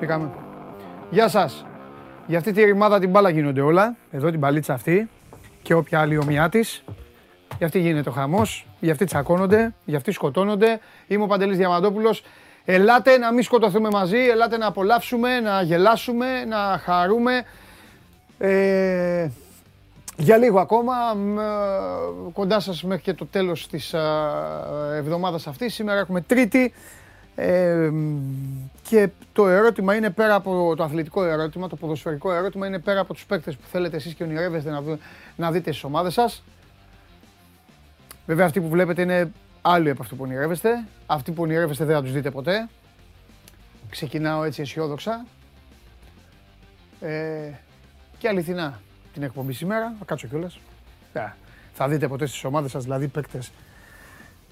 Πήγαμε. Γεια σας. Για αυτή τη ρημάδα την μπάλα γίνονται όλα. Εδώ την μπαλίτσα αυτή και όποια άλλη ομοιά της. Για αυτή γίνεται ο χαμός, για αυτή τσακώνονται, για αυτή σκοτώνονται. Είμαι ο Παντελής Διαμαντόπουλος. Ελάτε να μην σκοτωθούμε μαζί, ελάτε να απολαύσουμε, να γελάσουμε, να χαρούμε. Για λίγο ακόμα, κοντά σας μέχρι και το τέλος της εβδομάδας αυτής. Σήμερα έχουμε Τρίτη και το ερώτημα είναι πέρα από το αθλητικό ερώτημα, το ποδοσφαιρικό ερώτημα, είναι πέρα από τους παίκτες που θέλετε εσείς και ονειρεύεστε να δείτε στις ομάδες σας. Βέβαια αυτοί που βλέπετε είναι άλλοι από αυτοί που ονειρεύεστε. Αυτοί που ονειρεύεστε δεν θα τους δείτε ποτέ. Ξεκινάω έτσι αισιόδοξα. Και αληθινά την εκπομπή σήμερα, θα κάτσω κιόλας. Θα δείτε ποτέ στις ομάδες σας, δηλαδή παίκτες,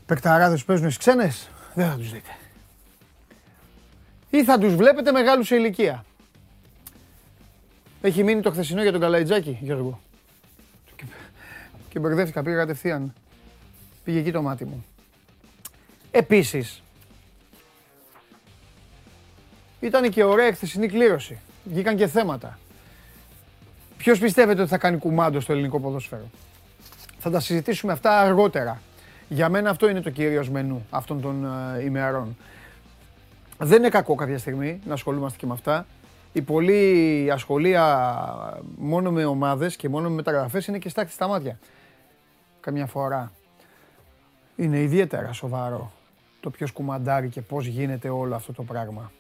παίκταράδες που παίζουν στις ξένες, δεν θα τους δείτε. Ή θα τους βλέπετε μεγάλους σε ηλικία. Έχει μείνει το χθεσινό για τον Καλαϊτζάκη, Γιώργο. Και μπερδεύτηκα, πήγα κατευθείαν. Πήγε εκεί το μάτι μου. Επίσης, ήταν και ωραία χθεσινή κλήρωση. Βγήκαν και θέματα. Ποιος πιστεύετε ότι θα κάνει κουμάντο στο ελληνικό ποδόσφαιρο? Θα τα συζητήσουμε αυτά αργότερα. Για μένα αυτό είναι το κυρίως μενού αυτών των ημερών. Δεν είναι κακό κάποια στιγμή να ασχολούμαστε και με αυτά. Η πολλή ασχολία μόνο με ομάδες και μόνο με μεταγραφές είναι και στάχτη στα μάτια. Καμιά φορά είναι ιδιαίτερα σοβαρό το ποιος κουμαντάρει και πώς γίνεται όλο αυτό το πράγμα.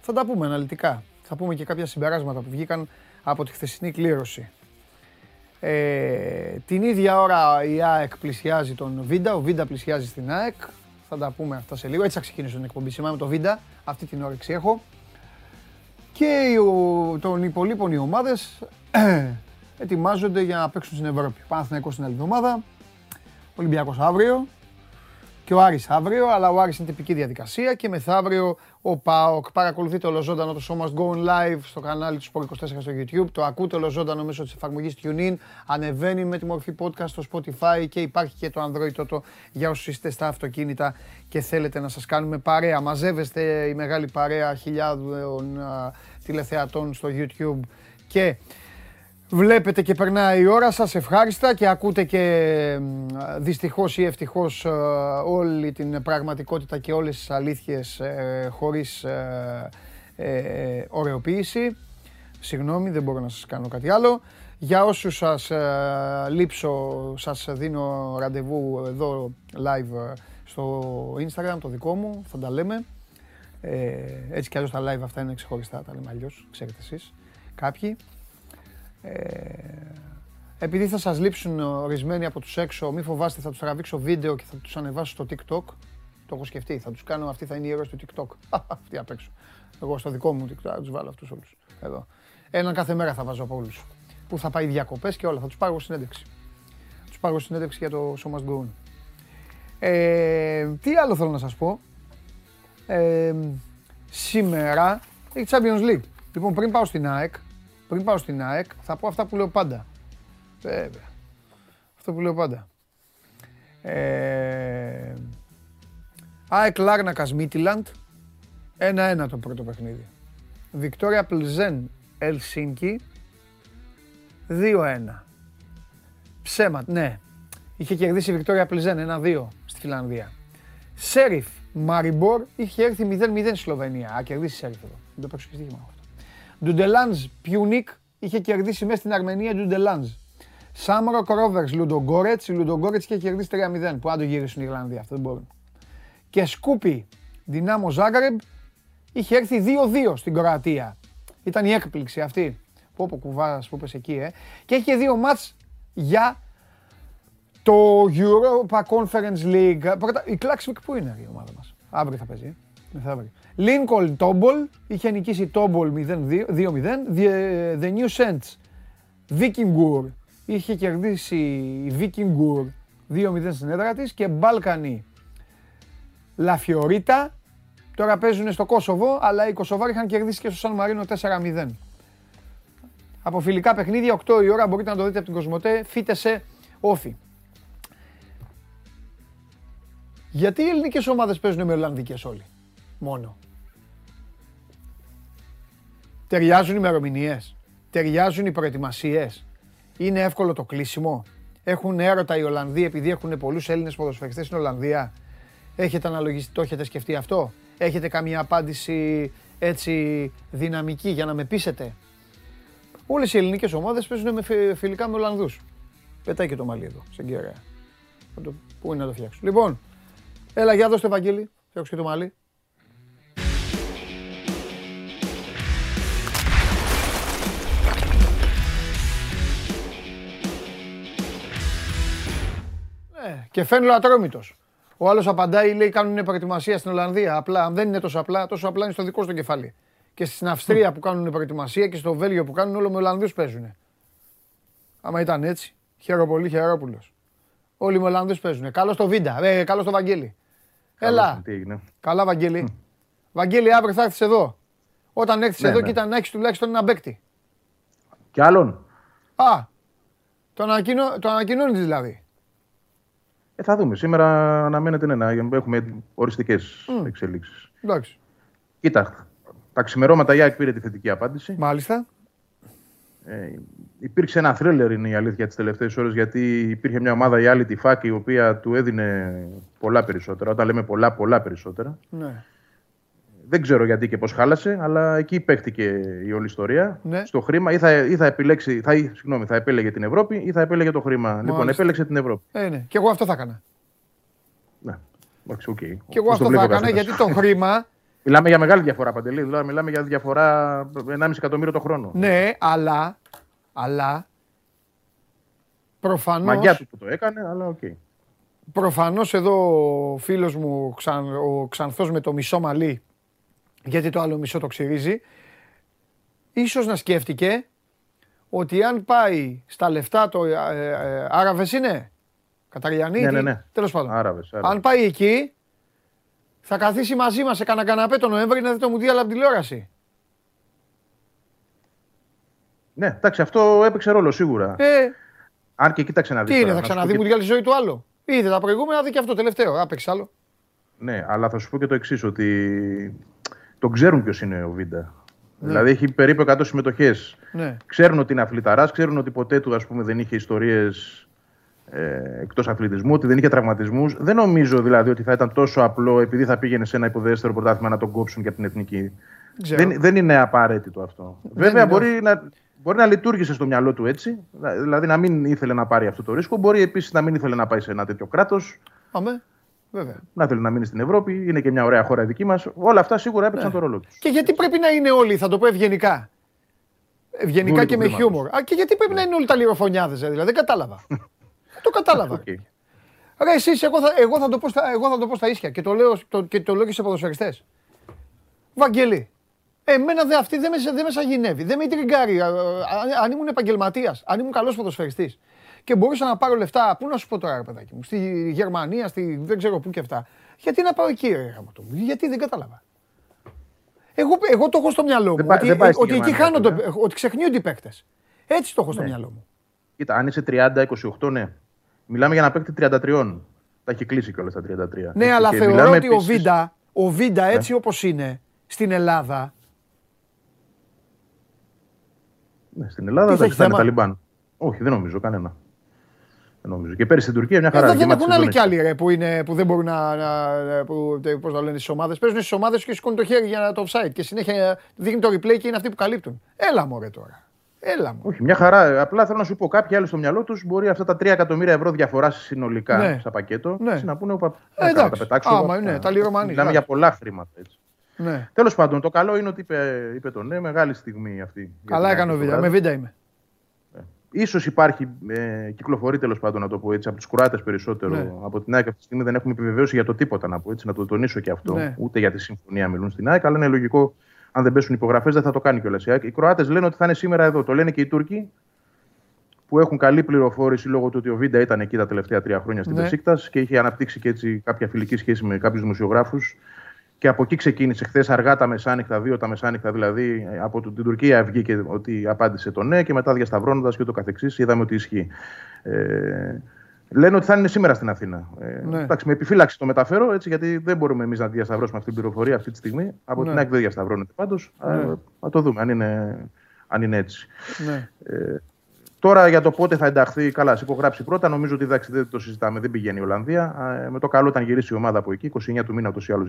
Θα τα πούμε αναλυτικά. Θα πούμε και κάποια συμπεράσματα που βγήκαν από τη χθεσινή κλήρωση. Την ίδια ώρα η ΑΕΚ πλησιάζει τον Βίντα, ο Βίντα πλησιάζει στην ΑΕΚ. Θα τα πούμε αυτά σε λίγο. Έτσι θα ξεκινήσω την εκπομπή σήμερα με τον Βίντα. Αυτή την όρεξη έχω. Και των υπολείπων οι ομάδες ετοιμάζονται για να παίξουν στην Ευρώπη. Παναθηναϊκός την άλλη εβδομάδα, Ολυμπιακός αύριο και ο Άρης αύριο. Αλλά ο Άρης είναι τυπική διαδικασία και μεθαύριο ο ΠΑΟΚ. Παρακολουθείτε όλο ζωντανό το Show Must Go On live στο κανάλι του Sport24 στο YouTube. Το ακούτε όλο ζωντανό μέσω της εφαρμογής TuneIn. Ανεβαίνει με τη μορφή podcast στο Spotify και υπάρχει και το Android το για όσους είστε στα αυτοκίνητα και θέλετε να σας κάνουμε παρέα. Μαζεύεστε η μεγάλη παρέα χιλιάδων τηλεθεατών στο YouTube και βλέπετε και περνάει η ώρα σας ευχάριστα και ακούτε και δυστυχώς ή ευτυχώς όλη την πραγματικότητα και όλες τις αλήθειες χωρίς ωραιοποίηση. Συγγνώμη, δεν μπορώ να σας κάνω κάτι άλλο. Για όσους σας λείψω, σας δίνω ραντεβού εδώ live στο Instagram, το δικό μου, θα τα λέμε. Έτσι κι αλλιώς τα live αυτά είναι ξεχωριστά, τα λέμε αλλιώς, ξέρετε εσείς κάποιοι. Επειδή θα σας λείψουν ορισμένοι από τους έξω, μη φοβάστε, θα τους τραβήξω βίντεο και θα τους ανεβάσω στο TikTok. Το έχω σκεφτεί, θα τους κάνω, αυτή θα είναι η ήρωες του TikTok. Αυτή απ' έξω. Εγώ στο δικό μου TikTok θα τους βάλω αυτούς όλους. Εδώ. Έναν κάθε μέρα θα βάζω από όλους. Που θα πάει διακοπές και όλα, θα τους πάρω συνέντευξη. Θα τους πάρω συνέντευξη για το Show Must Go On. Τι άλλο θέλω να σας πω. Σήμερα έχει Champions League. Λοιπόν, πριν πάω στην ΑΕΚ, θα πω αυτά που λέω πάντα. Βέβαια. Αυτό που λέω πάντα. ΑΕΚ Λάρνακας Μίτιλαντ. 1-1 το πρώτο παιχνίδι. Βικτόρια Πλζέν Ελσίνκι. 2-1. Ψέμα, ναι. Είχε κερδίσει η Βικτόρια Πλζέν 1-2 στη Φιλανδία. Σέρυφ Μαριμπόρ είχε έρθει 0-0 στη Σλοβενία. Α, κερδίσει Σέρυφ εδώ. Δεν το παίξω και στοίχημα. Ντουντελάνζ Πιουνίκ είχε κερδίσει μέσα στην Αρμενία Ντουντελάνζ. Σάμρο Κρόβερς Λουντογκόρετς. Η Λουντογκόρετς είχε κερδίσει 3-0. Που αν το γυρίσουν οι Ιρλανδοί, αυτό δεν μπορούν. Και Σκούπι Δυνάμο Ζάγκρεμπ είχε έρθει 2-2 στην Κροατία. Ήταν η έκπληξη αυτή. Πόπο κουβάς που πες εκεί, Και είχε δύο μάτς για το Europa Conference League. Πρώτα, η Klaksvik που είναι η ομάδα μας. Αύριο θα παίζει. Μεθαύριο. Lincoln Tobol, είχε νικήσει Tobol 2-0. The New Saints Vikingur, είχε κερδίσει η Vikingur 2-0 στην έδρα της. Και Balkany Λαφιωρίτα, τώρα παίζουν στο Κόσοβο, αλλά οι Κοσοβάροι είχαν κερδίσει και στο Σαν Μαρίνο 4-0. Από φιλικά παιχνίδια, 8 η ώρα, μπορείτε να το δείτε από την Κοσμοτέ, φύτεσε όφι. Γιατί οι ελληνικές ομάδες παίζουν με Ολλανδικές όλοι, μόνο. Ταιριάζουν οι ημερομηνίες, ταιριάζουν οι προετοιμασίες. Είναι εύκολο το κλείσιμο. Έχουν έρωτα οι Ολλανδοί επειδή έχουν πολλούς Έλληνες ποδοσφαιριστές στην Ολλανδία. Έχετε αναλογιστεί, το έχετε σκεφτεί αυτό? Έχετε καμία απάντηση έτσι δυναμική για να με πείσετε? Όλες οι ελληνικές ομάδες παίζουν με φιλικά με Ολλανδούς. Πετάει και το μαλλί εδώ, στην Κεραία. Πού είναι να το φτιάξω? Λοιπόν, έλα για δώστε Βαγγέλη, φτιάξω και το μαλλί. Και φαίνεται ατρόμητος. Ο άλλος απαντάει, λέει κάνουν προετοιμασία στην Ολλανδία. Απλά, αν δεν είναι τόσο απλά είναι στο δικό σου το κεφάλι. Και στην Αυστρία που κάνουν προετοιμασία και στο Βέλγιο που κάνουν όλο με Ολλανδούς παίζουν. Άμα ήταν έτσι, χαίρομαι πολύ, Χερόπουλος. Όλοι με Ολλανδούς παίζουν. Καλώς το Βίντα, καλώς το Βαγγέλη. Έλα. Καλά Βαγγέλη. Βαγγέλη, αύριο θα έρθεις εδώ. Όταν έρθεις εδώ, κοίτα να έχεις τουλάχιστον ένα παίκτη. Κι άλλον. Α, το ανακοινώνεις δηλαδή. Θα δούμε. Σήμερα αναμένεται ένα. Έχουμε οριστικές εξελίξεις. Εντάξει. Κοίτα, τα ξημερώματα η ΑΕΚ πήρε τη θετική απάντηση. Μάλιστα. Υπήρξε ένα θρίλερ, είναι η αλήθεια, τις τελευταίες ώρες, γιατί υπήρχε μια ομάδα, η άλλη τη Φάκη, η οποία του έδινε πολλά περισσότερα. Όταν λέμε πολλά, πολλά περισσότερα. Ναι. Δεν ξέρω γιατί και πώς χάλασε, αλλά εκεί παίχτηκε η όλη ιστορία. Ναι. Στο χρήμα, θα επέλεγε την Ευρώπη ή θα επέλεγε το χρήμα. Μάλιστα. Λοιπόν, επέλεξε την Ευρώπη. Ναι. Και εγώ αυτό θα έκανα. Ναι, εντάξει, οκ. Okay. Και εγώ αυτό θα έκανα, γιατί το χρήμα. Μιλάμε για μεγάλη διαφορά, Παντελή. Δηλαδή, μιλάμε για διαφορά 1,5 εκατομμύριο το χρόνο. Ναι, αλλά προφανώς. Μαγιά του που το έκανε, αλλά οκ. Okay. Προφανώς εδώ ο φίλος μου, ο Ξανθός με το μισό μαλλί. Γιατί το άλλο μισό το ξυρίζει, ίσως να σκέφτηκε ότι αν πάει στα λεφτά το Άραβες είναι, Καταριανή, ναι. Τέλος πάντων. Άραβες. Αν πάει εκεί, θα καθίσει μαζί μας σε κανένα καναπέ τον Νοέμβρη να δει το Μουντιάλ από τηλεόραση. Ναι, εντάξει, αυτό έπαιξε ρόλο σίγουρα. Αν και κοίταξε να δει. Τι είναι, θα ξαναδεί Μουντιάλ στη ζωή του άλλο? Είδε τα προηγούμενα, δει και αυτό τελευταίο. Άπαιξε άλλο. Ναι, αλλά θα σου πω και το εξής, ότι. Το ξέρουν ποιος είναι ο Βίντα. Ναι. Δηλαδή έχει περίπου 100 συμμετοχές. Ναι. Ξέρουν ότι είναι αθληταράς, ξέρουν ότι ποτέ του ας πούμε, δεν είχε ιστορίες εκτός αθλητισμού, ότι δεν είχε τραυματισμούς. Δεν νομίζω δηλαδή ότι θα ήταν τόσο απλό επειδή θα πήγαινε σε ένα υποδέστερο πρωτάθλημα να τον κόψουν και από την εθνική. Δεν είναι απαραίτητο αυτό. Βέβαια μπορεί να λειτουργήσε στο μυαλό του έτσι, δηλαδή να μην ήθελε να πάρει αυτό το ρίσκο. Μπορεί επίσης να μην ήθελε να πάει σε ένα τέτοιο κράτος. Αμέ. Βέβαια. Να θέλει να μείνει στην Ευρώπη, είναι και μια ωραία χώρα η δική μας. Όλα αυτά σίγουρα έπαιξαν το ρόλο τους. Και γιατί πρέπει να είναι όλοι, θα το πω ευγενικά. Ευγενικά και με χιούμορ. Και γιατί πρέπει να είναι όλοι τα λιροφωνιάδες, δηλαδή. Δεν κατάλαβα. Το κατάλαβα. Okay. Ρε εσείς, εγώ θα το πω στα ίσια και το λέω και σε ποδοσφαιριστές. Βαγγέλη, εμένα δεν με σαγηνεύει, δεν με τριγκάρει. Αν ήμουν επαγγελματίας, αν ήμουν καλός ποδοσφαιριστής. Και μπορούσα να πάρω λεφτά, πού να σου πω τώρα, παιδάκι μου, στη Γερμανία, δεν ξέρω πού και αυτά. Γιατί να πάω εκεί, ρε γαμώτο μου, γιατί δεν κατάλαβα. Εγώ το έχω στο μυαλό μου, ότι εκεί χάνονται, ότι ξεχνιούνται οι παίκτες. Έτσι το έχω στο μυαλό μου. Κοίτα, αν είσαι 30-28, ναι. Μιλάμε για να παίκτη 33. Τα έχει κλείσει κιόλας τα 33. Ναι, αλλά θεωρώ ότι ο Βίντα έτσι όπως είναι στην Ελλάδα. Ναι, στην Ελλάδα δεν ήταν Ταλιμπάν. Όχι, δεν νομίζω κανένα. Νομίζω. Και πέρυσι στην Τουρκία μια χαρά. Δεν έχουν άλλοι κι άλλοι ρε, που δεν μπορούν να. Πώς να λένε, στις ομάδες. Παίζουν στις ομάδες και σηκώνουν το χέρι για το offside. Και συνέχεια δείχνει το replay και είναι αυτοί που καλύπτουν. Έλα μωρέ τώρα. Όχι, μια χαρά. Απλά θέλω να σου πω: κάποιοι άλλοι στο μυαλό τους μπορεί αυτά τα 3 εκατομμύρια ευρώ διαφορά συνολικά ναι. Σαν πακέτο ναι. Να πούνε ότι θα τα πετάξουν. Άμα είναι, τα λιρομανικά. Μιλάμε για πολλά χρήματα έτσι. Ναι. Τέλος πάντων, το καλό είναι ότι είπε το ναι, μεγάλη στιγμή αυτή. Καλά έκανε ο Βίντα. Με Βίντα είμαι. Ίσως υπάρχει, κυκλοφορεί τέλος πάντων να το πω έτσι, από τους Κροάτες περισσότερο. Ναι. Από την ΑΕΚ αυτή τη στιγμή δεν έχουμε επιβεβαίωση για το τίποτα να πω έτσι, να το τονίσω και αυτό. Ναι. Ούτε για τη συμφωνία μιλούν στην ΑΕΚ, αλλά είναι λογικό αν δεν πέσουν υπογραφές δεν θα το κάνει κιόλας η ΑΕΚ. Οι Κροάτες λένε ότι θα είναι σήμερα εδώ. Το λένε και οι Τούρκοι που έχουν καλή πληροφόρηση λόγω του ότι ο Βίντα ήταν εκεί τα τελευταία 3 χρόνια στην Μπεσίκτας ναι. Και είχε αναπτύξει και έτσι κάποια φιλική σχέση με κάποιους δημοσιογράφους. Και από εκεί ξεκίνησε χθες αργά τα μεσάνυχτα, 2 τα μεσάνυχτα δηλαδή, από την Τουρκία βγήκε ότι απάντησε το ναι και μετά διασταυρώνοντας και ούτω καθεξής είδαμε ότι ισχύει. Λένε ότι θα είναι σήμερα στην Αθήνα. Ναι. Εντάξει, με επιφύλαξη το μεταφέρω, έτσι, γιατί δεν μπορούμε εμείς να διασταυρώσουμε αυτή την πληροφορία αυτή τη στιγμή. Από την ΑΕΚ δεν διασταυρώνεται πάντως. Θα το δούμε αν είναι έτσι. Ναι. Τώρα για το πότε θα ενταχθεί, καλά, ας υπογράψει πρώτα. Νομίζω ότι δεν το συζητάμε, δεν πηγαίνει η Ολλανδία. Με το καλό, όταν γυρίσει η ομάδα από εκεί, 29 του μήνα ούτως ή άλλως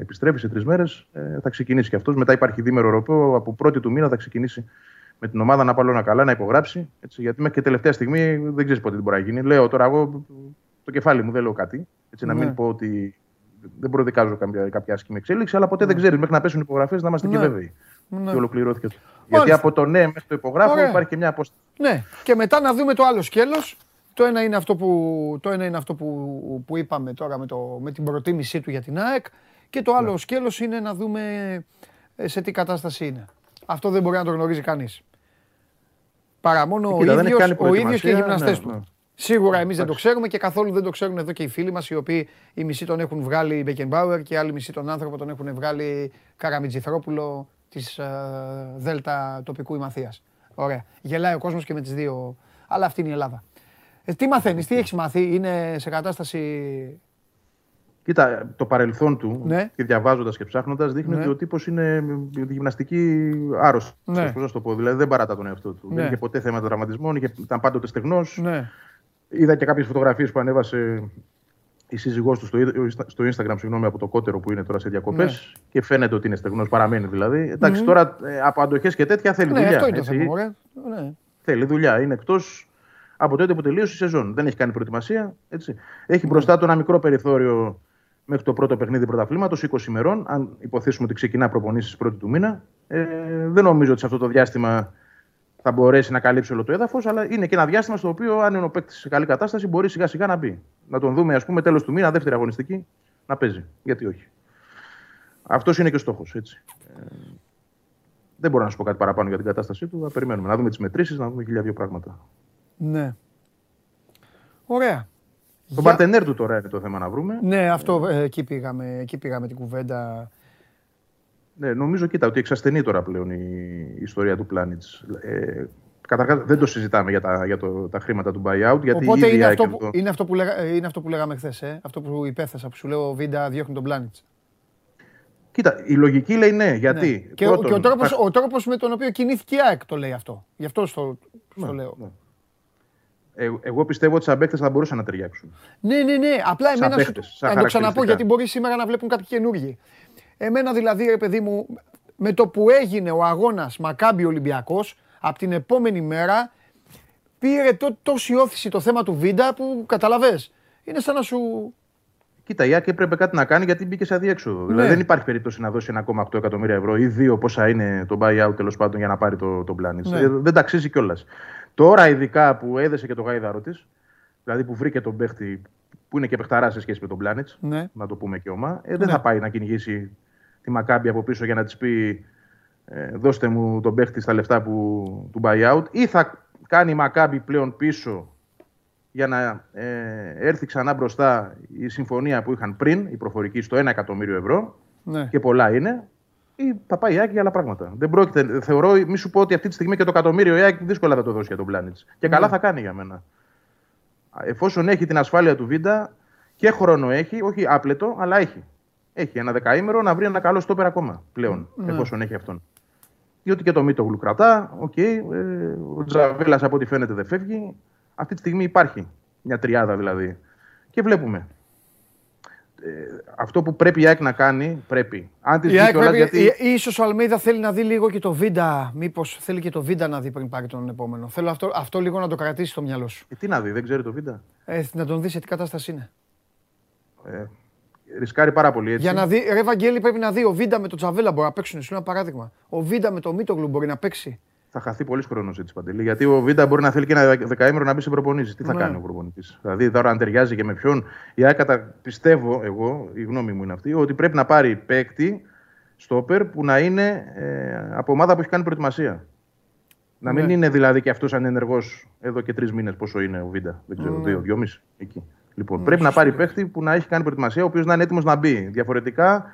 επιστρέφει σε 3 μέρες, θα ξεκινήσει και αυτός. Μετά υπάρχει δίμερο Ευρωπαίο, από 1η του μήνα θα ξεκινήσει με την ομάδα να πάει όλα καλά, να υπογράψει. Έτσι, γιατί μέχρι και τελευταία στιγμή δεν ξέρει πότε τι μπορεί να γίνει. Λέω τώρα εγώ το κεφάλι μου, δεν λέω κάτι. Έτσι, να μην πω ότι δεν προδικάζω κάποια άσχημη εξέλιξη, αλλά ποτέ δεν ξέρει μέχρι να πέσουν υπογραφές να είμαστε και βέβαιοι. Και ολοκληρώθηκε. Γιατί από το ναι μέχρι το υπογράφω υπάρχει και μια απόσταση. Ναι, και μετά να δούμε το άλλο σκέλος. Το ένα είναι αυτό που είπαμε τώρα με την προτίμησή του για την ΑΕΚ. Και το άλλο σκέλος είναι να δούμε σε τι κατάσταση είναι. Αυτό δεν μπορεί να το γνωρίζει κανείς. Παρά μόνο ο ίδιος και οι γυμναστές του. Σίγουρα εμείς δεν το ξέρουμε και καθόλου δεν το ξέρουν εδώ και οι φίλοι μας, οι οποίοι οι μισοί τον έχουν βγάλει Μπέκενμπάουερ και οι άλλοι μισοί τον άνθρωπο τον έχουν βγάλει Καραμιτζηθρόπουλο της Δέλτα τοπικού Ημαθίας. Ωραία. Γελάει ο κόσμος και με τις δύο. Αλλά αυτή είναι η Ελλάδα. Τι μαθαίνεις, τι έχεις μάθει, είναι σε κατάσταση... Κοίτα, το παρελθόν του και διαβάζοντας και ψάχνοντας δείχνει ότι ο τύπος είναι γυμναστική άρρωστη. Ναι. Πώς να το πω, δηλαδή δεν παράτα τον εαυτό του. Δεν είχε ποτέ θέματα τραυματισμών, ήταν πάντοτε στεγνός. Ναι. Είδα και κάποιες φωτογραφίες που ανέβασε η σύζυγός του στο Instagram, συγγνώμη, από το κότερο που είναι τώρα σε διακοπές. Ναι. Και φαίνεται ότι είναι στεγνός, παραμένει δηλαδή. Εντάξει, τώρα από αντοχές και τέτοια θέλει δουλειά. Αυτό είναι το θέμα, θέλει δουλειά, είναι εκτός. Από τότε που τελείωσε η σεζόν. Δεν έχει κάνει προετοιμασία. Έτσι. Έχει μπροστά του ένα μικρό περιθώριο μέχρι το πρώτο παιχνίδι πρωταθλήματος, 20 ημερών. Αν υποθέσουμε ότι ξεκινά προπονήσεις 1η του μήνα, δεν νομίζω ότι σε αυτό το διάστημα θα μπορέσει να καλύψει όλο το έδαφος. Αλλά είναι και ένα διάστημα στο οποίο, αν είναι ο παίκτης σε καλή κατάσταση, μπορεί σιγά σιγά να μπει. Να τον δούμε, ας πούμε, τέλος του μήνα, δεύτερη αγωνιστική, να παίζει. Γιατί όχι. Αυτός είναι και ο στόχος. Δεν μπορώ να σου πω κάτι παραπάνω για την κατάστασή του. Θα περιμένουμε να δούμε τις μετρήσεις, να δούμε χίλια δύο πράγματα. Ναι. Ωραία. Το παρτενέρ του τώρα είναι το θέμα να βρούμε. Ναι, αυτό εκεί πήγαμε την κουβέντα. Ναι, νομίζω, κοίτα, ότι εξασθενεί τώρα πλέον η ιστορία του Πλάνιτς. Καταρχάς, δεν το συζητάμε για τα χρήματα του buyout. Γιατί οπότε είναι αυτό που λέγαμε χθες, αυτό που υπέθεσα, που σου λέω, Βίντα διώχνει τον Πλάνιτς. Κοίτα, η λογική λέει ναι, γιατί. Ναι. Πρώτον, και ο τρόπος με τον οποίο κινήθηκε η ΑΕΚ το λέει αυτό. Γι' αυτό το λέω. Ναι. Εγώ πιστεύω ότι σαν παίκτες θα μπορούσαν να ταιριάξουν. Ναι. Απλά εμένα να το ξαναπώ, γιατί μπορεί σήμερα να βλέπουν κάποιοι καινούργοι. Εμένα δηλαδή, ρε παιδί μου, με το που έγινε ο αγώνας Μακάμπη Ολυμπιακός, από την επόμενη μέρα πήρε τόση όθηση το θέμα του Βίντα που καταλαβες. Είναι σαν να σου... Κοίτα, η Άκη έπρεπε κάτι να κάνει γιατί μπήκε σε αδιέξοδο. Ναι. Δηλαδή δεν υπάρχει περίπτωση να δώσει 1,8 εκατομμύρια ευρώ ή 2 πόσα είναι το buyout τέλος πάντων για να πάρει τον Πλάνιτς. Ναι. Δεν τα αξίζει κιόλας. Τώρα ειδικά που έδεσε και το γάιδαρο της, δηλαδή που βρήκε τον παίχτη που είναι και παιχταρά σε σχέση με τον Πλάνιτς, να το πούμε και ομά, δεν θα πάει να κυνηγήσει τη Μακάμπη από πίσω για να της πει δώστε μου τον παίχτη στα λεφτά του buyout, ή θα κάνει η Μακάμπη πλέον πίσω για να έρθει ξανά μπροστά η συμφωνία που είχαν πριν, η προφορική, στο 1 εκατομμύριο ευρώ, και πολλά είναι, ή θα πάει η ΑΕΚ για άλλα πράγματα. Δεν πρόκειται, θεωρώ, μη σου πω ότι αυτή τη στιγμή και το εκατομμύριο η ΑΕΚ δύσκολα θα το δώσει για τον Πλάνιτς. Και καλά θα κάνει για μένα. Εφόσον έχει την ασφάλεια του Βίντα και χρόνο έχει, όχι άπλετο, αλλά έχει. Έχει ένα δεκαήμερο να βρει ένα καλό στόπερ ακόμα πλέον, εφόσον έχει αυτόν. Διότι και το Μίτογλου κρατά, ο Τζαβέλας από ό,τι φαίνεται δεν φεύγει. Αυτή τη στιγμή υπάρχει μια τριάδα δηλαδή. Και βλέπουμε. Αυτό που πρέπει η ΑΕΚ να κάνει, πρέπει. Αν τη δει κιόλας, γιατί. Ίσως ο Αλμέιδα θέλει να δει λίγο και το Βίντα. Μήπως θέλει και το Βίντα να δει πριν πάρει τον επόμενο. Θέλω αυτό λίγο να το κρατήσει στο μυαλό σου. Τι να δει, δεν ξέρει το Βίντα. Να τον δει σε τι κατάσταση είναι. Ρισκάρει πάρα πολύ έτσι. Για να δει, ρε Βαγγέλη, πρέπει να δει. Ο Βίντα με τον Τζαβέλα μπορεί να παίξουν. Σου ένα παράδειγμα. Ο Βίντα με τον Μίτογλου μπορεί να παίξει. Θα χαθεί πολύ χρόνο έτσι, Παντελή. Γιατί ο Βίντα μπορεί να θέλει και ένα δεκαήμερο να μπει σε προπονήσεις. Τι θα κάνει ο προπονητής. Δηλαδή, τώρα αν ταιριάζει και με ποιον. Η ΑΕΚ, πιστεύω εγώ, η γνώμη μου είναι αυτή, ότι πρέπει να πάρει παίκτη στόπερ που να είναι από ομάδα που έχει κάνει προετοιμασία. Να μην είναι δηλαδή και αυτός ανενεργός εδώ και 3 μήνες. Πόσο είναι ο Βίντα, δεν ξέρω, 2,5 εκεί. Λοιπόν, πρέπει να πάρει παίκτη που να έχει κάνει προετοιμασία, ο οποίος να είναι έτοιμος να μπει. Διαφορετικά.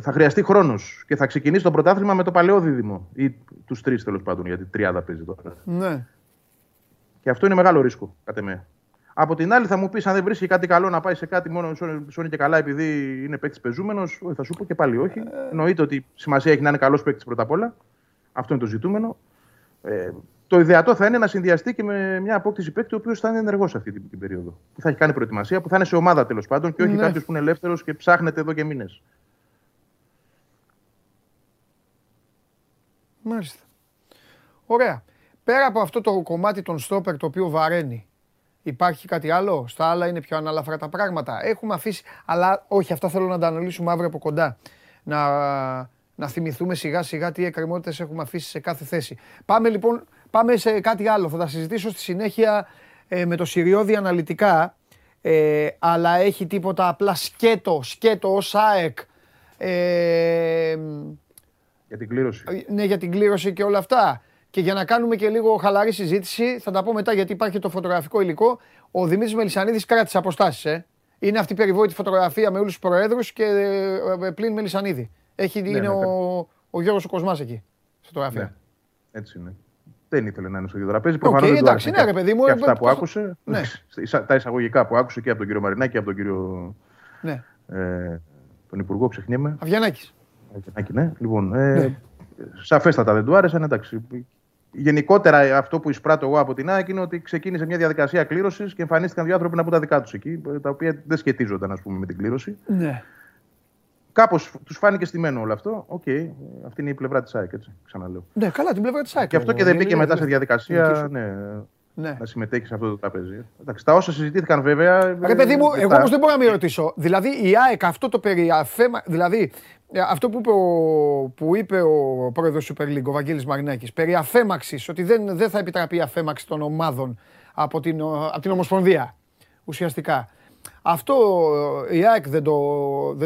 Θα χρειαστεί χρόνος και θα ξεκινήσει το πρωτάθλημα με το παλαιό δίδυμο. Ή τους 3 τέλος πάντων, γιατί 30 παίζει τώρα. Ναι. Και αυτό είναι μεγάλο ρίσκο, κατά με. Από την άλλη, θα μου πει: αν δεν βρίσκει κάτι καλό να πάει σε κάτι μόνο σώνει και καλά, επειδή είναι παίκτη πεζούμενο, θα σου πω και πάλι όχι. Εννοείται ότι σημασία έχει να είναι καλό παίκτη πρώτα απ' όλα. Αυτό είναι το ζητούμενο. Το ιδεατό θα είναι να συνδυαστεί και με μια απόκτηση παίκτη, ο οποίο θα είναι ενεργό αυτή την περίοδο. Που θα έχει κάνει προετοιμασία, που θα είναι σε ομάδα τέλος πάντων και όχι κάποιο που είναι ελεύθερο και ψάχνεται εδώ και μήνες. Μάλιστα. Ωραία. Πέρα από αυτό το κομμάτι των στόπερ το οποίο βαραίνει, υπάρχει κάτι άλλο? Στα άλλα είναι πιο αναλαφρά τα πράγματα. Έχουμε αφήσει, αλλά όχι, αυτά θέλω να τα αναλύσουμε αύριο από κοντά. Να θυμηθούμε σιγά σιγά τι εκκρεμότητες έχουμε αφήσει σε κάθε θέση. Πάμε λοιπόν, πάμε σε κάτι άλλο. Θα τα συζητήσω στη συνέχεια με το Συριώδη αναλυτικά, αλλά έχει τίποτα απλά σκέτο ως ΑΕΚ. Για την κλήρωση. Ναι, για την κλήρωση και όλα αυτά. Και για να κάνουμε και λίγο χαλαρή συζήτηση, θα τα πω μετά γιατί υπάρχει το φωτογραφικό υλικό. Ο Δημήτρης Μελισσανίδης κράτησε αποστάσεις. Είναι αυτή η περιβόητη φωτογραφία με όλους τους προέδρους και πλην Μελισσανίδη. Είναι ο Γιώργος Κοσμάς εκεί, στη φωτογραφία. Ναι. Έτσι είναι. Δεν ήθελε να είναι στο ίδιο τραπέζι. Προφανώς εντάξει, ναι, ρε παιδί μου. Και αυτά που άκουσε. Ναι. Τα εισαγωγικά που άκουσε και από τον κύριο Μαρινάκη και από τον κύριο. Ναι. Τον υπουργό, ξεχνιέμαι. Αβγιανάκης. Ναι. Λοιπόν, σαφέστατα δεν του άρεσαν, εντάξει. Γενικότερα, αυτό που εισπράττω εγώ από την ΑΕΚ είναι ότι ξεκίνησε μια διαδικασία κλήρωσης και εμφανίστηκαν δύο άνθρωποι να πούν τα δικά τους εκεί, τα οποία δεν σχετίζονταν, ας πούμε, με την κλήρωση. Ναι. Κάπως τους φάνηκε στημένο όλο αυτό. Οκ, αυτή είναι η πλευρά της ΑΕΚ, έτσι, ξαναλέω. Ναι, καλά, την πλευρά της ΑΕΚ. Και αυτό και δεν μπήκε μετά σε διαδικασία να συμμετέχει σε αυτό το τραπέζι. Εντάξει, τα όσα συζητήθηκαν βέβαια. Ρε παιδί μου, εγώ όμως δεν μπορώ να με ρωτήσω. Δηλαδή, η ΑΕΚ αυτό το περιαφέμα. Δηλαδή, αυτό που είπε ο πρόεδρος του Super League, ο Βαγγέλης Μαρινάκης, περί αφέμαξης, ότι δεν θα επιτραπεί η αφέμαξη των ομάδων από την Ομοσπονδία, ουσιαστικά. Αυτό η ΑΕΚ δεν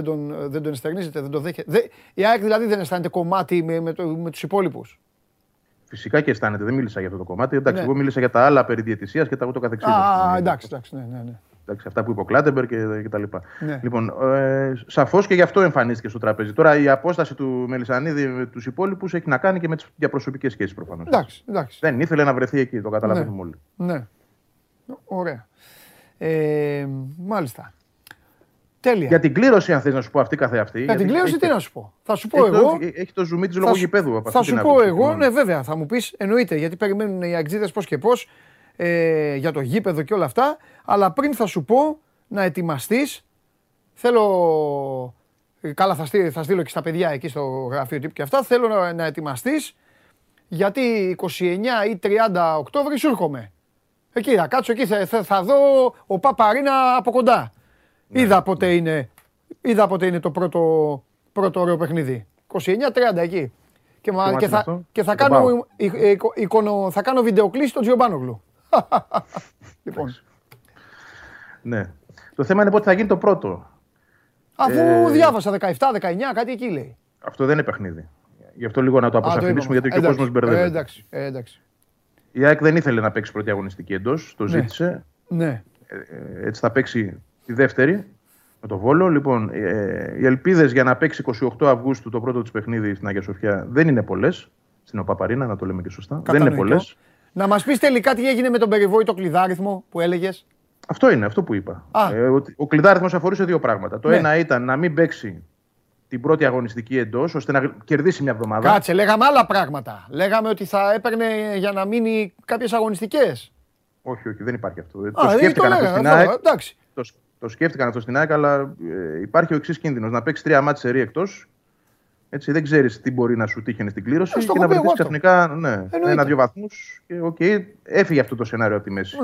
τον ενστερνίζεται, δεν το δέχεται. Η ΑΕΚ δηλαδή δεν αισθάνεται κομμάτι με τους υπόλοιπους. Φυσικά και αισθάνεται, δεν μίλησα για αυτό το κομμάτι. Εντάξει, ναι. Εγώ μίλησα για τα άλλα περί διαιτησίας και τα ούτω καθεξής. Α, εντάξει, ναι. Εντάξει, αυτά που είπε ο Κλάντεμπερ και τα λοιπά. Ναι. Λοιπόν, σαφώς και γι' αυτό εμφανίστηκε στο τραπέζι. Τώρα η απόσταση του Μελισσανίδη με τους υπόλοιπους έχει να κάνει και με τις διαπροσωπικές σχέσεις προφανώς. Εντάξει. Δεν ήθελε να βρεθεί εκεί, το καταλαβαίνουμε όλοι. Ναι. Ωραία. Μάλιστα. Τέλεια. Για την κλήρωση, αν θες να σου πω αυτή καθεαυτή. Για την κλήρωση, τι να σου πω. Θα σου πω εγώ. Έχει το ζουμί της λογοπαίδου. Θα σου πω εγώ, ναι, βέβαια, θα μου πεις, εννοείται, γιατί περιμένουν οι αγγλίδες πώς και πώς. Για το γήπεδο και όλα αυτά, αλλά πριν θα σου πω να ετοιμαστείς. Θέλω. Καλά, θα στείλω και στα παιδιά εκεί στο γραφείο τύπου και αυτά. Θέλω να ετοιμαστείς, γιατί 29 ή 30 Οκτώβρη σου έρχομαι. Εκεί θα κάτσω, εκεί θα δω ο Παπαρίνα από κοντά. Ναι, είδα πότε είναι το πρώτο ωραίο παιχνίδι. 29-30 εκεί. Και θα κάνω βιντεοκλήση στον Γιοβάνοβιτς. Λοιπόν. Ναι. Το θέμα είναι πότε θα γίνει το πρώτο. Αφού διάβασα 17-19, κάτι εκεί λέει. Αυτό δεν είναι παιχνίδι. Γι' αυτό λίγο να το αποσαφηνίσουμε, γιατί και ο κόσμος μπερδεύεται. Εντάξει. Η ΑΕΚ δεν ήθελε να παίξει πρώτη αγωνιστική εντός, το ζήτησε. Ναι. Έτσι θα παίξει τη δεύτερη. Με το Βόλο. Λοιπόν, οι ελπίδες για να παίξει 28 Αυγούστου το πρώτο της παιχνίδι στην Αγία Σοφιά δεν είναι πολλές. Στην ΟΠΑΠΑΡΗΝΑ, να το λέμε και σωστά. Κατανοητό. Δεν είναι πολλές. Να μας πεις τελικά τι έγινε με τον περιβόητο κλειδάριθμο που έλεγες. Αυτό είναι, αυτό που είπα. Ο κλειδάριθμος αφορούσε δύο πράγματα. Το ένα ήταν να μην παίξει την πρώτη αγωνιστική εντός, ώστε να κερδίσει μια εβδομάδα. Κάτσε, λέγαμε άλλα πράγματα. Λέγαμε ότι θα έπαιρνε για να μείνει κάποιες αγωνιστικές. Όχι, δεν υπάρχει αυτό. Το σκέφτηκαν αυτό στην ΑΕΚ, αλλά υπάρχει ο εξής κίνδυνος. Να παίξει 3 μάτς σερί εκτός. Έτσι, δεν ξέρεις τι μπορεί να σου τύχαινε στην κλήρωση και να βρεθείς ξαφνικά 1-2 βαθμούς. Και έφυγε αυτό το σενάριο από τη μέση.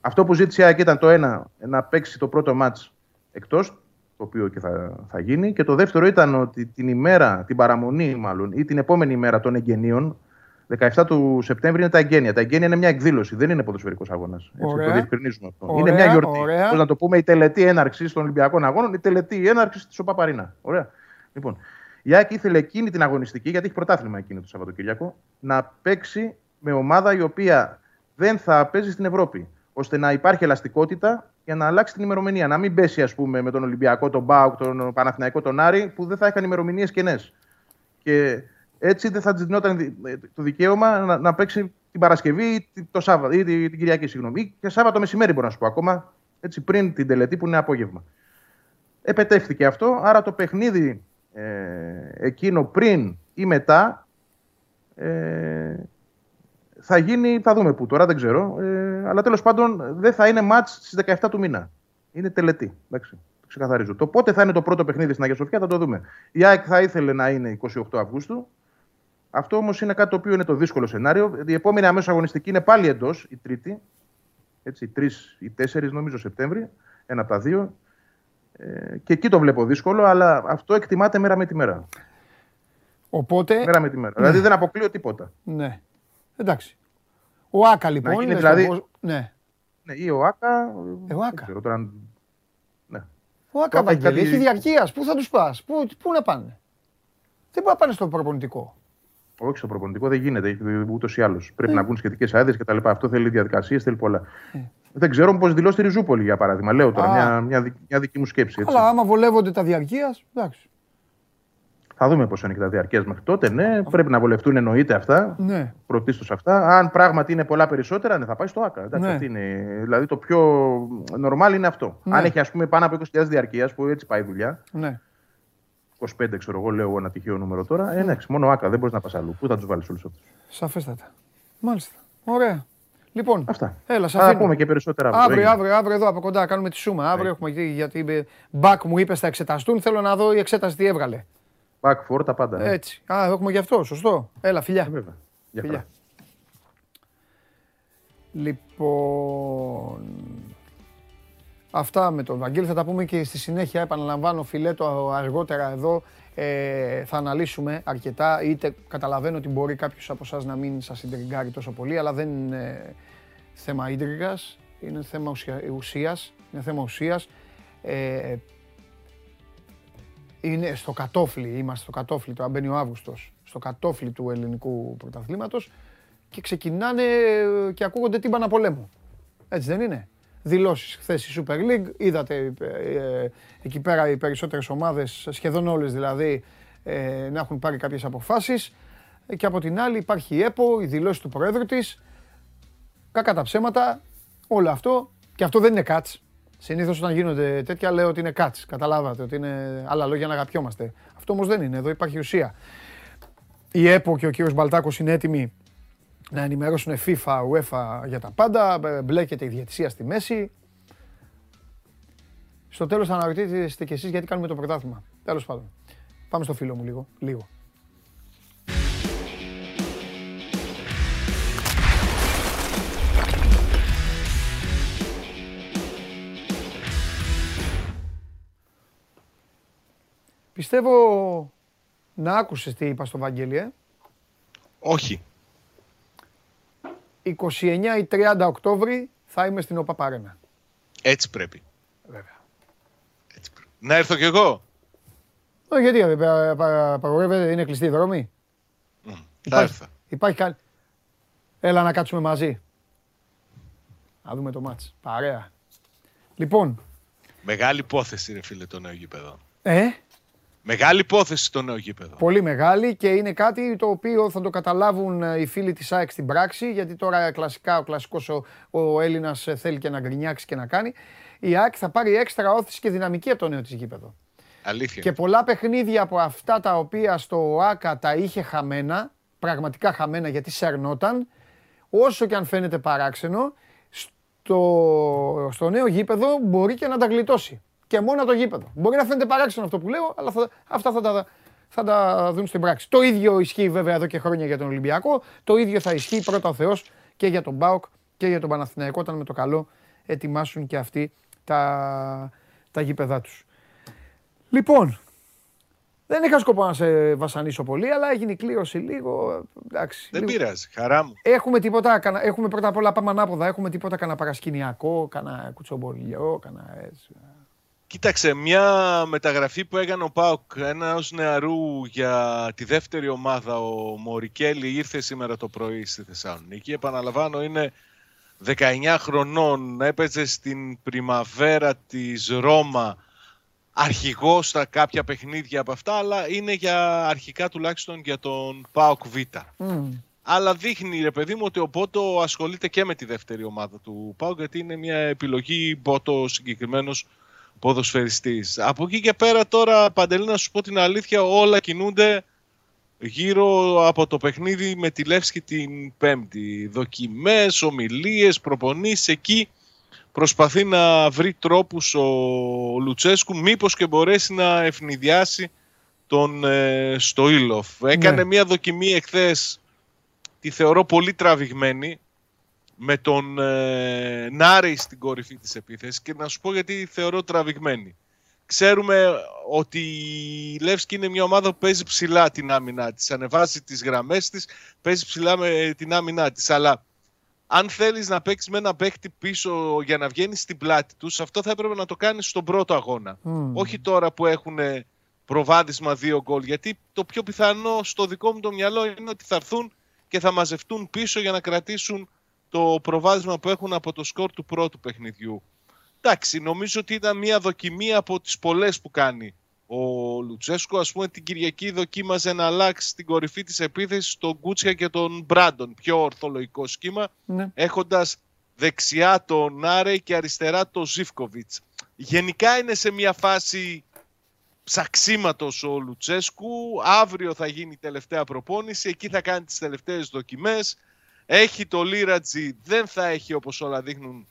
Αυτό που ζήτησε η ΑΕΚ ήταν το ένα, να παίξει το πρώτο μάτς εκτός, το οποίο και θα γίνει. Και το δεύτερο ήταν ότι την παραμονή μάλλον, ή την επόμενη ημέρα των εγγενείων, 17 του Σεπτέμβρη είναι τα εγγένεια. Τα εγγένεια είναι μια εκδήλωση, δεν είναι ποδοσφαιρικός αγώνας. Το διευκρινίζουμε αυτό. Είναι μια γιορτή. Πώς να το πούμε, η τελετή έναρξης των Ολυμπιακών Αγώνων, η τελετή έναρξης της ΟΠΑΠΑΡΗΝΑ. Λοιπόν, η ΑΕΚ ήθελε εκείνη την αγωνιστική, γιατί έχει πρωτάθλημα εκείνη το Σαββατοκύριακο, να παίξει με ομάδα η οποία δεν θα παίζει στην Ευρώπη. Ώστε να υπάρχει ελαστικότητα για να αλλάξει την ημερομηνία. Να μην πέσει, ας πούμε, με τον Ολυμπιακό, τον ΠΑΟΚ, τον Παναθηναϊκό, τον Άρη, που δεν θα είχαν ημερομηνίες κενές. Και έτσι δεν θα της δινόταν το δικαίωμα να παίξει την Παρασκευή το Σάββατο, ή την Κυριακή, συγγνώμη, και Σάββατο μεσημέρι, μπορώ να σου πω ακόμα, έτσι, πριν την τελετή που είναι απόγευμα. Επετεύχθηκε αυτό, άρα το παιχνίδι εκείνο πριν ή μετά θα γίνει, θα δούμε πού τώρα, δεν ξέρω, αλλά τέλος πάντων δεν θα είναι μάτς στις 17 του μήνα. Είναι τελετή, εντάξει, το ξεκαθαρίζω. Το πότε θα είναι το πρώτο παιχνίδι στην Αγία Σοφιά θα το δούμε. Η ΑΕΚ θα ήθελε να είναι 28 Αυγούστου. Αυτό όμως είναι κάτι το οποίο είναι το δύσκολο σενάριο. Η επόμενη αμέσως αγωνιστική είναι πάλι εντός, η Τρίτη, έτσι, 3 ή 4 νομίζω Σεπτέμβρη, ένα από τα δύο. Και εκεί το βλέπω δύσκολο, αλλά αυτό εκτιμάται μέρα με τη μέρα. Οπότε. Μέρα με τη μέρα. Ναι. Δηλαδή δεν αποκλείω τίποτα. Ναι. Εντάξει. Ο Άκα λοιπόν. Να γίνει, δηλαδή. Όπως... Ναι. Ναι. Ή ο Άκα. Ο Άκα. Ξέρω, τώρα... ναι. Ο Άκα Βαγγέλη. Έχει διαρκεία. Πού θα του πα, πού να πάνε. Δεν μπορεί να πάνε στο προπονητικό. Όχι στο προπονητικό, δεν γίνεται. Ούτως ή άλλως. Πρέπει να βγουν σχετικές άδειες κτλ. Αυτό θέλει διαδικασίες, θέλει πολλά. Δεν ξέρω πώς δηλώσει τη Ριζούπολη, για παράδειγμα. Λέω τώρα μια δική μου σκέψη. Έτσι. Αλλά άμα βολεύονται τα διαρκείας, εντάξει. Θα δούμε πώς είναι και τα διαρκείας μέχρι τότε. Ναι, πρέπει να βολευτούν, εννοείται αυτά. Ναι. Πρωτίστως αυτά. Αν πράγματι είναι πολλά περισσότερα, ναι, θα πάει στο ΆΚΑ. Εντάξει, ναι. Αυτή είναι. Δηλαδή το πιο normal είναι αυτό. Ναι. Αν έχει ας πούμε πάνω από 20.000 διαρκείας, που έτσι πάει η δουλειά. Ναι. 25, ξέρω εγώ, λέω ένα τυχαίο νούμερο τώρα. Εντάξει, μόνο ΆΚΑ, δεν μπορεί να πας αλλού. Πού θα τους βάλεις όλους αυτούς. Σαφέστατα. Μάλιστα. Ωραία. Λοιπόν, αυτά. Έλα, θα πούμε και περισσότερα αύριο εδώ από κοντά. Κάνουμε τη σούμα. Αύριο έχουμε, γιατί μπακ μου είπε θα εξεταστούν. Θέλω να δω η εξέταση τι έβγαλε. Μπακ, φορ, τα πάντα. Έτσι. Α, έχουμε γι' αυτό. Σωστό. Έλα, φιλιά. Βέβαια. Φιλιά. Λοιπόν. Αυτά με τον Βαγγέλη. Θα τα πούμε και στη συνέχεια. Επαναλαμβάνω, φιλέτο αργότερα εδώ. Θα αναλύσουμε αρκετά, είτε καταλαβαίνω ότι μπορεί κάποιος από εσάς να μην σας ιντριγκάρει τόσο πολύ, αλλά δεν είναι θέμα ιντριγκας, είναι θέμα ουσίας, είναι στο κατόφλι, είμαστε στο κατόφλι, τώρα μπαίνει ο Αύγουστος, στο κατόφλι του ελληνικού πρωταθλήματος και ξεκινάνε και ακούγονται τύμπανα πολέμου, έτσι δεν είναι. Δηλώσεις χθες στη Super League, είδατε εκεί πέρα οι περισσότερες ομάδες, σχεδόν όλες δηλαδή, να έχουν πάρει κάποιες αποφάσεις. Και από την άλλη υπάρχει η ΕΠΟ, οι δηλώσεις του Προέδρου της, κακά τα ψέματα, όλο αυτό. Και αυτό δεν είναι κάτς. Συνήθως όταν γίνονται τέτοια λέω ότι είναι κάτς, καταλάβατε, ότι είναι άλλα λόγια να αγαπιόμαστε. Αυτό όμως δεν είναι, εδώ υπάρχει ουσία. Η ΕΠΟ και ο κύριος Μπαλτάκος είναι έτοιμοι να ενημερώσουν FIFA, UEFA για τα πάντα, μπλέκεται η διαιτησία στη μέση. Στο τέλος θα αναρωτήσετε κι εσείς γιατί κάνουμε το πρωτάθλημα. Τέλος πάντων. Πάμε στο φίλο μου λίγο. Πιστεύω να άκουσες τι είπα στο Βαγγέλη, Όχι. 29 ή 30 Οκτώβρη θα είμαι στην ΟΠΑΠ Αρένα. Έτσι πρέπει. Βέβαια. Έτσι πρέπει. Να έρθω κι εγώ. Γιατί απαγορεύεται, είναι κλειστή η δρόμη. Θα έρθω. Υπάρχει κάτι. Έλα να κάτσουμε μαζί. Να δούμε το μάτς. Παρέα. Λοιπόν. Μεγάλη υπόθεση ρε φίλε το νέο γήπεδο. Μεγάλη υπόθεση το νέο γήπεδο. Πολύ μεγάλη και είναι κάτι το οποίο θα το καταλάβουν οι φίλοι της ΑΕΚ στην πράξη, γιατί τώρα κλασικά ο κλασικός ο Έλληνας θέλει και να γκρινιάξει και να κάνει. Η ΑΕΚ θα πάρει έξτρα όθηση και δυναμική από το νέο της γήπεδο. Αλήθεια. Και πολλά παιχνίδια από αυτά τα οποία στο ΟΑΚΑ τα είχε χαμένα, πραγματικά χαμένα γιατί σερνόταν, όσο και αν φαίνεται παράξενο, στο νέο γήπεδο μπορεί και να τα γλιτώσει. Και μόνο το γήπεδο. Μπορεί να φαίνεται παράξενο αυτό που λέω, αλλά αυτά θα τα δουν στην πράξη. Το ίδιο ισχύει βέβαια εδώ και χρόνια για τον Ολυμπιακό. Το ίδιο θα ισχύει πρώτα ο Θεός και για τον ΠΑΟΚ και για τον Παναθηναϊκό, όταν με το καλό ετοιμάσουν και αυτοί τα γήπεδά τους. Λοιπόν, δεν είχα σκοπό να σε βασανίσω πολύ, αλλά έγινε κλήρωση λίγο. Εντάξει, δεν πειράζει, χαρά μου. Έχουμε πρώτα απ' όλα πάμε ανάποδα. Έχουμε τίποτα κανένα παρασκηνιακό, κανένα κουτσομπολιό, κανένα έτσι. Κοίταξε, μια μεταγραφή που έκανε ο ΠΑΟΚ, ένας νεαρού για τη δεύτερη ομάδα, ο Μωρικέλη, ήρθε σήμερα το πρωί στη Θεσσαλονίκη. Επαναλαμβάνω, είναι 19 χρονών, έπαιζε στην Πριμαβέρα της Ρώμα, αρχηγός στα κάποια παιχνίδια από αυτά, αλλά είναι για αρχικά τουλάχιστον για τον ΠΑΟΚ Β. αλλά δείχνει, ρε παιδί μου, ότι ο Μπότο ασχολείται και με τη δεύτερη ομάδα του ΠΑΟΚ, γιατί είναι μια επιλογή Μπότο συγκεκριμένος ποδοσφαιριστής. Από εκεί και πέρα τώρα, Παντελή, να σου πω την αλήθεια, όλα κινούνται γύρω από το παιχνίδι με τη Λεύσκη την Πέμπτη. Δοκιμές, ομιλίες, προπονήσεις, εκεί προσπαθεί να βρει τρόπους ο Λουτσέσκου, μήπως και μπορέσει να ευνηδιάσει τον Στοίλοφ. Έκανε μια δοκιμή εχθές, τη θεωρώ πολύ τραβηγμένη, με τον Νάρη στην κορυφή της επίθεσης, και να σου πω γιατί θεωρώ τραβηγμένη. Ξέρουμε ότι η Λεύσκη είναι μια ομάδα που παίζει ψηλά την άμυνά της, ανεβάζει τις γραμμές της, παίζει ψηλά με την άμυνά της, αλλά αν θέλεις να παίξεις με ένα παίκτη πίσω για να βγαίνεις στην πλάτη τους, αυτό θα έπρεπε να το κάνεις στον πρώτο αγώνα. Όχι τώρα που έχουν προβάδισμα 2 γκολ, γιατί το πιο πιθανό στο δικό μου το μυαλό είναι ότι θα έρθουν και θα μαζευτούν πίσω για να κρατήσουν το προβάδισμα που έχουν από το σκορ του πρώτου παιχνιδιού. Εντάξει, νομίζω ότι ήταν μια δοκιμή από τις πολλές που κάνει ο Λουτσέσκο. Ας πούμε, την Κυριακή δοκίμαζε να αλλάξει στην κορυφή της επίθεσης τον Γκούτσια και τον Μπράντον. Πιο ορθολογικό σχήμα, έχοντας δεξιά τον Άρε και αριστερά τον Ζίφκοβιτς. Γενικά είναι σε μια φάση ψαξίματος ο Λουτσέσκου. Αύριο θα γίνει η τελευταία προπόνηση, εκεί θα κάνει τις τελευταίες δοκιμές. Έχει το Λίρατζι, δεν θα έχει, όπως όλα δείχνουν,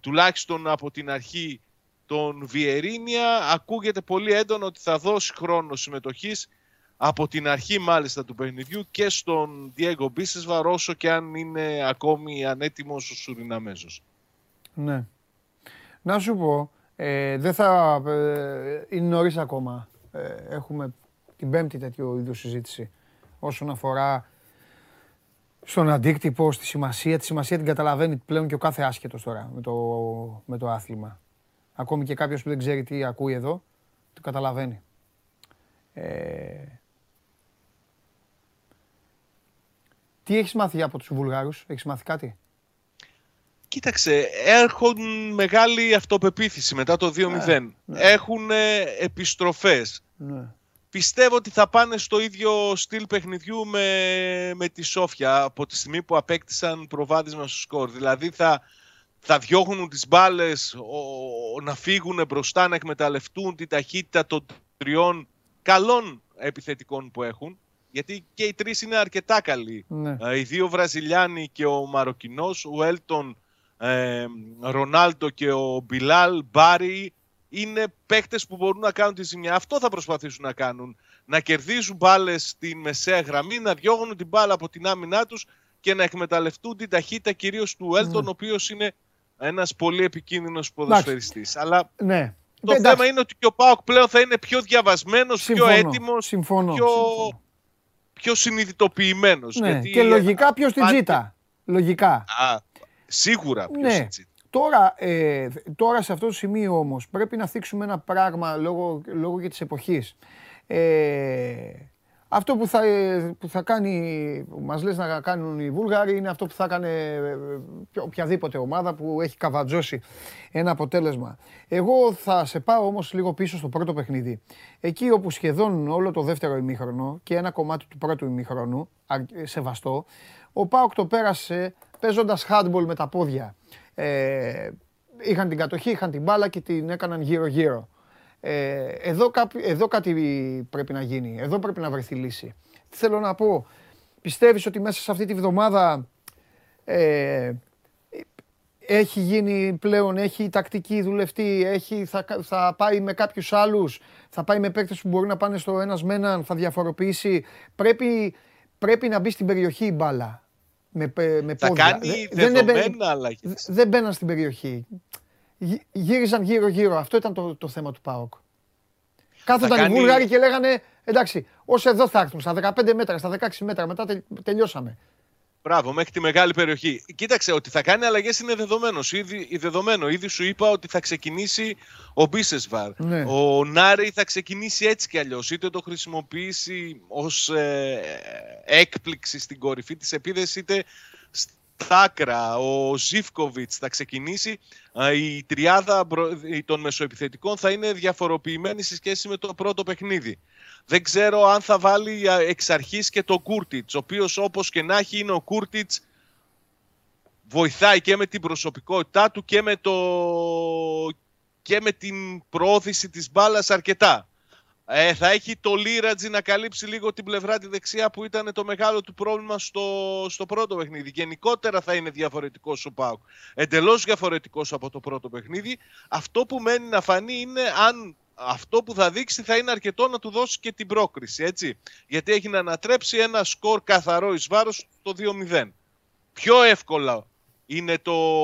τουλάχιστον από την αρχή, τον Βιερίνια. Ακούγεται πολύ έντονο ότι θα δώσει χρόνο συμμετοχής από την αρχή μάλιστα του παιχνιδιού και στον Διέγκο Μπίσεσβα, όσο και αν είναι ακόμη ανέτοιμος ο Σουριναμέζος. Ναι. Να σου πω, δεν θα... είναι νωρίς ακόμα. Έχουμε την Πέμπτη τέτοιου είδους συζήτηση όσον αφορά στον αντίκτυπο, στη σημασία. Τη σημασία την καταλαβαίνει πλέον και ο κάθε άσχετος τώρα με το άθλημα. Ακόμη και κάποιος που δεν ξέρει τι ακούει εδώ, το καταλαβαίνει. Τι έχεις μάθει από τους Βουλγάρους, έχεις μάθει κάτι? Κοίταξε, έρχονται μεγάλη αυτοπεποίθηση μετά το 2-0. Έχουν επιστροφές. Πιστεύω ότι θα πάνε στο ίδιο στυλ παιχνιδιού με τη Σόφια από τη στιγμή που απέκτησαν προβάδισμα στο σκορ. Δηλαδή θα διώχνουν τις μπάλες, να φύγουν μπροστά, να εκμεταλλευτούν την ταχύτητα των τριών καλών επιθετικών που έχουν. Γιατί και οι τρεις είναι αρκετά καλοί. Οι δύο Βραζιλιάνοι και ο Μαροκινός, ο Έλτον, Ρονάλντο και ο Μπιλάλ Μπάρι, είναι παίκτες που μπορούν να κάνουν τη ζημιά. Αυτό θα προσπαθήσουν να κάνουν. Να κερδίζουν μπάλες στη μεσαία γραμμή, να διώγουν την μπάλα από την άμυνά τους και να εκμεταλλευτούν την ταχύτητα κυρίως του Έλτον, ο οποίος είναι ένας πολύ επικίνδυνος ποδοσφαιριστής. Αλλά το θέμα είναι ότι και ο ΠΑΟΚ πλέον θα είναι πιο διαβασμένος, πιο έτοιμος, πιο συνειδητοποιημένος. Και λογικά πιο στην τσίτα. Λογικά. Σίγουρα πιο στην τσίτα. Τώρα σε αυτό το σημείο όμως πρέπει να θίξουμε ένα πράγμα λόγω και της εποχής. Αυτό που θα κάνει, που μας λες να κάνουν οι Βούλγαροι, είναι αυτό που θα κάνει οποιαδήποτε ομάδα που έχει καβατζώσει ένα αποτέλεσμα. Εγώ θα σε πάω όμως λίγο πίσω στο πρώτο παιχνίδι. Εκεί όπου σχεδόν όλο το δεύτερο ημίχρονο και ένα κομμάτι του πρώτου ημίχρονου, σεβαστό, ο ΠΑΟΚ το πέρασε παίζοντας handball με τα πόδια. Είχαν την κατοχή, είχαν την μπάλα και την έκαναν γύρω-γύρω. Εδώ κάτι πρέπει να γίνει, εδώ πρέπει να βρεθεί λύση. Τι θέλω να πω, πιστεύεις ότι μέσα σε αυτή τη βδομάδα έχει γίνει πλέον, έχει η τακτική δουλευτή, θα πάει με κάποιους άλλους, θα πάει με παίκτες που μπορεί να πάνε στο ένας με έναν, θα διαφοροποιήσει, πρέπει να μπει στην περιοχή η μπάλα. Με θα πόδια. Κάνει δεδομένα αλλαγές. Δεν μπαίναν στην περιοχή. Γύριζαν γύρω-γύρω. Αυτό ήταν το θέμα του ΠΑΟΚ. Κάθονταν οι Βούλγαροι και λέγανε, εντάξει, όσο εδώ θα έρθουν, στα 15 μέτρα, στα 16 μέτρα, μετά τελειώσαμε. Μπράβο, μέχρι τη μεγάλη περιοχή. Κοίταξε, ότι θα κάνει αλλαγές είναι δεδομένο. Ήδη σου είπα ότι θα ξεκινήσει ο Μπίσεσβαρ. Ο Νάρη θα ξεκινήσει έτσι κι αλλιώς. Είτε το χρησιμοποιήσει ως έκπληξη στην κορυφή της επίδεσης, είτε Τάκρα, ο Ζίφκοβιτς θα ξεκινήσει, η τριάδα των μεσοεπιθετικών θα είναι διαφοροποιημένη σε σχέση με το πρώτο παιχνίδι. Δεν ξέρω αν θα βάλει εξ αρχής και τον Κούρτιτς, ο οποίος όπως και να έχει είναι ο Κούρτιτς, βοηθάει και με την προσωπικότητά του και με την προώθηση της μπάλας αρκετά. Θα έχει το Λίρατζι να καλύψει λίγο την πλευρά τη δεξιά που ήταν το μεγάλο του πρόβλημα στο πρώτο παιχνίδι. Γενικότερα θα είναι διαφορετικός ο ΠΑΟΚ. Εντελώς διαφορετικός από το πρώτο παιχνίδι. Αυτό που μένει να φανεί είναι αν αυτό που θα δείξει θα είναι αρκετό να του δώσει και την πρόκριση. Έτσι. Γιατί έχει να ανατρέψει ένα σκορ καθαρό εις βάρος το 2-0. Πιο εύκολα είναι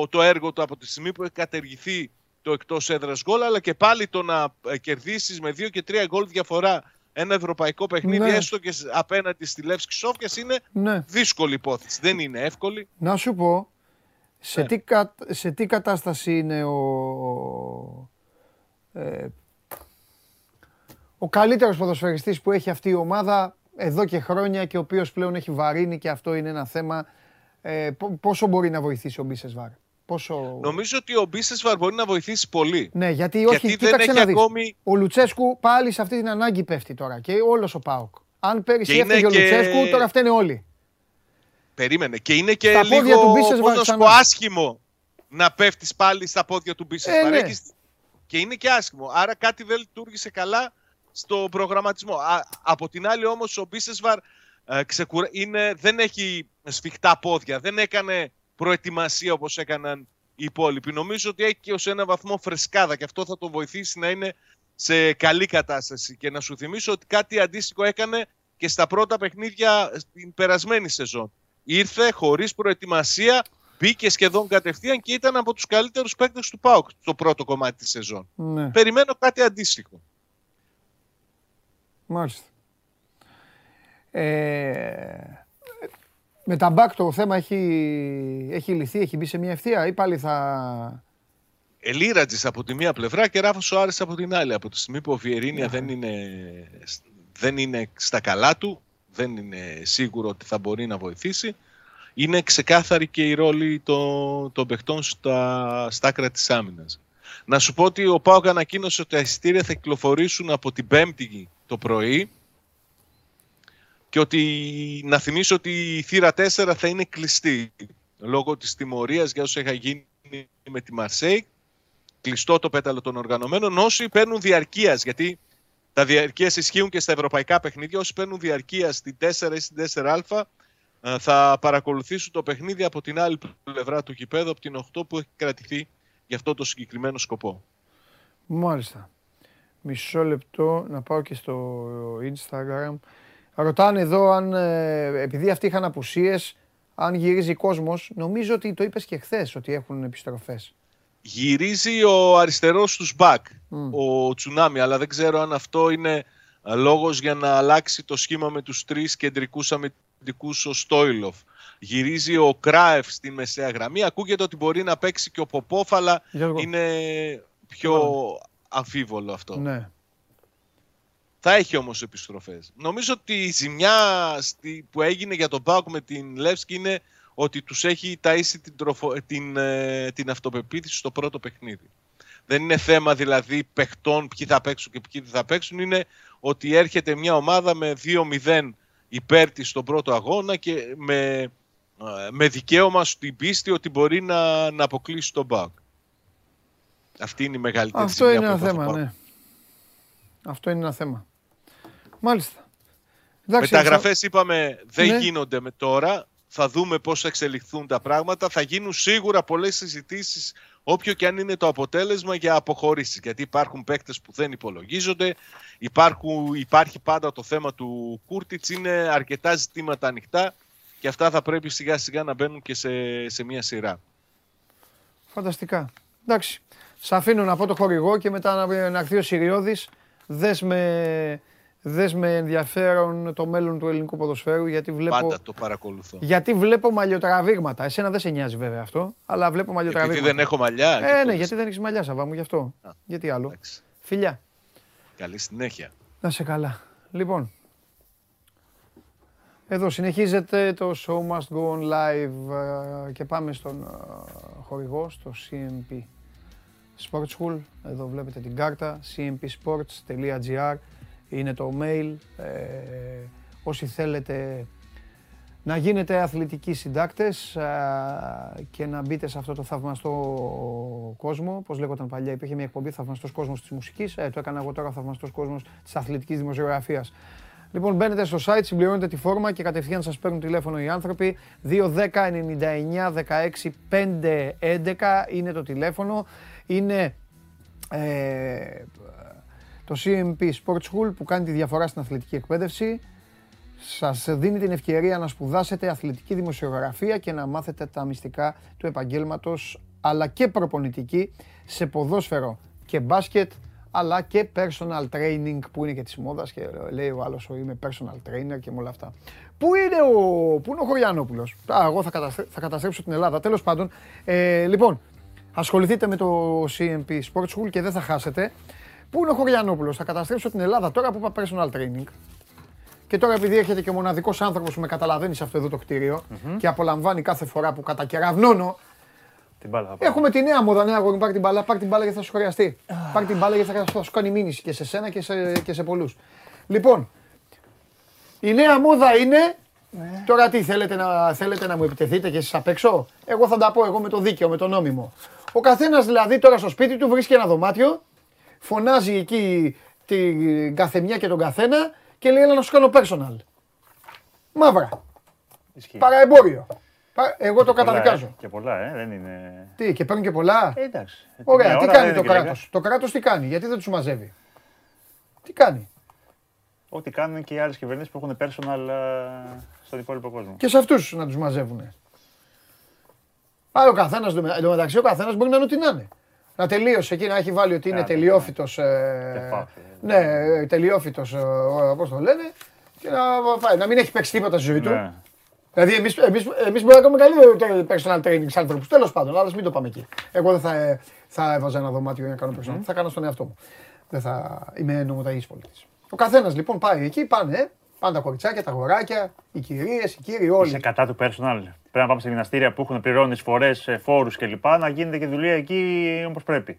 το έργο του από τη στιγμή που έχει κατεργηθεί το εκτός έδρας γκολ, αλλά και πάλι το να κερδίσεις με 2 και 3 γκολ διαφορά ένα ευρωπαϊκό παιχνίδι, ναι, έστω και απέναντι στη Λεύσκη Σόφιας, είναι, ναι, δύσκολη υπόθεση. Δεν είναι εύκολη. Να σου πω, σε τι κατάσταση είναι ο καλύτερος ποδοσφαιριστής που έχει αυτή η ομάδα εδώ και χρόνια και ο οποίος πλέον έχει βαρύνει, και αυτό είναι ένα θέμα. Πόσο μπορεί να βοηθήσει ο Μπίσεσβάρ? Πόσο... Νομίζω ότι ο Μπίσεσβαρ μπορεί να βοηθήσει πολύ. Ναι, γιατί όχι, γιατί κοίταξε να δεις. Ακόμη... Ο Λουτσέσκου πάλι σε αυτή την ανάγκη πέφτει τώρα και όλος ο ΠΑΟΚ. Αν πέρυσι έφταιγε και... ο Λουτσέσκου, τώρα φταίνε όλοι. Περίμενε. Και είναι και στα λίγο του άσχημο να πέφτεις πάλι στα πόδια του Μπίσεσβαρ. Ναι. Και είναι και άσχημο. Άρα κάτι δεν λειτουργήσε καλά στο προγραμματισμό. Από την άλλη όμως ο Μπίσεσβαρ δεν έχει σφιχτά πόδια, δεν έκανε προετοιμασία όπως έκαναν οι υπόλοιποι. Νομίζω ότι έχει και ως ένα βαθμό φρεσκάδα και αυτό θα το βοηθήσει να είναι σε καλή κατάσταση. Και να σου θυμίσω ότι κάτι αντίστοιχο έκανε και στα πρώτα παιχνίδια την περασμένη σεζόν. Ήρθε χωρίς προετοιμασία, μπήκε σχεδόν κατευθείαν και ήταν από τους καλύτερους παίκτες του ΠΑΟΚ το πρώτο κομμάτι της σεζόν. Ναι. Περιμένω κάτι αντίστοιχο. Μάλιστα. Με τα back το θέμα έχει λυθεί, έχει μπει σε μια ευθεία ή πάλι θα... Λίρατζης από τη μία πλευρά και Ράφος ο Άρης από την άλλη. Από τη στιγμή που ο Βιερίνια δεν είναι στα καλά του, δεν είναι σίγουρο ότι θα μπορεί να βοηθήσει. Είναι ξεκάθαρη και η ρόλη των παιχτών στα άκρα της άμυνας. Να σου πω ότι ο ΠΑΟΚ ανακοίνωσε ότι τα εισιτήρια θα κυκλοφορήσουν από την 5η το πρωί. Και να θυμίσω ότι η θύρα 4 θα είναι κλειστή λόγω της τιμωρίας για όσο είχα γίνει με τη Μαρσέη. Κλειστό το πέταλο των οργανωμένων. Όσοι παίρνουν διαρκείας, γιατί τα διαρκείας ισχύουν και στα ευρωπαϊκά παιχνίδια, όσοι παίρνουν διαρκείας στην 4 ή στην 4α θα παρακολουθήσουν το παιχνίδι από την άλλη πλευρά του γηπέδου, από την 8 που έχει κρατηθεί για αυτό το συγκεκριμένο σκοπό. Μάλιστα. Μισό λεπτό να πάω και στο Instagram. Ρωτάνε εδώ αν, επειδή αυτοί είχαν απουσίες, αν γυρίζει κόσμος. Νομίζω ότι το είπες και χθες ότι έχουν επιστροφές. Γυρίζει ο αριστερός στους μπακ, ο Τσουνάμι, αλλά δεν ξέρω αν αυτό είναι λόγος για να αλλάξει το σχήμα με τους τρεις κεντρικούς αμυντικούς ο Στόιλοφ. Γυρίζει ο Κράεφ στη μεσαία γραμμή. Ακούγεται ότι μπορεί να παίξει και ο Ποπόφ, αλλά είναι πιο αμφίβολο αυτό. Ναι. Θα έχει όμως επιστροφές. Νομίζω ότι η ζημιά που έγινε για τον ΠΑΟΚ με την Λεύσκη είναι ότι τους έχει ταΐσει την αυτοπεποίθηση στο πρώτο παιχνίδι. Δεν είναι θέμα δηλαδή παιχτών, ποιοι θα παίξουν και ποιοι δεν θα παίξουν. Είναι ότι έρχεται μια ομάδα με 2-0 υπέρ της στον πρώτο αγώνα και με δικαίωμα στην πίστη ότι μπορεί να αποκλείσει τον ΠΑΟΚ. Αυτή είναι η μεγαλύτερη ζημιά. Αυτό είναι ένα θέμα, ναι. Αυτό είναι ένα θέμα. Μάλιστα. Μεταγραφές είπαμε δεν γίνονται με τώρα. Θα δούμε πώς θα εξελιχθούν τα πράγματα. Θα γίνουν σίγουρα πολλές συζητήσεις, όποιο και αν είναι το αποτέλεσμα, για αποχωρήσεις. Γιατί υπάρχουν παίκτες που δεν υπολογίζονται. Υπάρχει πάντα το θέμα του Κούρτιτς. Είναι αρκετά ζητήματα ανοιχτά και αυτά θα πρέπει σιγά σιγά να μπαίνουν και σε μια σειρά. Φανταστικά. Εντάξει. Σ' αφήνω να πω το χορηγό και μετά να έρθει ο Συριώδης. Δες με ενδιαφέρον το μέλλον του ελληνικού ποδοσφαίρου, γιατί βλέπω... Πάντα το παρακολουθώ. Γιατί βλέπω μαλλιοτραβήγματα. Εσένα δεν σε νοιάζει βέβαια αυτό, αλλά βλέπω μαλλιοτραβήγματα. Γιατί δεν έχω μαλλιά. Ναι, γιατί δεν έχεις μαλλιά, Σαββά μου, γι' αυτό. Γιατί άλλο. Εντάξει. Φιλιά. Καλή συνέχεια. Να σε καλά. Λοιπόν, Εδώ συνεχίζεται το Show Must Go On Live και πάμε στον χορηγό, στο CMP Sports School. Εδώ βλέπετε την κάρτα, cmpsports.gr είναι το mail. Όσοι θέλετε να γίνετε αθλητικοί συντάκτες και να μπείτε σε αυτό το θαυμαστό κόσμο, όπως λέγονταν παλιά, υπήρχε μια εκπομπή «Θαυμαστός κόσμος της μουσικής», το έκανα εγώ τώρα «Θαυμαστός κόσμος της αθλητικής δημοσιογραφίας». Λοιπόν, μπαίνετε στο site, συμπληρώνετε τη φόρμα και κατευθείαν σας παίρνουν τηλέφωνο οι άνθρωποι. 210-99-16-511 είναι το τηλέφωνο. Είναι το CMP Sports School που κάνει τη διαφορά στην αθλητική εκπαίδευση. Σας δίνει την ευκαιρία να σπουδάσετε αθλητική δημοσιογραφία και να μάθετε τα μυστικά του επαγγέλματος, αλλά και προπονητική σε ποδόσφαιρο και μπάσκετ, αλλά και personal training που είναι και της μόδας και λέει ο άλλος είμαι personal trainer και με όλα αυτά. Πού είναι ο Χωριανόπουλος? Εγώ θα καταστρέψω την Ελλάδα. Τέλος πάντων, λοιπόν, ασχοληθείτε με το CMP Sports School και δεν θα χάσετε. Πού είναι ο Χωριανόπουλος? Θα καταστρέψω την Ελλάδα τώρα που είπα personal training. Και τώρα επειδή έχετε και ο μοναδικός άνθρωπος που με καταλαβαίνει σε αυτό εδώ το κτίριο και απολαμβάνει κάθε φορά που κατακεραυνώνω, έχουμε τη νέα μόδα, νέα αγόρι, πάρ' την μπάλα, πάρ' την μπάλα γιατί θα σου χρειαστεί. Πάρ' την μπάλα γιατί θα σου κάνει μήνυση και σε σένα και σε πολλούς. Λοιπόν, η νέα μόδα είναι, τώρα τι θέλετε να μου επιτεθείτε και εσείς απ' έξω? Εγώ θα τα πω, εγώ με το δίκαιο, με το νόμιμο. Ο καθένας δηλαδή τώρα στο σπίτι του βρίσκει ένα δωμάτιο, φωνάζει εκεί την καθεμιά και τον καθένα και λέει έλα να σου κάνω personal. Μαύρα. Παραεμπόριο. Εγώ το καταδικάζω. Και πολλά, δεν είναι. Τι, και παίρνουν και πολλά. Εντάξει. Ωραία, τι κάνει το κράτος? Το κράτος τι κάνει, γιατί δεν τους μαζεύει? Τι κάνει? Ό,τι κάνουν και οι άλλες κυβερνήσεις που έχουν personal στον υπόλοιπο κόσμο. Και σε αυτούς να τους μαζεύουν. Άρα ο καθένας, εν τω μεταξύ ο καθένας μπορεί να είναι ό,τι να είναι. Να τελείωσε εκεί, να έχει βάλει ότι είναι τελειόφυτος. Ναι, τελειόφυτος, όπως το λένε. Και να μην έχει παίξει τίποτα στη ζωή του. Δηλαδή, εμείς μπορούμε να κάνουμε καλύτερο personal training σε ανθρώπους. Τέλος πάντων, αλλά μην το πάμε εκεί. Εγώ δεν θα έβαζα ένα δωμάτιο για να κάνω personal. Θα κάνω στον εαυτό μου. Δεν θα είμαι νομοταγής πολίτης. Ο καθένας λοιπόν πάει εκεί, πάνε τα κοριτσάκια, τα αγοράκια, οι κυρίες, οι κύριοι, όλοι. Είσαι κατά του personal? Πρέπει να πάμε σε γυμναστήρια που έχουν πληρώνει εισφορές, φόρους κλπ. Να γίνεται και δουλεία εκεί όπως πρέπει.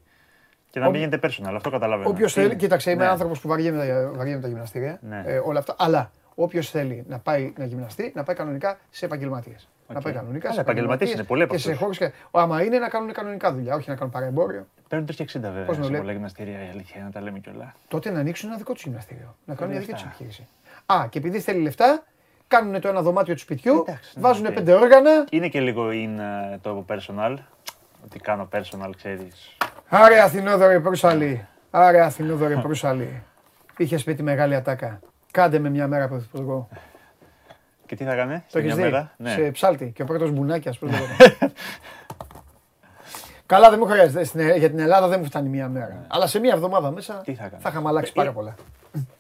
Και να μην γίνεται personal. Αυτό καταλαβαίνω. Όποιος θέλει, κοίταξε, είμαι άνθρωπος που βαριέμαι τα γυμναστήρια. Όλα αυτά. Αλλά. Όποιος θέλει να πάει να γυμναστεί, να πάει κανονικά σε επαγγελματίες. Να πάει κανονικά σε επαγγελματίες. Είναι πολλές και σε χώρες. Άμα είναι να κάνουν κανονικά δουλειά, όχι να κάνουν παραεμπόριο. Παίρνουν 3,60 βέβαια. Πώς πολλά γυμναστήρια, η αλήθεια, να τα λέμε κιόλα. Τότε να ανοίξουν ένα δικό τους γυμναστήριο. Να κάνουν μια δική τους επιχείρηση. Α, και επειδή θέλει λεφτά, κάνουν το ένα δωμάτιο του σπιτιού, βάζουν 5 όργανα. Είναι και λίγο είναι το personal. Ότι κάνω personal, ξέρεις. Άρε Αθηνόδωρε Προυσαλή. Άρε Αθηνόδωρε Προυσαλή. Είχες πει τη μεγάλη ατάκα. Κάντε με μια μέρα πρωθυπουργό. Και τι θα κάνει? Το έχεις δει, σε ψάλτη και ο πρώτος μπουνάκι ας πούμε. Καλά, δεν μου χρειάζεται, για την Ελλάδα δεν μου φτάνει μια μέρα. Αλλά σε μια εβδομάδα μέσα θα είχαμε αλλάξει πάρα πολλά.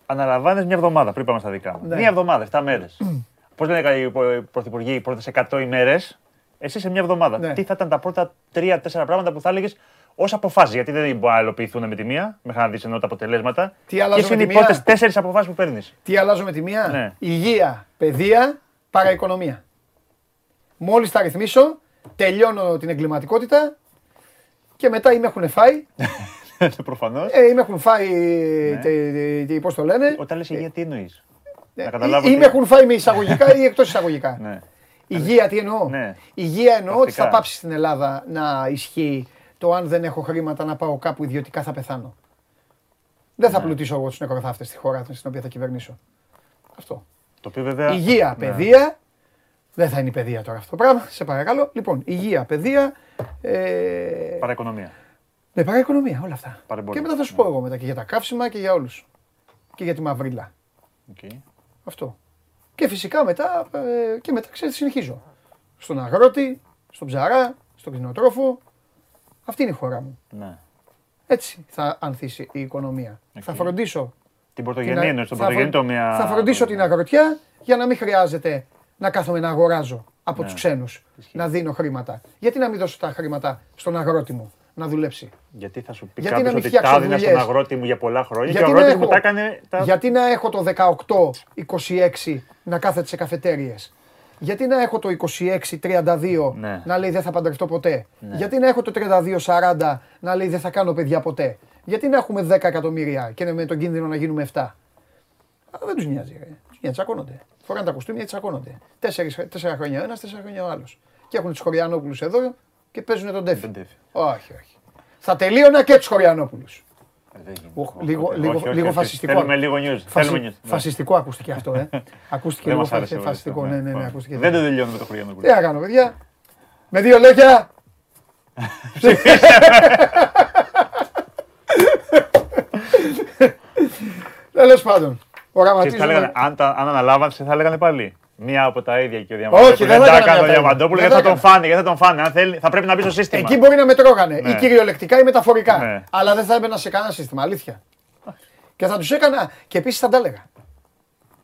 Αναλαμβάνεις μια εβδομάδα, πριν πάμε στα δικά μου. Μια εβδομάδα, 7 μέρες. Πώς λένε οι πρωθυπουργοί, οι πρώτες 100 ημέρες, εσύ σε μια εβδομάδα. Τι θα ήταν τα πρώτα 3-4 πράγματα που θα έλεγες? Όσα αποφάσεις, γιατί δεν μπορεί να υλοποιηθούν με τη μία, με χάνει τα αποτελέσματα. Ποιες είναι οι πρώτες 4 αποφάσεις που παίρνεις? Τι αλλάζω με τη μία? Ναι. Υγεία, παιδεία, παραοικονομία. Μόλις τα ρυθμίσω, τελειώνω την εγκληματικότητα και μετά ή με έχουν φάει. Προφανώς. Ή με έχουν φάει. Πώς το λένε. Όταν λες υγεία, τι εννοείς? Ή με έχουν φάει με εισαγωγικά ή εκτός εισαγωγικά. Ναι. Υγεία, τι εννοώ? Ναι. Υγεία εννοώ ότι θα πάψει στην Ελλάδα να ισχύει. Το αν δεν έχω χρήματα να πάω κάπου ιδιωτικά θα πεθάνω. Δεν θα πλουτίσω εγώ τους νεκροθάφτες στη χώρα στην οποία θα κυβερνήσω. Αυτό. Το οποίο βέβαια. Υγεία, παιδεία. Δεν θα είναι η παιδεία τώρα αυτό το πράγμα, σε παρακαλώ. Λοιπόν, υγεία, παιδεία. Παραοικονομία. Ναι, παραοικονομία, όλα αυτά. Και μετά θα σου πω εγώ μετά και για τα καύσιμα και για όλους. Και για τη μαυρίλα. Αυτό. Και φυσικά μετά, ξέρετε, συνεχίζω. Στον αγρότη, στον ψαρά, στον κτηνοτρόφο. Αυτή είναι η χώρα μου. Ναι. Έτσι θα ανθίσει η οικονομία. Θα φροντίσω την πρωτογενή τομέα. Θα φροντίσω την αγροτιά για να μην χρειάζεται να κάθομαι να αγοράζω από τους ξένους, να δίνω χρήματα. Γιατί να μην δώσω τα χρήματα στον αγρότη μου, να δουλέψει. Γιατί θα σου πει κάποιος ότι τα έδινα στον αγρότη μου για πολλά χρόνια και ο αγρότης μου τα έκανε... Γιατί να έχω το 18-26 να κάθεται σε καφετέριες. Γιατί να έχω το 26-32 να λέει δεν θα παντρευτώ ποτέ. Γιατί να έχω το 32-40 να λέει δεν θα κάνω παιδιά ποτέ. Γιατί να έχουμε 10 εκατομμύρια και με τον κίνδυνο να γίνουμε 7. Αλλά δεν τους νοιάζει. Τους τσακώνονται. Φοράνε τα κουστούμια και τσακώνονται. 4 χρόνια ο ένας, 4 χρόνια ο άλλος. Και έχουν τους Χωριανόπουλους εδώ και παίζουν τον τέφι. Όχι, όχι. Θα τελείωνα και τους Χωριανόπουλους. Λίγο φασιστικό. Θέλουμε λίγο news. Φασιστικό ακούστηκε αυτό. Ακούστηκε λίγο φασιστικό. Δεν το τελειώνουμε το Χωριανόπουλο. Τι να κάνω, παιδιά. Με δύο λόγια. Τέλος πάντων. Αν αναλάβανε, θα έλεγανε πάλι. Μία από τα ίδια και ο Διαμαντόπουλος. Όχι, δεν θα έκανε ο Διαμαντόπουλος, γιατί θα τον φάνε. Αν θέλει, θα πρέπει να μπει στο σύστημα. Εκεί μπορεί να με τρώγανε, ή κυριολεκτικά ή μεταφορικά. Ναι. Αλλά δεν θα έμπαινα σε κανένα σύστημα, αλήθεια. Και θα τους έκανα, και επίσης θα τα έλεγα.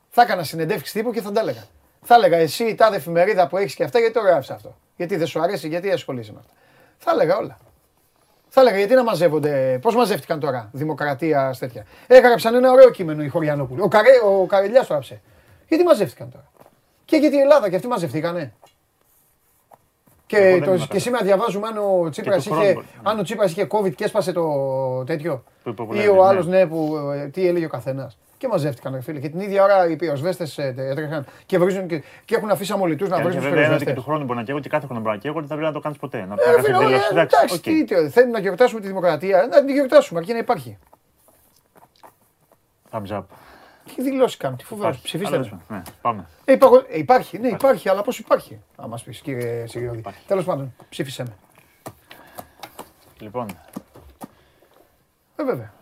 Θα έκανα συνεντεύξεις τύπου και θα τα έλεγα. Θα έλεγα εσύ η τάδε εφημερίδα που έχεις και αυτά, γιατί το γράφεις αυτό. Γιατί δεν σου αρέσει, γιατί ασχολείσαι με αυτά. Θα έλεγα όλα. Θα έλεγα γιατί να μαζεύονται, πώς μαζεύτηκαν τώρα, δημοκρατία, τέτοια. Έγραψαν ένα ωραίο κείμενο οι Χωριανόπουλοι. Ο Καρελιάς το έγραψε. Γιατί μαζεύτηκαν τώρα. Και γιατί η Ελλάδα και αυτοί μαζευτήκανε. Και σήμερα διαβάζουμε αν ο Τσίπρας είχε COVID και έσπασε το τέτοιο. Ή ο άλλος, ναι, που τι έλεγε ο καθένας. Και μαζεύτηκαν, φίλε. Και την ίδια ώρα οι πυροσβέστες έτρεχαν και βρίζουν και έχουν αφήσει αμολυτούς να βρίζουν τους πυροσβέστες. Και του χρόνου μπορεί να καίγονται, κάθε χρόνο μπορεί να καίγονται, δεν θα πρέπει να το κάνεις ποτέ. Εντάξει, θέλουμε να γιορτάσουμε τη δημοκρατία. Να την γιορτάσουμε, αρκεί να υπάρχει. Thumbs up. Τι δηλώσει κάνει, τι φοβερό. Ψηφίστε. Ναι, πάμε. Υπάρχει, ναι, υπάρχει, αλλά πώς υπάρχει. Αν μας πεις, κύριε Σιγιώδη. Τέλος πάντων, ψήφισε με. Λοιπόν. Βέβαια.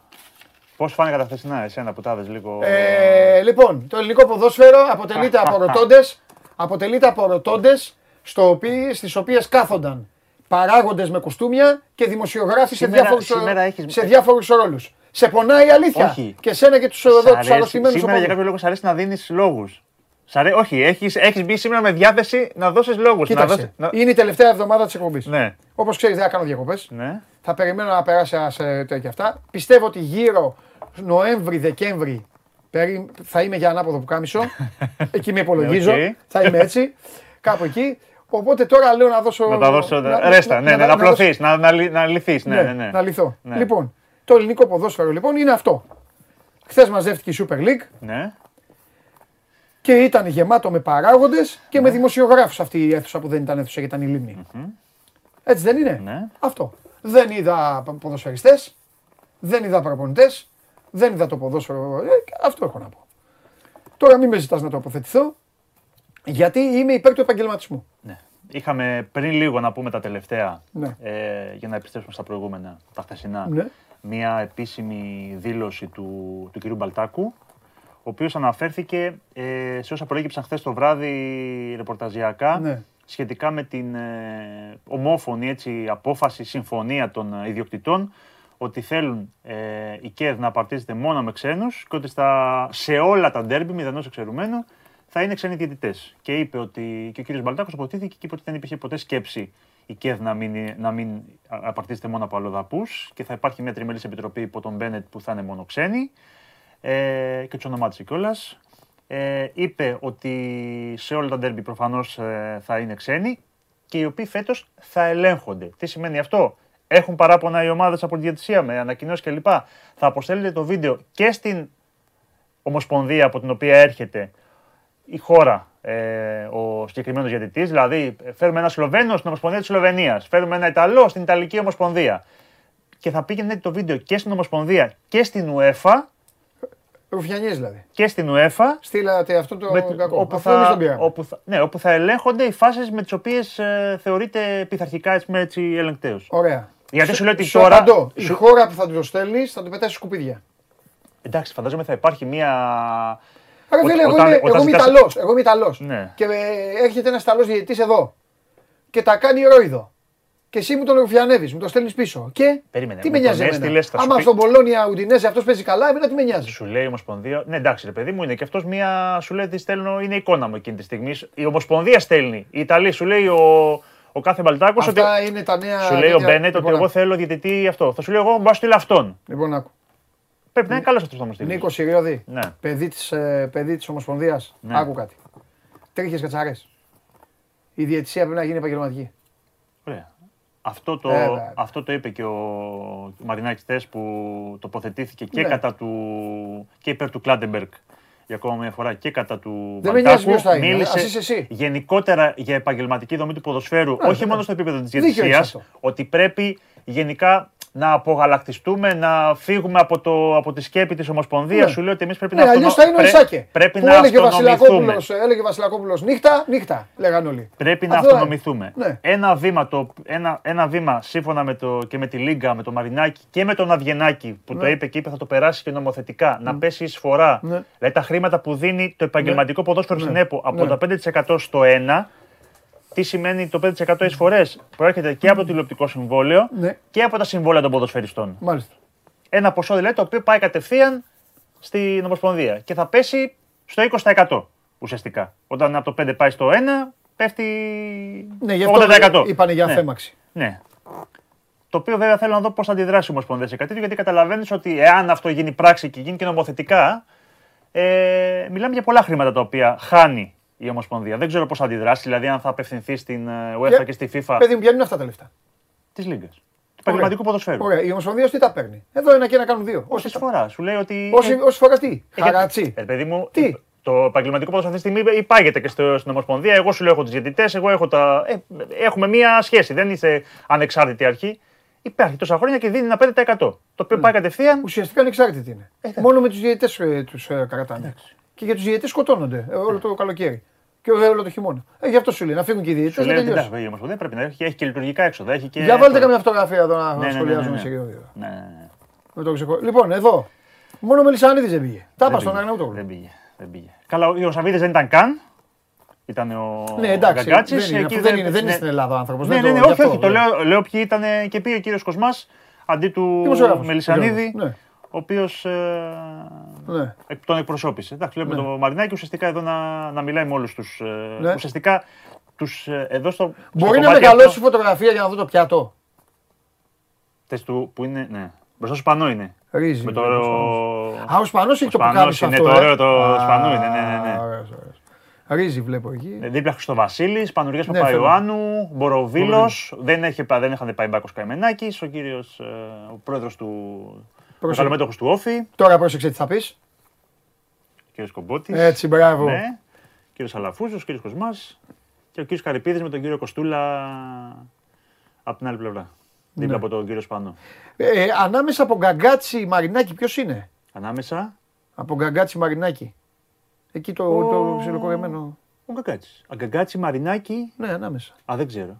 Πώς φάνηκε τα χθεσινά, εσένα που τάδες λίγο. Λοιπόν, το ελληνικό ποδόσφαιρο αποτελείται από ρωτώντες στις οποίες κάθονταν παράγοντες με κουστούμια και δημοσιογράφοι σε διάφορους ρόλους. Σε πονάει η αλήθεια. Όχι. Και σένα και τους αρρωστημένους. Σήμερα για κάποιο λόγο σ' αρέσει να δίνεις λόγους. Όχι, έχεις μπει σήμερα με διάθεση να δώσεις λόγους. Κοίταξε, είναι η τελευταία εβδομάδα της εκπομπής. Ναι. Όπως ξέρεις δεν θα κάνω διακοπές. Ναι. Θα περιμένω να περάσει και αυτά. Πιστεύω ότι γύρω Νοέμβρη-Δεκέμβρη θα είμαι για ανάποδο πουκάμισο. Εκεί με υπολογίζω. Okay. Θα είμαι έτσι. Κάπου εκεί. Οπότε τώρα λέω να δώσω... Να τα δώσω... Ρέστα, ναι, να απλωθείς, να λυθείς. Ναι, να λυθώ. Λοιπόν. Το ελληνικό ποδόσφαιρο λοιπόν είναι αυτό. Χθες μαζεύτηκε η Super League. Ναι. Και ήταν γεμάτο με παράγοντες και με δημοσιογράφους αυτή η αίθουσα που δεν ήταν αίθουσα γιατί ήταν η λίμνη. Έτσι δεν είναι. Ναι. Αυτό. Δεν είδα ποδοσφαιριστές, δεν είδα προπονητές, δεν είδα το ποδόσφαιρο. Αυτό έχω να πω. Τώρα μην με ζητάς να το αποθετηθώ, γιατί είμαι υπέρ του επαγγελματισμού. Ναι. Είχαμε πριν λίγο να πούμε τα τελευταία, για να επιστρέψουμε στα προηγούμενα, τα χθεσινά. Ναι. Μια επίσημη δήλωση του κυρίου Μπαλτάκου, ο οποίος αναφέρθηκε σε όσα προέκυψαν χθες το βράδυ ρεπορταζιακά, ναι, σχετικά με την ομόφωνη απόφαση, συμφωνία των ιδιοκτητών, ότι θέλουν η ΚΕΔ να απαρτίζεται μόνο με ξένους και ότι σε όλα τα ντέρμπι, μηδενός εξαιρουμένου, θα είναι ξένοι διαιτητές. Και είπε ότι και ο κύριος Μπαλτάκος αποτίθηκε και είπε ότι δεν υπήρχε ποτέ σκέψη η ΚΕΔ να μην απαρτίζεται μόνο από αλλοδαπούς και θα υπάρχει μια τριμελής επιτροπή υπό τον Μπένετ που θα είναι μόνο ξένοι και τους ονομάτισε κιόλας. Είπε ότι σε όλα τα ντέρμπι προφανώς θα είναι ξένοι και οι οποίοι φέτος θα ελέγχονται. Τι σημαίνει αυτό? Έχουν παράπονα οι ομάδες από τη διατησία με ανακοινώσεις κλπ. Θα αποστέλλετε το βίντεο και στην ομοσπονδία από την οποία έρχεται η χώρα, ο συγκεκριμένος διαιτητής, δηλαδή φέρουμε ένα Σλοβαίνο στην Ομοσπονδία της Σλοβενίας, φέρουμε ένα Ιταλό στην Ιταλική Ομοσπονδία και θα πήγαινε το βίντεο και στην Ομοσπονδία και στην Ουέφα. Ρουφιανιές δηλαδή. Και στην Ουέφα. Στείλατε αυτό το κακό. Όπου θα ελέγχονται οι φάσεις με τις οποίες θεωρείται πειθαρχικά ελεγκτέως. Ωραία. Γιατί σου λέω ότι τώρα. Η χώρα που θα του το στέλνει θα του πετάσει σκουπίδια. Εντάξει, φαντάζομαι θα υπάρχει μία. Εγώ είμαι Ιταλός. Και έρχεται ένας Ιταλός διαιτητής εδώ και τα κάνει ρόιδο. Και εσύ μου τον ρουφιανεύεις, μου το στέλνεις πίσω. Και τι με νοιάζει εμένα. Άμα στον Μπολόνια Ουντινέζε αυτός παίζει καλά, εμένα τι με νοιάζει. Σου λέει η Ομοσπονδία. Ναι, εντάξει, ρε παιδί μου, είναι και αυτός μία. Σου λέει ότι στέλνω, είναι εικόνα μου εκείνη τη στιγμή. Η Ομοσπονδία στέλνει. Η Ιταλία σου λέει ο κάθε Μπαλτάκος. Αυτά ότι... είναι τα νέα. Σου λέει ο Μπένετ ότι εγώ θέλω διαιτητή αυτό. Θα σου λέω εγώ μπα στείλω αυτόν. Λοιπόν, άκου. Πρέπει να είναι καλό αυτό που θα μου στείλει. Νίκο Ιριώδη, παιδί τη Ομοσπονδία. Άκου κάτι. Τρίχες κατσαρές. Η διαιτησία πρέπει να γίνει επαγγελματική. Ωραία. Αυτό το είπε και ο Μαρινάκης χθες που τοποθετήθηκε και, κατά του, και υπέρ του Κλάντεμπεργκ για ακόμα μια φορά και κατά του Βαντάκου. Μίλησε γενικότερα για επαγγελματική δομή του ποδοσφαίρου, όχι μόνο στο επίπεδο της διαιτησίας, ότι πρέπει γενικά να απογαλακτιστούμε, να φύγουμε από, από τη σκέπη της Ομοσπονδίας. Σου λέω ότι εμείς πρέπει να αυτονομηθούμε. Πρέπει να αυτονομηθούμε. Έλεγε Βασιλακόπουλος νύχτα, λέγαν όλοι. Πρέπει να αυτονομηθούμε. Ένα βήμα σύμφωνα και με τη Λίγκα, με τον Μαρινάκη και με τον Αβγιανάκη που το είπε και είπε θα το περάσει και νομοθετικά, να πέσει η εισφορά. Δηλαδή τα χρήματα που δίνει το επαγγελματικό ποδόσφαιρο στην ΕΠΟ από το 5% στο 1%. Τι σημαίνει το 5% εισφορές, προέρχεται και από το τηλεοπτικό συμβόλαιο και από τα συμβόλαια των ποδοσφαιριστών. Μάλιστα. Ένα ποσό δηλαδή το οποίο πάει κατευθείαν στην Ομοσπονδία και θα πέσει στο 20% ουσιαστικά. Όταν από το 5% πάει στο 1%, πέφτει το 80%. Είπανε για αφέμαξη. Ναι. Το οποίο βέβαια θέλω να δω πώς θα αντιδράσει η Ομοσπονδία σε κάτι τέτοιο, γιατί καταλαβαίνεις ότι εάν αυτό γίνει πράξη και γίνει και νομοθετικά, μιλάμε για πολλά χρήματα τα οποία χάνει η Ομοσπονδία. Δεν ξέρω πώς θα αντιδράσει, δηλαδή αν θα απευθυνθεί στην UEFA και στη FIFA. Παιδί μου, ποια είναι αυτά τα λεφτά. Της Λίγκας. Του επαγγελματικού ποδοσφαίρου. Ωραία, η Ομοσπονδία τι τα παίρνει. Εδώ ένα και ένα κάνουν δύο. Όση φορά. Σου λέει ότι. Όση φορά τι. Χαράτσι. Παιδί μου, τι. Το επαγγελματικό ποδοσφαίρο αυτή τη στιγμή υπάγεται και στην Ομοσπονδία. Εγώ σου λέω έχω τους διαιτητές, εγώ έχω τα. Έχουμε μία σχέση. Δεν είσαι ανεξάρτητη αρχή. Υπάρχει τόσα χρόνια και δίνει ένα 5%. Το οποίο πάει κατευθείαν. Ουσιαστικά ανεξάρτητη είναι. Μόνο με τους διαιτητές τους κρατάνε. Και για τους διαιτητές σκοτώνονται όλο το καλοκαίρι. Και όλο το χειμώνα. Γι' αυτό σου λέει να φύγουν και οι διαιτητές. Δεν πρέπει να έχει και λειτουργικά έξοδα. Για βάλτε καμιά φωτογραφία εδώ να σχολιάζουμε σε γεωργία. Λοιπόν, εδώ. Μόνο ο Μελισσανίδης δεν πήγε. Τα είπα στον Αγναούτογλου. Δεν πήγε. Καλά, ο Σαββίδης δεν ήταν καν. Ήταν ο Γκαγκάτσης. Δεν είναι στην Ελλάδα ο άνθρωπος. Όχι, το λέω ποιοι ήταν και πήγε ο κύριος Κοσμάς αντί του Μελισσανίδη. Ο οποίος τον εκπροσώπησε. Εντάξει, βλέπουμε τον Μαρινάκη ουσιαστικά εδώ να μιλάει με όλους τους. Ουσιαστικά τους εδώ στο. Μπορεί να μεγαλώσει φωτογραφία για να δω το πιάτο. Τες του που είναι. Ναι. Μπροστά στο σπανό είναι. Ρύζι. Με το. Α, ο σπανός έχει το πουκάμισο. Είναι το ωραίο το σπανό είναι. Ρύζι βλέπω εκεί. Δίπλα Χριστοβασίλης, Πανουργιάς Παπαϊωάννου, Μποροβίλος. Δεν είχαν πάει Μπάκος Καημενάκης, ο κύριος πρόεδρος του. Ο καλομέτωχος του Όφη. Τώρα πρόσεξε τι θα πεις. Κύριος Κομπότης. Έτσι, μπράβο. Ναι. Κύριος Αλαφούζος, κύριος Κοσμάς και ο κύριος Καρυπίδης με τον κύριο Κοστούλα από την άλλη πλευρά. Ναι. Δίπλα από τον κύριο Σπάνο. Ανάμεσα από Γκαγκάτσι Μαρινάκη, ποιος είναι? Ανάμεσα. Από Γκαγκάτσι Μαρινάκη. Εκεί το ψιλοκορεμένο. Ο Γκαγκάτσι. Γκαγκάτσι Μαρινάκη. Ναι, ανάμεσα. Α, δεν ξέρω.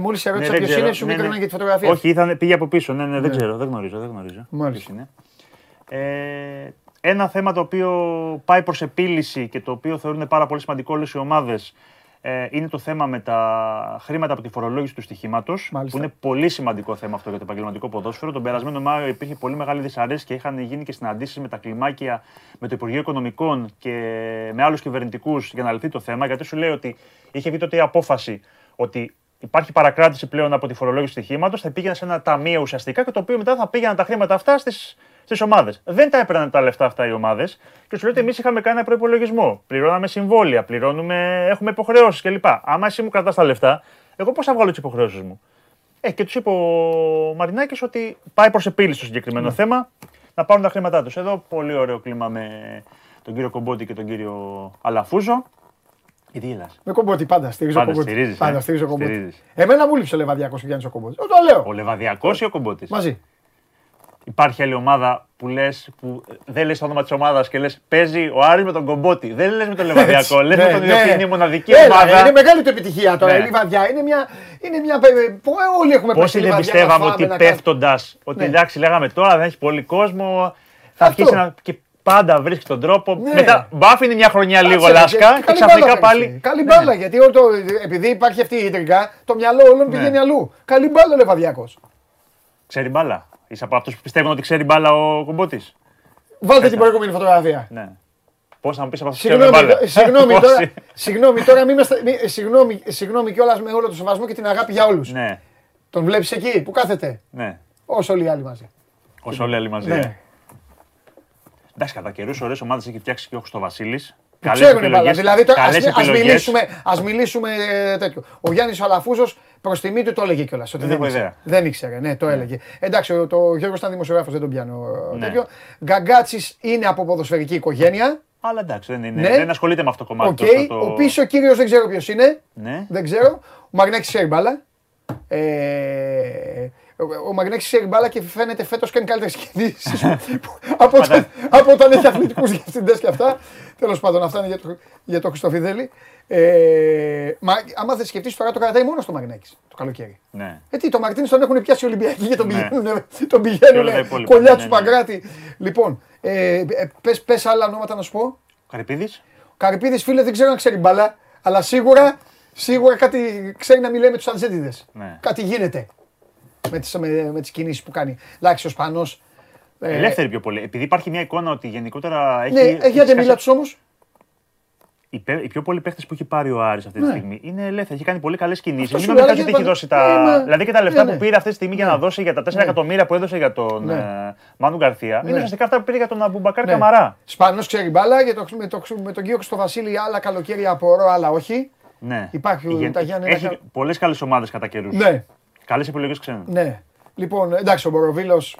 Μόλις σε ρώτησα ποιος είναι, σου μίκραναν και τη φωτογραφία. Όχι, πήγε από πίσω. Ναι, δεν ξέρω, δεν γνωρίζω. Μάλιστα. Ένα θέμα το οποίο πάει προς επίλυση και το οποίο θεωρούν πάρα πολύ σημαντικό όλες οι ομάδες είναι το θέμα με τα χρήματα από τη φορολόγηση του στοιχήματος. Που είναι πολύ σημαντικό θέμα αυτό για το επαγγελματικό ποδόσφαιρο. Τον περασμένο Μάιο υπήρχε πολύ μεγάλη δυσαρέσκεια και είχαν γίνει και συναντήσεις με τα κλιμάκια, με το Υπουργείο Οικονομικών και με άλλους κυβερνητικούς για να λυθεί το θέμα. Γιατί σου λέει ότι είχε βγει τότε η απόφαση ότι. Υπάρχει παρακράτηση πλέον από τη φορολόγηση του στοιχήματος, θα πήγαιναν σε ένα ταμείο ουσιαστικά και το οποίο μετά θα πήγαιναν τα χρήματα αυτά στις ομάδες. Δεν τα έπαιρναν τα λεφτά αυτά οι ομάδες και σου λέω ότι εμείς είχαμε κάνει ένα προϋπολογισμό. Πληρώναμε συμβόλαια, έχουμε υποχρεώσεις κλπ. Άμα εσύ μου κρατάς τα λεφτά, εγώ πώς θα βγάλω τις υποχρεώσεις μου. Και τους είπε ο Μαρινάκης ότι πάει προς επίλυση το συγκεκριμένο θέμα, να πάρουν τα χρήματά τους. Εδώ πολύ ωραίο κλίμα με τον κύριο Κομπότη και τον κύριο Αλαφούζο. Με Κομπότη, πάντα στηρίζω Κομπότη. Εμένα μου λείψε ο Λεβαδιακός και Γιάννης ο Κομπότης. Το λέω. Ο Λεβαδιακός ή ο Κομπότης. Μαζί. Υπάρχει άλλη ομάδα που δεν λες το όνομα της ομάδας και λες παίζει ο Άρης με τον Κομπότη. Δεν λες με τον Λεβαδιακό. Λες με τον Ιωκίνη. Είναι η μοναδική ομάδα. Είναι μεγάλη του επιτυχία τώρα η Λιβαδιά. Είναι μια. Όλοι έχουμε πει. Πόσοι δεν πιστεύαμε ότι πέφτοντας. Ότι εντάξει, λέγαμε τώρα δεν έχει πολύ κόσμο. Θα αρχίσει να. Πάντα βρίσκει τον τρόπο. Ναι. Μετά μπάφινε μια χρονιά λίγο Λάσκα και ξαφνικά πάλι. Καλή μπάλα, γιατί επειδή υπάρχει αυτή η ιδρικά, το μυαλό όλων πηγαίνει αλλού. Καλή μπάλα, Λεβαδιακός. Ξέρει μπάλα. Είσαι από αυτούς που πιστεύουν ότι ξέρει μπάλα ο Κομπότης. Βάλτε την προηγούμενη φωτογραφία. Ναι. Πώς να μου πεις από αυτό το πράγμα. Συγγνώμη, τώρα μην είμαστε. Συγγνώμη κιόλας με όλο το σεβασμό και την αγάπη για όλους. Ναι. Τον βλέπεις εκεί που κάθεται. Ναι. Όσο όλοι οι άλλοι μαζί. Όσο όλοι οι άλλοι μαζί. Ναι. Εντάξει, κατά καιρούς ωραίες ομάδες έχει φτιάξει και ο Χριστοβασίλης. Δηλαδή, ας μιλήσουμε τέτοιο. Ο Γιάννης Αλαφούζος προς τιμή του το έλεγε κιόλας. Δεν ήξερε, ναι, το έλεγε. Εντάξει, ο Γιώργος ήταν δημοσιογράφος, δεν τον πιάνω τέτοιο. Γκαγκάτσης είναι από ποδοσφαιρική οικογένεια. Αλλά εντάξει, δεν ασχολείται με αυτό το κομμάτι. Ο πίσω κύριος δεν ξέρω ποιος είναι. Δεν ξέρω. Ο Μαρινάκης ξέρει μπάλα. Ο Μαγνέξης έχει μπάλα και φαίνεται φέτος κάνει καλύτερες κινήσεις από όταν έχει αθλητικούς διευθυντές και αυτά. Τέλος πάντων, αυτά είναι για το Χριστοφιδέλη. Άμα θες σκεφτείς τώρα, το κρατάει μόνο στο Μαγνέκης το καλοκαίρι. Γιατί το Μαρτίνης τον έχουν πιάσει οι Ολυμπιακοί και τον πηγαίνουν κολλιά του Παγκράτη. Λοιπόν, πες άλλα ονόματα να σου πω. Καρυπίδης. Καρυπίδης, φίλε, δεν ξέρω αν ξέρει μπάλα, αλλά σίγουρα κάτι ξέρει να μιλάει με τους Ατζέντιδες. Κάτι γίνεται. Με τις κινήσεις που κάνει. Λάξιος Πανός. Ελεύθερη πιο πολύ. Επειδή υπάρχει μια εικόνα ότι γενικότερα έχει. Ναι, γιατί μιλά τους όμως. Οι πιο πολλοί παίχτες που έχει πάρει ο Άρης αυτή τη στιγμή είναι ελεύθεροι. Έχει κάνει πολύ καλές κινήσεις. Μην νομίζετε ότι έχει δώσει τα. Δηλαδή και τα λεφτά που πήρε αυτή τη στιγμή για να δώσει για τα 4 εκατομμύρια που έδωσε για τον Μάνου Γκαρθία. Είναι ουσιαστικά αυτά που πήρε για τον Αμπουμπακάρ Καμαρά. Σπανός ξέρει μπάλα με τον κύριο Χριστοβασίλη. Άλλα καλοκαίρια απορώ, άλλα όχι. Έχει πολλές καλές ομάδες κατά καιρούς. Καλές επιλογές ξένων. Ναι. Λοιπόν, εντάξει, ο Μποροβίλος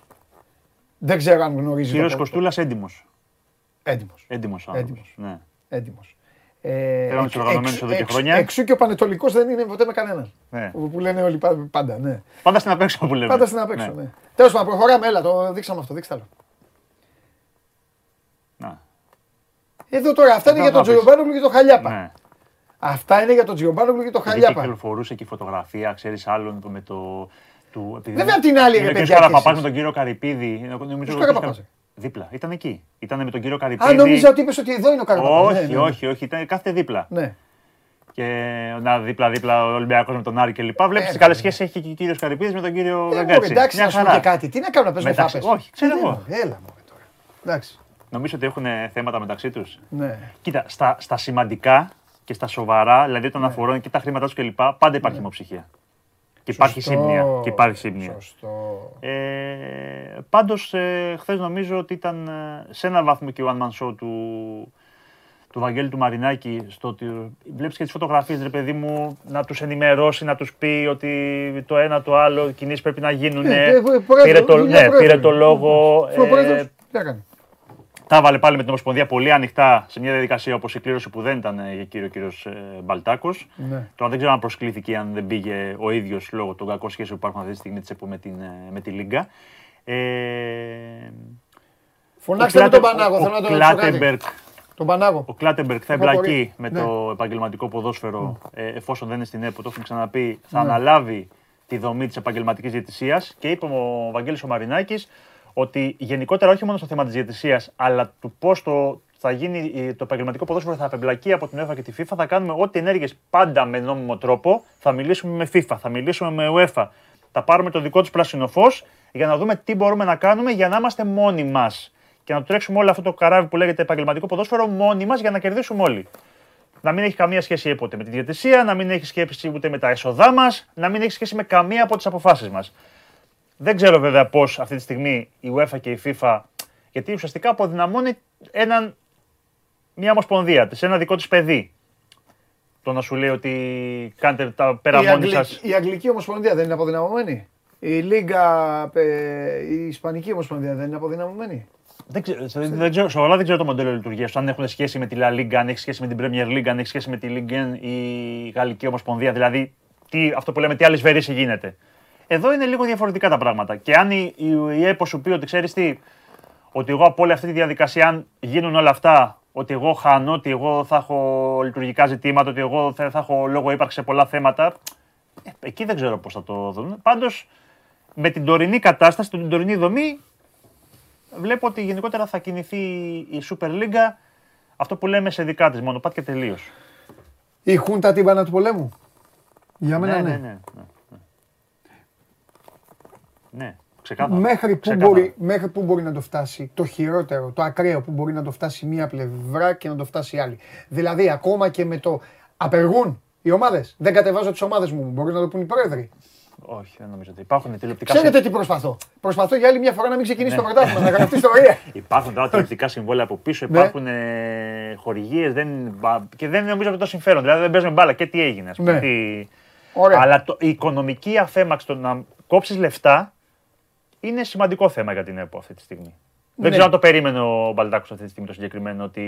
δεν ξέρω αν γνωρίζει. Κύριος Κοστούλας έντιμος. Έντιμος άνθρωπος. Ναι. Έντιμος. Πέραμε τους οργανωμένους εδώ και χρόνια. Εξού και ο Πανετολικός δεν είναι ποτέ με κανέναν. Ναι. Που λένε όλοι πάντα, ναι. Πάντα στην απέξω που λέμε. Πάντα στην απέξω, ναι. Τέλος πάντων, προχωράμε, έλα, το δείξαμε αυτό, δείξτε άλλο. Να. Εδώ τώρα, αυτά είναι για τον Τζιοβάνογλου και τον Χαλιάπα. Αυτά είναι για τον Τζιομπάνογλου και το Χαλιάπα. Και κυκλοφορούσε και η φωτογραφία, ξέρεις, άλλον με το. Βέβαια την άλλη ρε παιδιά. Τώρα παπάς με τον κύριο Καρυπίδη. Νομίζω ότι ήταν δίπλα. Ήταν εκεί. Ήταν με τον κύριο Καρυπίδη. Αν νόμιζα ότι είπες ότι εδώ είναι ο Καρυπίδης. Όχι. Ήταν κάθε δίπλα. Ναι. Και να δίπλα ο Ολυμπιακός με τον Άρη κλπ. Βλέπεις τι καλές σχέσεις έχει και ο κύριος Καρυπίδης με τον κύριο Γκαγκάτση. Εντάξει, να σου πω και κάτι. Τι να κάνω να παίζω με φάπες. Όχι, ξέρω εγώ. Έλα μου τώρα. Εντάξει. Νομίζω ότι έχουν θέματα μεταξύ τους. Κοίτα, στα σημαντικά. Και στα σοβαρά, δηλαδή όταν αφορούν και τα χρήματά τους και λοιπά, πάντα υπάρχει υποψυχία. Και υπάρχει σύμνοια. Πάντως, χθες νομίζω ότι ήταν σε έναν βαθμό και ο one man show του Βαγγέλη του Μαρινάκη, στο ότι βλέπεις και τις φωτογραφίες, ρε παιδί μου, να τους ενημερώσει, να τους πει ότι το ένα το άλλο, κινήσεις πρέπει να γίνουν. Πήρε το λόγο. Τα βάλε πάλι με την Ομοσπονδία πολύ ανοιχτά σε μια διαδικασία όπως η κλήρωση που δεν ήταν για κύριος Μπαλτάκος. Ναι. Τώρα δεν ξέρω αν προσκλήθηκε, αν δεν πήγε ο ίδιος λόγω των κακών σχέσεων που υπάρχουν αυτή τη στιγμή με τη Λίγκα. Φωνάξτε με τον Πανάγο, θέλω να το ρωτήσω. Ο Κλάτεμπεργκ θα εμπλακεί με το επαγγελματικό ποδόσφαιρο εφόσον δεν είναι στην ΕΠΟ. Το έχουμε ξαναπεί, θα αναλάβει τη δομή της επαγγελματικής διαιτησίας και είπε ο Βαγγέλης ο Μαρινάκης ότι γενικότερα όχι μόνο στο θέμα της διαιτησίας, αλλά του πώς θα γίνει το επαγγελματικό ποδόσφαιρο, θα απεμπλακεί από την Ουέφα και τη FIFA, θα κάνουμε ό,τι ενέργειες πάντα με νόμιμο τρόπο, θα μιλήσουμε με FIFA, θα μιλήσουμε με Ουέφα, θα πάρουμε το δικό τους πράσινο φως για να δούμε τι μπορούμε να κάνουμε για να είμαστε μόνοι μας και να τρέξουμε όλο αυτό το καράβι που λέγεται επαγγελματικό ποδόσφαιρο μόνοι μας για να κερδίσουμε όλοι. Να μην έχει καμία σχέση ποτέ με τη διαιτησία, να μην έχει σχέση ούτε με τα έσοδά μας, να μην έχει σχέση με καμία από τις αποφάσεις μας. Δεν ξέρω βέβαια πώς αυτή τη στιγμή η UEFA και η FIFA, γιατί ουσιαστικά αποδυναμώνει μια ομοσπονδία της, ένα δικό της παιδί. Το να σου λέει ότι κάντε τα πέρα μόνοι σας. Η Αγγλική Ομοσπονδία δεν είναι αποδυναμωμένη. Η Λίγκα, η Ισπανική Ομοσπονδία δεν είναι αποδυναμωμένη. Δεν ξέρω το μοντέλο λειτουργίας. Αν έχουν σχέση με τη La Liga, αν έχει σχέση με την Premier League, αν έχει σχέση με τη Ligue 1, η Γαλλική Ομοσπονδία. Δηλαδή αυτό που λέμε, τι άλλη σβερίση γίνεται. Εδώ είναι λίγο διαφορετικά τα πράγματα. Και αν η ΕΠΟ σου πει ότι ξέρεις τι, ότι εγώ από όλη αυτή τη διαδικασία, αν γίνουν όλα αυτά, ότι εγώ χάνω, ότι εγώ θα έχω λειτουργικά ζητήματα, ότι εγώ θα έχω λόγο ύπαρξη σε πολλά θέματα, εκεί δεν ξέρω πώς θα το δουν. Πάντως, με την τωρινή κατάσταση, την τωρινή δομή, βλέπω ότι γενικότερα θα κινηθεί η Super League, αυτό που λέμε σε δικά της μονοπάτια τελείως. Η χούντα τύμπανα του πολέμου. Για μένα ναι. Ναι. Ξεκάθαρα. Μέχρι που μπορεί να το φτάσει το χειρότερο, το ακραίο που μπορεί να το φτάσει μία πλευρά και να το φτάσει η άλλη. Δηλαδή, ακόμα και με το απεργούν οι ομάδες. Δεν κατεβάζω τις ομάδες μου, μπορεί να το πούν οι πρόεδροι. Όχι, δεν νομίζω ότι υπάρχουν τηλεοπτικά. Ξέρετε τι προσπαθώ. Προσπαθώ για άλλη μια φορά να μην ξεκινήσει το πρωτάθλημα, να γραφτεί ιστορία. Υπάρχουν τώρα τηλεοπτικά συμβόλαια από πίσω, υπάρχουν χορηγίες και δεν νομίζω ότι το συμφέρον. Δηλαδή δεν παίζουμε μπάλα και τι έγινε. Αλλά η οικονομική αφέμαξη, το να κόψεις λεφτά, είναι σημαντικό θέμα για την ΕΠΟ αυτή τη στιγμή. Δεν ξέρω αν το περίμενε ο Μπαλτάκος αυτή τη στιγμή το συγκεκριμένο. Ότι...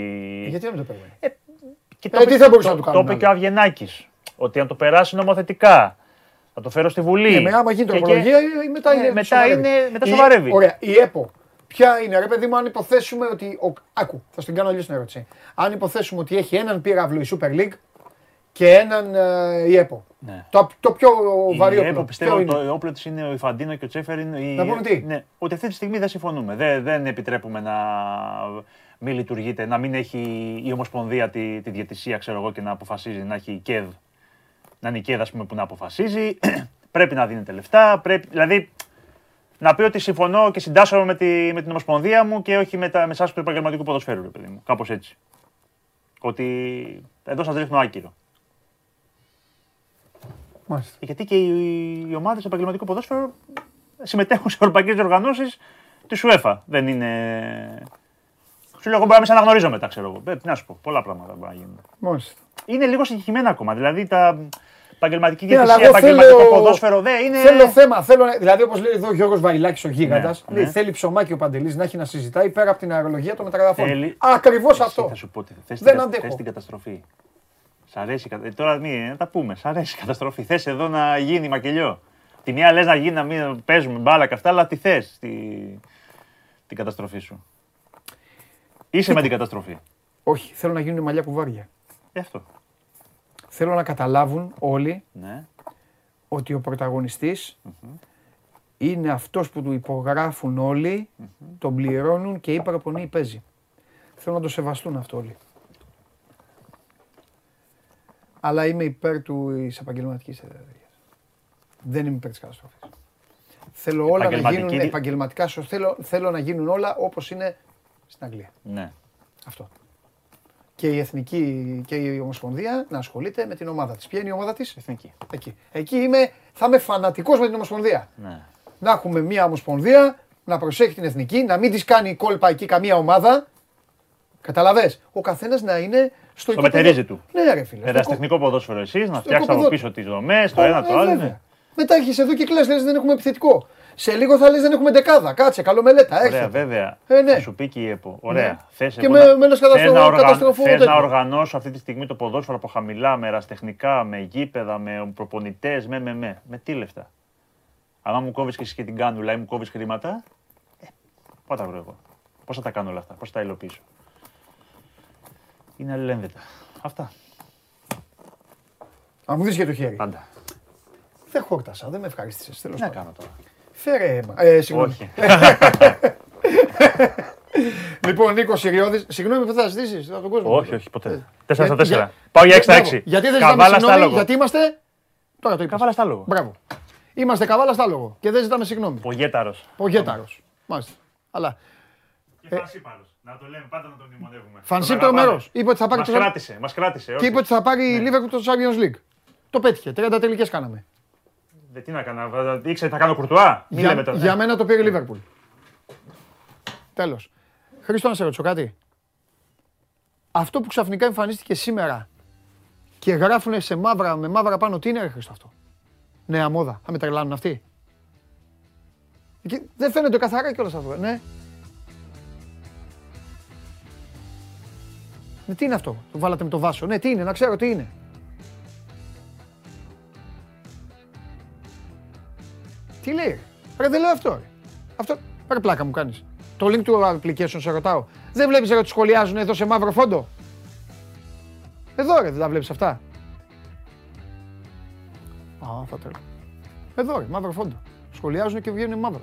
Γιατί δεν το περίμενε. Τι θα μπορούσε να του κάνει. Το είπε και ο Αβγιανάκης. Ότι αν το περάσει νομοθετικά. Θα το φέρω στη Βουλή. Ναι, άμα γίνει τροπολογία, μετά σοβαρεύει. Ωραία, η ΕΠΟ. Ποια είναι, ρε παιδί μου, αν υποθέσουμε ότι. Άκου, θα στην κάνω αλλιώς την ερώτηση. Αν υποθέσουμε ότι έχει έναν πύραυλο η Super League και έναν η ΕΠΟ. Ναι. Το πιο βαρύ όπλο. Η ΕΠΟ πιστεύω ότι το όπλο της είναι ο Ιφαντίνο και ο Τσέφεριν. Να πούμε τι. Ναι, ότι αυτή τη στιγμή δεν συμφωνούμε. Δεν επιτρέπουμε να μην λειτουργείται, να μην έχει η Ομοσπονδία τη διαιτησία, ξέρω εγώ, και να αποφασίζει να έχει η ΚΕΔ. Να νικέδα, ας πούμε, που να αποφασίζει, πρέπει να δίνεται λεφτά, δηλαδή να πει ότι συμφωνώ και συντάσσομαι με την Ομοσπονδία μου και όχι με εσάς του επαγγελματικού ποδοσφαίρου, ρε παιδί μου. Κάπως έτσι. Ότι εδώ σας ρίχνω άκυρο. Μάλιστα. Γιατί και οι ομάδες του επαγγελματικού ποδόσφαιρου συμμετέχουν σε ευρωπαϊκές διοργανώσεις της Ουέφα. Δεν είναι. Σου λέω, εγώ μπορεί να μην σε αναγνωρίζω μετά, ξέρω εγώ. Τι να σου πω, πολλά πράγματα μπορεί να γίνουν. Μάλιστα. Είναι λίγο συγκεκριμένα ακόμα. Δηλαδή τα επαγγελματική διαιτησία, επαγγελματικό ποδόσφαιρο δεν είναι. Θέλω θέμα. Δηλαδή, όπως λέει εδώ ο Γιώργος Βαριλάκης, ο γίγαντας, λέει, θέλει ψωμάκι ο Παντελής να έχει να συζητάει πέρα από την αερολογία των μεταγραφών. Ακριβώς αυτό. Θα σου πω, δεν αντέχω. Θες την καταστροφή. Σ' αρέσει. Τώρα να τα πούμε. Σ' αρέσει η καταστροφή. Θες εδώ να γίνει μακελιό. Τη μία λες να γίνει να μην παίζουμε μπάλα και αυτά, αλλά τι θες την καταστροφή σου. Είσαι με την καταστροφή. Όχι, θέλω να γίνουν μαλλιά κουβάρια. Αυτό. Θέλω να καταλάβουν όλοι ότι ο πρωταγωνιστής είναι αυτός που του υπογράφουν όλοι, τον πληρώνουν και η παραπονή παίζει. Θέλω να το σεβαστούν αυτό όλοι. Αλλά είμαι υπέρ της επαγγελματικής ελευθερίας. Δεν είμαι υπέρ της καταστροφής. Θέλω όλα να γίνουν επαγγελματικά σωστά. Θέλω να γίνουν όλα όπως είναι στην Αγγλία. Ναι. Αυτό. Και η εθνική και η Ομοσπονδία να ασχολείται με την ομάδα της. Ποια είναι η ομάδα της? Εθνική. Εκεί θα είμαι φανατικός με την Ομοσπονδία. Ναι. Να έχουμε μια Ομοσπονδία, να προσέχει την εθνική, να μην της κάνει κόλπα εκεί καμία ομάδα. Καταλαβες. Ο καθένας να είναι στο μετερίζει του. Ναι, ρε φίλε. Ερασιτεχνικό ποδόσφαιρο εσείς, να φτιάξετε από πίσω τις δομές, το ένα το άλλο. Ναι. Μετά έχεις εδώ και κλαις, λες δεν έχουμε επιθετικό. Σε λίγο θα λες δεν έχουμε δεκάδα. Κάτσε, καλό μελέτα. Ωραία, βέβαια. Θα σου πει και η ΕΠΟ. Ωραία. Θες να οργανώσω αυτή τη στιγμή το ποδόσφαιρο από χαμηλά, με ερασιτεχνικά, με γήπεδα, με προπονητές, με τι λεφτά. Αν μου κόβεις και εσύ και την κάνουλα ή μου κόβεις χρήματα, πού θα τα βρω εγώ. Πώς θα τα κάνω όλα αυτά, πώς θα τα υλοποιήσω. Είναι αλληλένδετα. Αυτά. Αν μου δεις και το χέρι. Πάντα. Δεν χόρτασα, δεν με ευχαρίστησες. Τι να κάνω τώρα. Φέρε αίμα. Συγγνώμη. Όχι. Λοιπόν, Νίκο Συριώδης, συγγνώμη που θα ζητήσεις από τον κόσμο. Όχι, ποτέ. 4-4. Πάω για 6-6. Γιατί δεν ζητάμε συγγνώμη, γιατί είμαστε. Τώρα το είπα. Καβάλα στα λόγο. Μπράβο. Είμαστε καβάλα στα λόγο και δεν ζητάμε συγγνώμη. Πογέταρος. Μάλιστα. Αλλά. Και φανσίπαρος. Να το λέμε πάντα, να το μνημονεύουμε. Φανσίπτο μέρος. Μας κράτησε. Και είπε ότι θα πάρει η Liverpool το Champions League. Το πέτυχε. 30 τελικές κάναμε. Τι να κάνω, ήξερε, θα κάνω Κουρτουά. Για μένα το πήρε η Λίβερπουλ. Τέλος. Χρήστο, να σε ρωτήσω κάτι. Αυτό που ξαφνικά εμφανίστηκε σήμερα και γράφουνε σε μαύρα, με μαύρα πάνω, τι είναι, Χρήστο, αυτό? Νέα μόδα, θα με τρελάνουν αυτοί. Δεν φαίνεται καθαρά κιόλας αυτό, ναι. Τι είναι αυτό, το βάλατε με το βάσο, ναι, τι είναι, να ξέρω τι είναι. Τι λέει, ρε, δεν λέω αυτό, ρε. Αυτό, ρε, πλάκα μου κάνεις. Το link του application σε ρωτάω. Δεν βλέπεις, ρε, ότι σχολιάζουν εδώ σε μαύρο φόντο? Εδώ, ρε, δεν τα βλέπεις αυτά? Α, θα τρελώ. Εδώ, ρε, μαύρο φόντο. Σχολιάζουν και βγαίνουν μαύρο.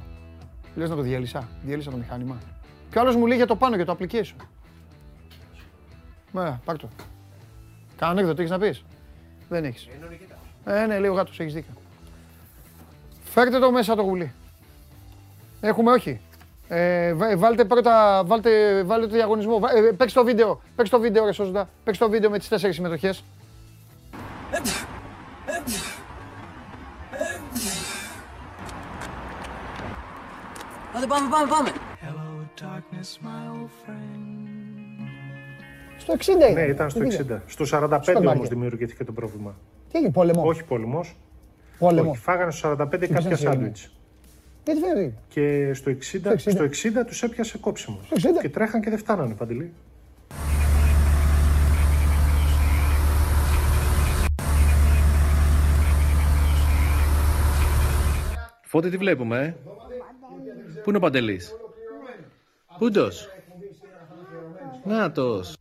Λες να το διέλυσα το μηχάνημα. Κι άλλος μου λέει για το πάνω, για το application. Μέρα, πάρ' το. Κάνω έκδοτο, έχεις να πεις? Δεν έχεις. Ναι, λέει ο γάτος, έχεις δίκιο. Φέρτε το μέσα το γουλί. Έχουμε, όχι. Βάλτε πρώτα, βάλτε το διαγωνισμό. Παίξτε το βίντεο, ρε Σόζοντα. Παίξτε το βίντεο με τις 4 συμμετοχές. Πάμε. Στο 60 ήταν. Ναι, ήταν στο 60. Στους 45 όμως δημιουργήθηκε το πρόβλημα. Τι έγινε, πόλεμος? Όχι πόλεμος. Όχι, φάγανε στους 45 κάποια σάντουιτς. Και στο 60 τους έπιασε κόψιμος. Και τρέχαν και δεν φτάνανε, Παντελή. Φώτη, τι βλέπουμε, Πού είναι ο Παντελής? Πούντος. Νάτος.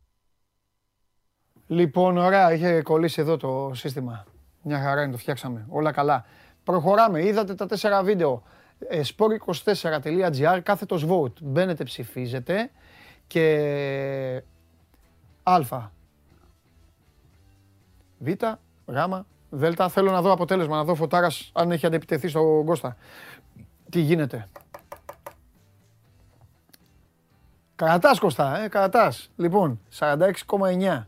Λοιπόν, ωραία, είχε κολλήσει εδώ το σύστημα. Μια χαρά είναι, το φτιάξαμε. Όλα καλά. Προχωράμε. Είδατε τα 4 βίντεο. sport24.gr, κάθετος vote. Μπαίνετε, ψηφίζετε και α, β, γ, δέλτα. Θέλω να δω αποτέλεσμα, να δω Φωτάρας αν έχει αντεπιτεθεί στον Κώστα. Τι γίνεται. Κρατάς, Κώστα, κρατάς. Λοιπόν, 46,9.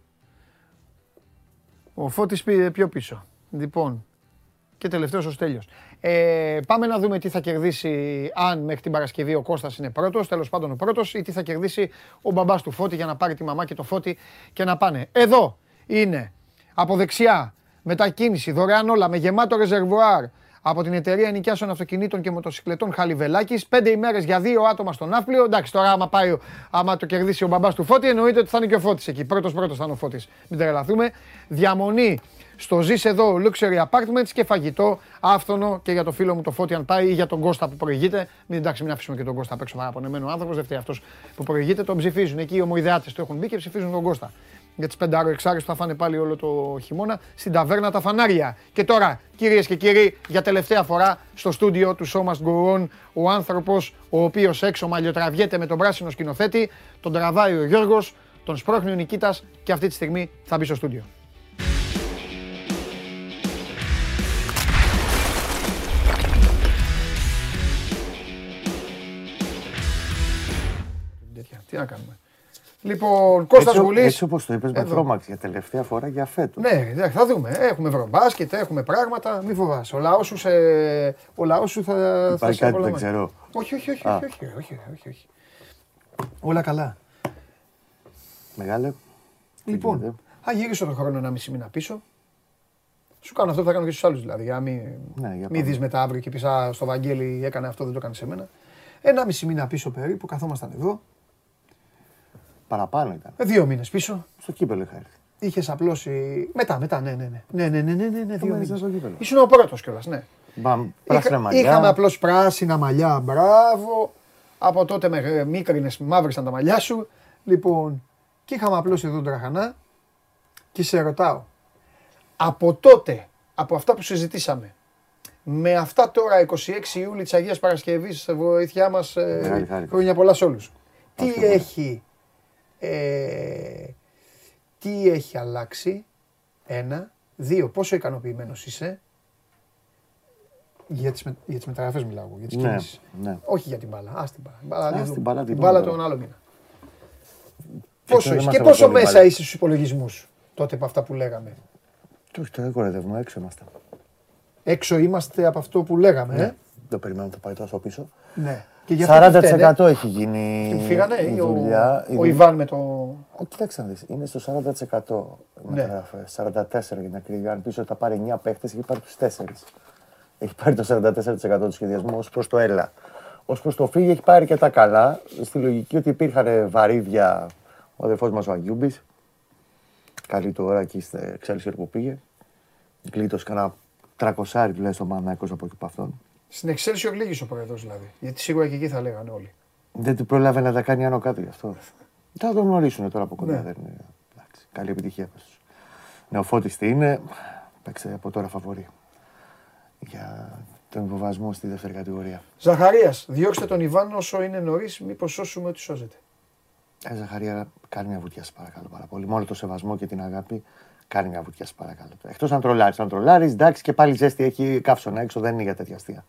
Ο Φώτης πήγε πιο πίσω. Λοιπόν, και τελευταίος ο Στέλιος. Πάμε να δούμε τι θα κερδίσει, αν μέχρι την Παρασκευή ο Κώστας είναι πρώτος, τέλος πάντων ο πρώτος, ή τι θα κερδίσει ο μπαμπάς του Φώτη για να πάρει τη μαμά και το Φώτη και να πάνε. Εδώ είναι από δεξιά μετακίνηση, δωρεάν όλα, με γεμάτο ρεζερβουάρ από την εταιρεία νοικιάσεων αυτοκινήτων και μοτοσυκλετών Χαλιβελάκης. 5 ημέρες για 2 άτομα στο Ναύπλιο. Εντάξει, τώρα άμα το κερδίσει ο μπαμπάς του Φώτη, εννοείται ότι θα είναι και ο Φώτης εκεί. Πρώτος θα είναι ο Φώτης. Μην τρελαθούμε. Διαμονή στο Ζεις Εδώ Luxury Apartments και φαγητό άφθονο και για το φίλο μου το Φώτη, αν πάει, ή για τον Κώστα που προηγείται. Μην αφήσουμε και τον Κώστα απ' έξω, παραπονεμένο άνθρωπος. Δεν φταίει αυτός που προηγείται, τον ψηφίζουν. Εκεί οι ομοειδεάτες το έχουν μπει και ψηφίζουν τον Κώστα. Για τις 5-6 που θα φάνε πάλι όλο το χειμώνα στην ταβέρνα τα φανάρια. Και τώρα, κυρίες και κύριοι, για τελευταία φορά στο στούντιο του Show Must Go On, ο άνθρωπος ο οποίος έξω μαλλιοτραβιέται με τον πράσινο σκηνοθέτη, τον τραβάει ο Γιώργος, τον σπρώχνει ο Νικήτας και αυτή τη στιγμή θα μπει στο στούντιο. Τι να κάνουμε. Λοιπόν, Κώστας Βουλής. Έτσι όπως το είπες, με τρόμαξε για τελευταία φορά για φέτος. Ναι, θα δούμε. Έχουμε ευρωμπάσκετ, έχουμε πράγματα. Μη φοβάσαι. Ο λαός σου θα. Υπάρχει κάτι, δεν ξέρω. Όχι. Όλα καλά. Μεγάλε. Λοιπόν, θα γυρίσω τον χρόνο 1,5 μήνα πίσω. Σου κάνω αυτό που θα κάνω και στους άλλους δηλαδή. Μην δεις μετά αύριο και πεις στο Βαγγέλη έκανε αυτό, δεν το έκανε σε μένα. 1,5 μήνα πίσω περίπου, καθόμασταν εδώ. Παραπάνω ήταν. 2 μήνες πίσω. Στο κύπελλο είχα έρθει. Είχες απλώσει. Μετά, ναι. Ναι, 2 μήνες. Ήσουν ο πρώτος κιόλας, ναι. Πράσινα μαλλιά. Είχαμε απλώσει πράσινα μαλλιά, μπράβο. Από τότε με μίκρινες μαύρισαν τα μαλλιά σου. Λοιπόν, και είχαμε απλώσει εδώ τον τραχανά. Και σε ρωτάω, από τότε, από αυτά που συζητήσαμε, με αυτά τώρα 26 Ιούλη της Αγίας Παρασκευής, σε βοήθειά μας, χρόνια πολλά σε όλους. Τι έχει αλλάξει? 1, 2, πόσο ικανοποιημένος είσαι? Για τις μεταγραφές μιλάω, για τις κινήσεις. Όχι για την μπάλα, την μπάλα τον άλλο μήνα. Πόσο μέσα είσαι στους υπολογισμούς τότε από αυτά που λέγαμε? Όχι, το κοροϊδεύουμε, έξω είμαστε. Έξω είμαστε από αυτό που λέγαμε. Δεν περιμένουμε να πάει τόσο πίσω. 40% έχει γίνει η δουλειά. Ο Ιβάν με το... Κοιτάξτε να δεις, είναι στο 40% μεταγραφές, 44% για να κρυγάνει. Πίσω θα πάρει 9 παίχτες, έχει πάρει τους 4. Έχει πάρει το 44% του σχεδιασμού ως προς το έλα. Ως προς το φύγει έχει πάρει και τα καλά, στη λογική ότι υπήρχαν βαρύδια. Ο αδερφός μας ο Αγιούμπης, καλή του ώρα εκεί στην εξέλιξη που πήγε. Κλείτος κανένα 300 τουλάχιστον Παναθηναϊκός από εκεί από αυτόν. Στην Εξέλσιορ λίγης ο πρόεδρος δηλαδή, γιατί σίγουρα και εκεί θα λέγανε όλοι. Δεν του πρόλαβε να τα κάνει άνω κάτω γι' αυτό. Θα το γνωρίσουν τώρα από κοντά. Εντάξει, καλή επιτυχία τους. Νεοφώτης τι είναι, παίξε από τώρα φαβορί για τον υποβασμό στη δεύτερη κατηγορία. Ζαχαρίας, διώξτε τον Ιβάν όσο είναι νωρίς, μήπως σώσουμε ότι σώζεται. Ζαχαρία, κάνει μια βουτιά σας παρακαλώ πάρα πολύ. Μόνο το σεβασμό και την αγάπη. Κάνει μια βουτιά, παρακαλώ. Εκτός αν τρολάρεις, εντάξει, και πάλι ζέστη έχει καύσωνα έξω, δεν είναι για τέτοια αστεία.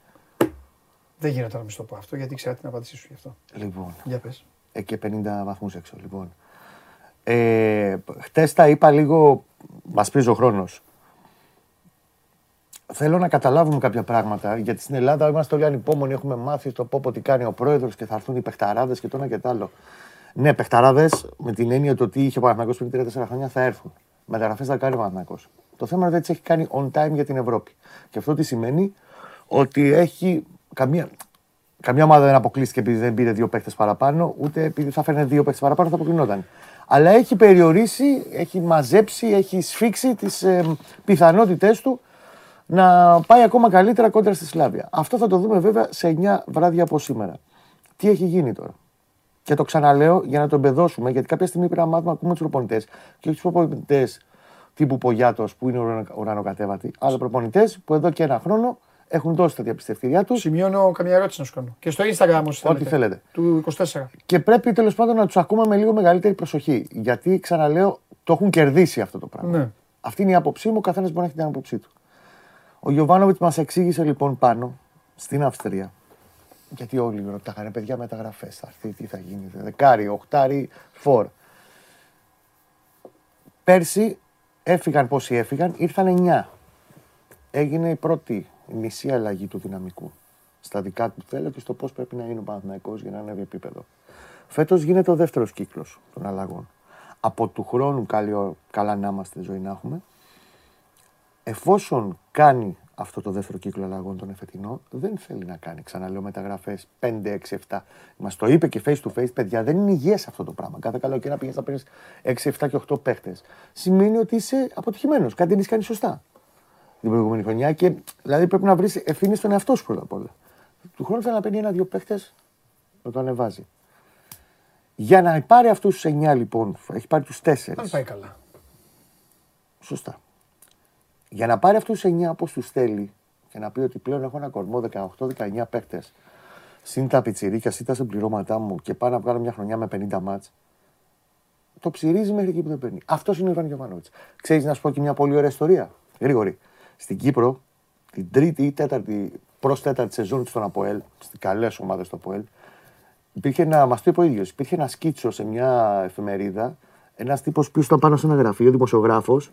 Δεν γίνεται να μην στο πω αυτό, γιατί ξέρω την απάντησή σου γι' αυτό. Λοιπόν. Για πες. Και 50 βαθμούς έξω, λοιπόν. Χτες τα είπα λίγο, μας πρίζει ο χρόνος. Θέλω να καταλάβουμε κάποια πράγματα, γιατί στην Ελλάδα είμαστε όλοι ανυπόμονοι, έχουμε μάθει το πόπο τι κάνει ο πρόεδρος και θα έρθουν οι παιχταράδες και το ένα και το άλλο. Ναι, παιχταράδες, με την έννοια το τι είχε ο Παναθηναϊκός πριν 3-4 χρόνια θα έρθουν. Μεταγραφές θα κάνει ο Παναθηναϊκός. Το θέμα είναι ότι έτσι έχει κάνει on time για την Ευρώπη. Και αυτό τι σημαίνει ότι έχει καμία ομάδα δεν αποκλείστηκε επειδή δεν πήρε δύο παίχτες παραπάνω, ούτε επειδή θα φέρνε δύο παίχτες παραπάνω θα αποκλεινόταν. Αλλά έχει περιορίσει, έχει μαζέψει, έχει σφίξει τις πιθανότητές του να πάει ακόμα καλύτερα κόντρα στη Σλάβια. Αυτό θα το δούμε βέβαια σε 9 βράδια από σήμερα. Τι έχει γίνει τώρα. Και το ξαναλέω για να το εμπεδώσουμε, γιατί κάποια στιγμή πρέπει να μάθουμε ακούμε τους προπονητές. Και όχι τους προπονητές τύπου Πογιάτος που είναι ουρανοκατέβατη, αλλά προπονητές που εδώ και ένα χρόνο έχουν δώσει τα διαπιστευτήριά τους. Σημειώνω καμία ερώτηση να σου κάνω. Και στο Instagram όσοι θέλετε. Ό,τι θέλετε. Του 24. Και πρέπει τέλος πάντων να τους ακούμε με λίγο μεγαλύτερη προσοχή. Γιατί ξαναλέω, το έχουν κερδίσει αυτό το πράγμα. Ναι. Αυτή είναι η άποψή μου, ο καθένας μπορεί να έχει την άποψή του. Ο Γιοβάνοβιτς μας εξήγησε λοιπόν πάνω στην Αυστρία. Γιατί όλοι ρωτάγανε παιδιά μεταγραφές. Αυτή τι θα γίνει, δεκάρι, οχτάρι, φορ. Πέρσι έφυγαν πόσοι έφυγαν, ήρθαν 9. Έγινε η πρώτη. Η μισή αλλαγή του δυναμικού. Στα δικά του θέλω και στο πώς πρέπει να είναι ο Παναθηναϊκός για να ανέβει επίπεδο. Φέτος γίνεται ο δεύτερος κύκλος των αλλαγών. Από του χρόνου καλά να είμαστε, ζωή να έχουμε. Εφόσον κάνει αυτό το δεύτερο κύκλο αλλαγών τον εφετινό, δεν θέλει να κάνει. Ξαναλέω μεταγραφές 5, 6, 7. Μας το είπε και face to face, παιδιά, δεν είναι υγιές αυτό το πράγμα. Κάθε καλοκαίρι να πηγαίνεις να παίρνεις 6, 7 και 8 παίχτες. Σημαίνει ότι είσαι αποτυχημένος. Κάτι δεν είσαι κάνει σωστά. Την προηγούμενη χρονιά και δηλαδή πρέπει να βρεις ευθύνη στον εαυτό σου πρώτα απ' όλα. Του χρόνου θα να παίρνει 1-2 παίχτες να το ανεβάζει. Για να πάρει αυτούς τους 9 λοιπόν, έχει πάρει τους 4. Αν πάει καλά. Σωστά. Για να πάρει αυτούς τους 9 όπως τους θέλει και να πει ότι πλέον έχω ένα κορμό 18-19 παίχτες, συν τα πιτσιρίκια, συν τα συμπληρώματά μου και πάω να βγάλω μια χρονιά με 50 μάτς. Το ψηρίζει μέχρι εκεί που δεν παίρνει. Αυτός είναι ο Γιοβάνοβιτς. Ξέρεις να σου πω και μια πολύ ωραία ιστορία. Γρήγορη. Στην Κύπρο, την τρίτη ή τέταρτη, προς τέταρτη σεζόν στον Αποέλ, στις καλές ομάδες του Αποέλ, υπήρχε ένα, μας το είπε ο ίδιος, υπήρχε ένα σκίτσο σε μια εφημερίδα, ένας τύπος που ήταν πάνω σε ένα γραφείο, δημοσιογράφος,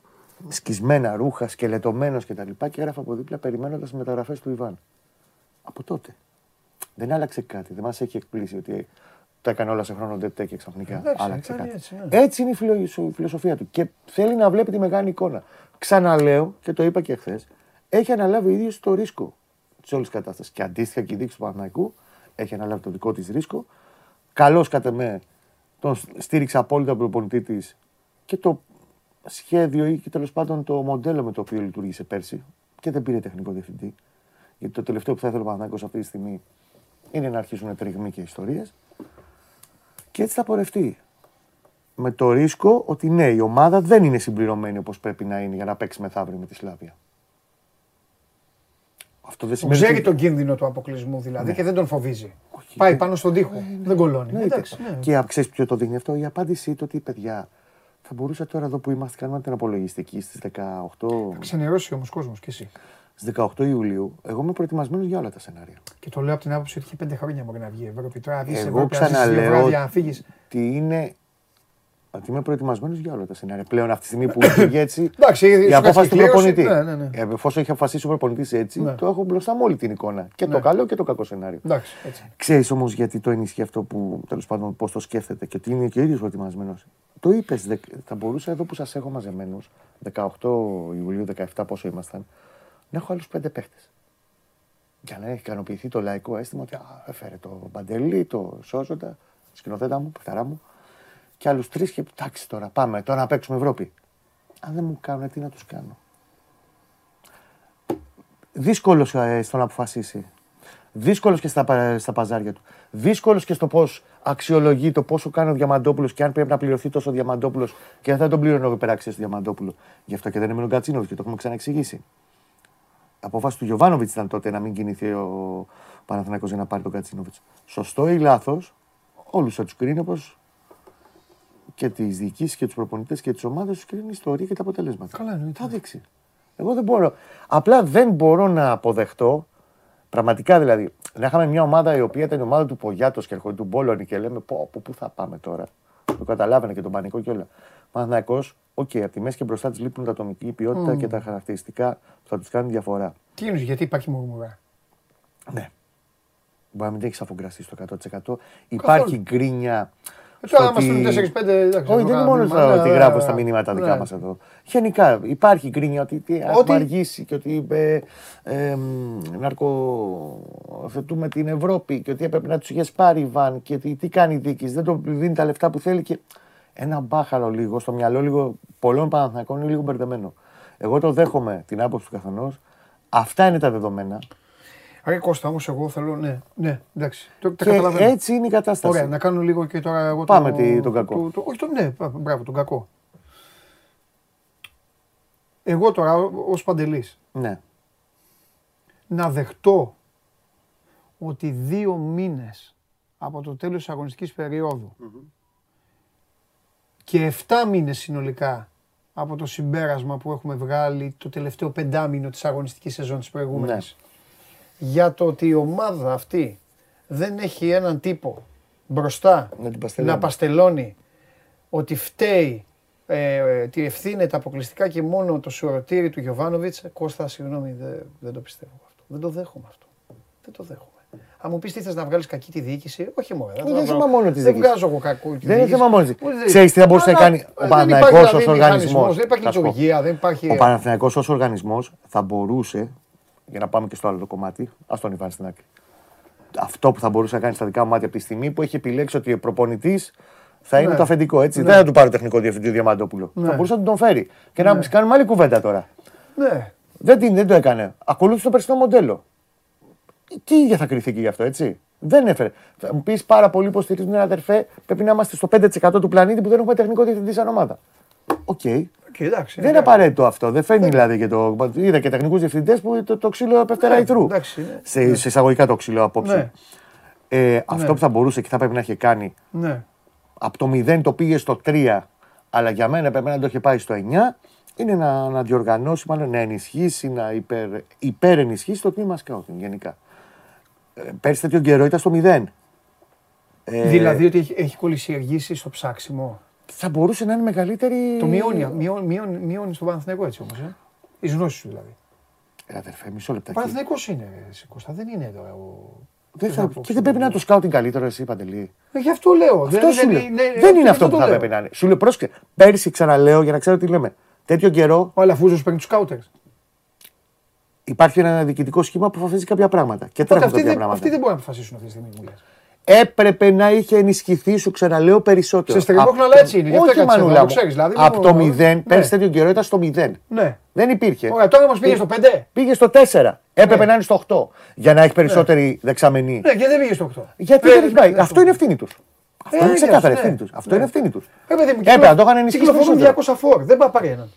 σκισμένα ρούχα, σκελετωμένος κτλ. Και έγραφε από δίπλα περιμένοντας τις μεταγραφές του Ιβάν. Από τότε. Δεν άλλαξε κάτι. Δεν μας έχει εκπλήσει ότι τα έκανε όλα σε χρόνο τέτοια και ξαφνικά άλλαξε κάτι. Έτσι είναι η φιλοσοφία του. Και θέλει να βλέπει τη μεγάλη εικόνα. Ξαναλέω και το είπα και χθες, έχει αναλάβει ο ίδιος το ρίσκο της όλης κατάστασης. Και αντίστοιχα και η δίκηση του Παναθηναϊκού έχει αναλάβει το δικό της ρίσκο. Καλώς κατά με τον στήριξε απόλυτα τον προπονητή της και το σχέδιο ή και τέλος πάντων το μοντέλο με το οποίο λειτουργήσε πέρσι και δεν πήρε τεχνικό διευθυντή. Γιατί το τελευταίο που θα ήθελε ο Παναθηναϊκός αυτή τη στιγμή είναι να αρχίσουν τριγμοί και ιστορίες. Και έτσι θα πορευτεί. Με το ρίσκο ότι ναι, η ομάδα δεν είναι συμπληρωμένη όπως πρέπει να είναι για να παίξει μεθαύριο με τη Σλάβια. Αυτό δεν σημαίνει. Ξέρει τον κίνδυνο του αποκλεισμού δηλαδή και δεν τον φοβίζει. Πάει πάνω στον τοίχο. Δεν κολώνει. Και ξέρεις ποιο το δείχνει αυτό, η απάντησή του ότι παιδιά θα μπορούσα τώρα εδώ που είμαστε κάνουμε την απολογιστική στις 18. Θα ξενερώσει όμως κόσμος κι εσύ. Στις 18 Ιουλίου, εγώ είμαι προετοιμασμένος για όλα τα σενάρια. Και το λέω από την άποψη ότι είχε 5 χρόνια μπορεί να βγει Ευρώπη. Τώρα βγει Ευρώπη, να φύγει. Τι είναι. Ότι είμαι προετοιμασμένος για όλα τα σενάρια. Πλέον αυτή τη στιγμή που πήγε έτσι. Η απόφαση του προπονητή. Εφόσον έχει αποφασίσει ο προπονητής έτσι, το έχω μπροστά μου όλη την εικόνα. Και το καλό και το κακό σενάριο. Ξέρεις όμως γιατί το ενισχύει αυτό που τέλος πάντων πώς το σκέφτεται και ότι είναι και ο ίδιος προετοιμασμένος. Το είπες, θα μπορούσα εδώ που σας έχω μαζεμένους, 18 Ιουλίου, 17 πόσο ήμασταν, να έχω άλλους 5 παίχτες. Για να έχει ικανοποιηθεί το λαϊκό αίσθημα ότι έφερε το Παντελή, το Σώζοντα, σκηνοθέτα μου, παιχταρά μου. Και άλλους 3 και εντάξει τώρα, πάμε τώρα να παίξουμε Ευρώπη. Αν δεν μου κάνουν, τι να τους κάνω. Δύσκολος στο να αποφασίσει. Δύσκολος και στα παζάρια του. Δύσκολος και στο πώς αξιολογεί το πόσο κάνει ο Διαμαντόπουλος και αν πρέπει να πληρωθεί τόσο ο Διαμαντόπουλος και αν θα τον πληρώνω εγώ περάξει στο Διαμαντόπουλο. Γι' αυτό και δεν έμεινε ο Γκατσίνοβιτς και το έχουμε ξαναεξηγήσει. Απόφαση του Γιοβάνοβιτς ήταν τότε να μην κινηθεί ο Παναθηναϊκός για να πάρει τον Γκατσίνοβιτς. Σωστό ή λάθος, όλους θα τους κρίνει όπως. Και τις διοικήσεις και τους προπονητές και τις ομάδες τους κρίνει η ιστορία και τα αποτελέσματα. Καλά, θα δείξει. Εγώ δεν μπορώ. Απλά δεν μπορώ να αποδεχτώ Πραγματικά δηλαδή, να είχαμε μια ομάδα η οποία ήταν η ομάδα του Πογιάτος και του Μπόλωνη και λέμε από πού θα πάμε τώρα. Το καταλάβαινε και τον πανικό και όλα. Παναθηναϊκός, οκ, από τη μέση και μπροστά της λείπουν τα ατομική ποιότητα και τα χαρακτηριστικά που θα τους κάνουν διαφορά. Τι είναι, γιατί υπάρχει μουρμουρά. Ναι. Μπορεί να μην έχει αφογκραστεί στο 100%. Υπάρχει γκρίνια. Τώρα είμαστε με 4-5. Όχι, δεν είναι μόνο ότι γράφω στα μηνύματα δικά μας εδώ. Γενικά υπάρχει γκρίνια ότι έχουμε αργήσει και ότι ναρκοθετούμε την Ευρώπη και ότι έπρεπε να τους είχες πάρει η Βαν και τι κάνει η Δίκης. Δεν του δίνει τα λεφτά που θέλει και ένα μπάχαλο λίγο στο μυαλό λίγο πολλών Παναθηναϊκών είναι λίγο μπερδεμένο. Εγώ το δέχομαι την άποψη του καθενός. Αυτά είναι τα δεδομένα. Άρα Κώστα, όμως εγώ θέλω, ναι, εντάξει, το καταλαβαίνω. Έτσι είναι η κατάσταση. Ωραία, να κάνω λίγο και τώρα εγώ πάμε τον κακό. Όχι τον ναι, μπράβο, τον κακό. Εγώ τώρα ως Παντελής, ναι. Να δεχτώ ότι 2 μήνες από το τέλος της αγωνιστικής περίοδου και 7 μήνες συνολικά από το συμπέρασμα που έχουμε βγάλει το τελευταίο 5 μήνο της αγωνιστικής σεζόν της προηγούμενης, για το ότι η ομάδα αυτή δεν έχει έναν τύπο μπροστά να παστελώνει ότι φταίει, τη ευθύνεται αποκλειστικά και μόνο το σουρωτήρι του Γιοβάνοβιτς. Κώστα, συγγνώμη, δεν το πιστεύω αυτό. Δεν το δέχομαι αυτό. Δεν το δέχομαι. Αν μου πεις τι θες να βγάλεις κακή τη διοίκηση, όχι μόνο. Δεν θέμα μόνο τη διοίκηση. Δεν βγάζω εγώ κακό. Δεν είναι θέμα μόνο τη. Ξέρεις τι θα μπορούσε να κάνει ο Παναθηναϊκός ως οργανισμός. Δεν υπάρχει λειτουργία, δεν υπάρχει. Ο Παναθηναϊκός ως οργανισμός θα μπορούσε. Για να πάμε και στο άλλο το κομμάτι, ας τον Ιβάν στην άκρη. Αυτό που θα μπορούσε να κάνει στα δικά μου μάτια από τη στιγμή που έχει επιλέξει ότι ο προπονητής θα είναι το αφεντικό. Έτσι. Δεν θα του πάρει τεχνικό διευθυντή Διαμαντόπουλο. Θα μπορούσε να τον φέρει και να κάνουμε άλλη κουβέντα τώρα. Ναι. Δεν το έκανε. Ακολούθησε το περσινό μοντέλο. Τι θα κρυθεί και γι' αυτό, έτσι. Δεν έφερε. Θα μου πεις πάρα πολύ υποστηρίζουν έναν αδερφέ, πρέπει να είμαστε στο 5% του πλανήτη που δεν έχουμε τεχνικό διευθυντή σαν ομάδα. Οκ. Εντάξει, δεν είναι απαραίτητο αυτό. Δεν φαίνει δηλαδή και το. Είδα και τεχνικούς διευθυντές που το ξύλο επεφτεράει θρού. Σε εισαγωγικά το ξύλο απόψε. Αυτό που θα μπορούσε και θα πρέπει να είχε κάνει. Από το 0 το πήγε στο 3, αλλά για μένα πρέπει να το είχε πάει στο 9, είναι να διοργανώσει, μάλλον να ενισχύσει, να υπερενισχύσει το τμήμα σκάουτινγκ γενικά. Πέρσι τέτοιο καιρό ήταν στο 0. Δηλαδή ότι έχει κολλησιεργήσει στο ψάξιμο. Θα μπορούσε να είναι μεγαλύτερη. Το μειώνει στον Παναθηναϊκό έτσι όμως. Εις γνώσεις σου δηλαδή. Αδερφέ, μισό λεπτό. Παναθηναϊκός είναι, Κώστα, δεν είναι τώρα ο. Και δεν πρέπει να είναι το σκάουτινγκ καλύτερο, εσύ Παντελή. Γι' αυτό λέω. Δεν είναι αυτό που θα πρέπει να είναι. Σου λέω πρόσεχε. Πέρσι ξαναλέω για να ξέρω τι λέμε. Τέτοιο καιρό. Ο Αλαφούζος παίρνει τους σκάουτερς. Υπάρχει ένα διοικητικό σχήμα που αποφασίζει κάποια πράγματα. Και τρέχουν κάποια πράγματα. Αυτοί δεν μπορούν να αποφασίσουν αυτή τη στιγμή. Έπρεπε να είχε ενισχυθεί, σου ξαναλέω, περισσότερο. Σε στεγνόχλωνα έτσι είναι. Όχι μανούλα, το ξέρεις δηλαδή. Από το 0, πέρσι τέτοιο καιρό ήταν στο 0. Ναι. Δεν υπήρχε. Ωραία, τώρα όμως πήγε στο 5. Πήγε στο 4. Έπρεπε να είναι στο 8. Για να έχει περισσότερη δεξαμενή. Ναι, και δεν πήγε στο 8. Γιατί δεν έχει πάει. Αυτό είναι ευθύνη τους. Αυτό είναι ξεκάθαρα ευθύνη τους. Αυτό είναι ευθύνη τους. Έπρεπε να το είχαν ενισχύσει. Κυκλοφορούν 200 φόρ. Δεν πάει πάρει έναν.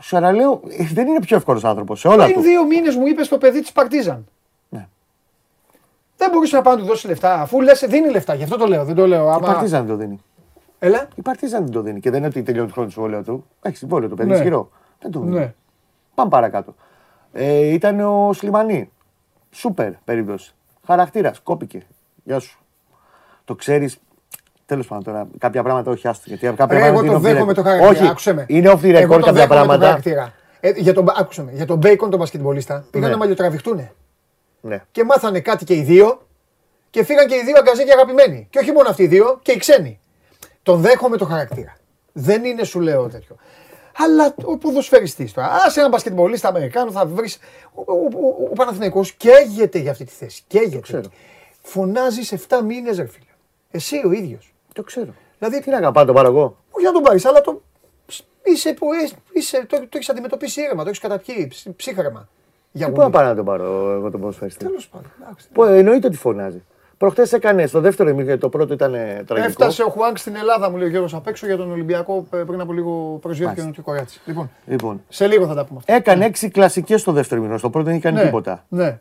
Σου αναλέω, δεν είναι πιο εύκολος άνθρωπος σε όλα αυτά. Πριν 2 μήνες μου είπε το παιδί τη Παρτίζαν. Δεν μπορούσε να πάει να του δώσει λεφτά, αφού λες δίνει λεφτά. Γι' αυτό το λέω. Δεν το λέω. Η Παρτίζαν δεν το δίνει. Έλα. Η Παρτίζαν δεν το δίνει. Και δεν είναι ότι τελειώνει το χρόνο του συμβόλαιο του. Έχει συμβόλαιο το παιδί, ισχυρό. Δεν το δίνει. Πάμε παρακάτω. Ήταν ο Σλιμανί. Σούπερ περίπτωση. Χαρακτήρας. Κόπηκε. Γεια σου. Το ξέρεις. Τέλος πάντων τώρα. Κάποια πράγματα όχι άστο. Εγώ το δέχομαι το χαρακτήρα. Άκουσε. Είναι off the record κάποια πράγματα. Για τον Μπέικον τον μπασκετμπολίστα πήγαν να μαλλιοτραβηχτούνε. Ναι. Και μάθανε κάτι και οι δύο και φύγαν και οι δύο αγκαζοί και αγαπημένοι. Και όχι μόνο αυτοί οι δύο, και οι ξένοι. Τον δέχομαι το χαρακτήρα. Δεν είναι σου λέω τέτοιο. Αλλά ο ποδοσφαιριστής τώρα, άσε έναν μπασκετμπολίστα Αμερικάνο, θα βρεις. Ο Παναθηναϊκός καίγεται για αυτή τη θέση. Καίγεται. Φωνάζεις 7 μήνες, ρε φίλε. Εσύ ο ίδιος. Το ξέρω. Δηλαδή, τι να αγαπά, τον πάρω εγώ. Όχι να τον πάρεις, αλλά το έχεις αντιμετωπίσει ήρεμα, το έχεις καταπιεί ψύχρεμα. Τι πάω να τον πάρω εγώ τον ποδοσφαιριστή. Τέλος πάντων. Εννοείται ότι φωνάζει. Προχτές έκανε στο δεύτερο ημίχρονο, το πρώτο ήταν τραγικό. Έφτασε ο Χουάνκ στην Ελλάδα, μου λέει ο Γιώργος, απ' έξω για τον Ολυμπιακό πριν από λίγο προσβήθηκε ο Κοράτσι. Λοιπόν, σε λίγο θα τα πούμε. Έκανε 6 κλασικές στο δεύτερο ημίχρονο. Στο πρώτο δεν είχε κάνει τίποτα. Ναι.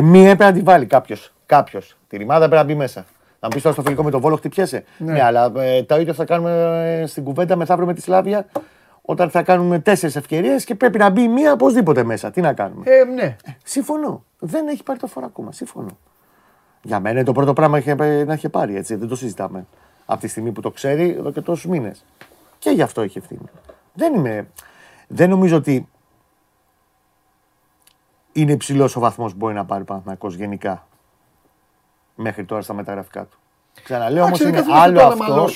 Μία έπρεπε να τη βάλει κάποιο. Τη ρημάδα έπρεπε να μπει μέσα. Να μπει τώρα στο φιλικό με τον Βόλο, χτυπιέσαι. Ναι, αλλά τα ίδια θα κάνουμε στην κουβέντα μεθαύριο με τη Σλάβια. Όταν θα κάνουμε 4 ευκαιρίες και πρέπει να μπει μία οπωσδήποτε μέσα. Τι να κάνουμε. Ναι. Συμφωνώ. δεν έχει πάρει το φορακό μας. Σύμφωνο. Για μένα το πρώτο πράγμα να είχε πάρει, έτσι. Δεν το συζητάμε. Από τη στιγμή που το ξέρει εδώ και τόσους μήνες. Και γι' αυτό έχει ευθύνη. Δεν νομίζω ότι είναι υψηλός ο βαθμός που μπορεί να πάρει ο Παναθηναϊκός γενικά μέχρι τώρα στα μεταγραφικά του. Ξαναλέω όμως είναι άλλο αυτό,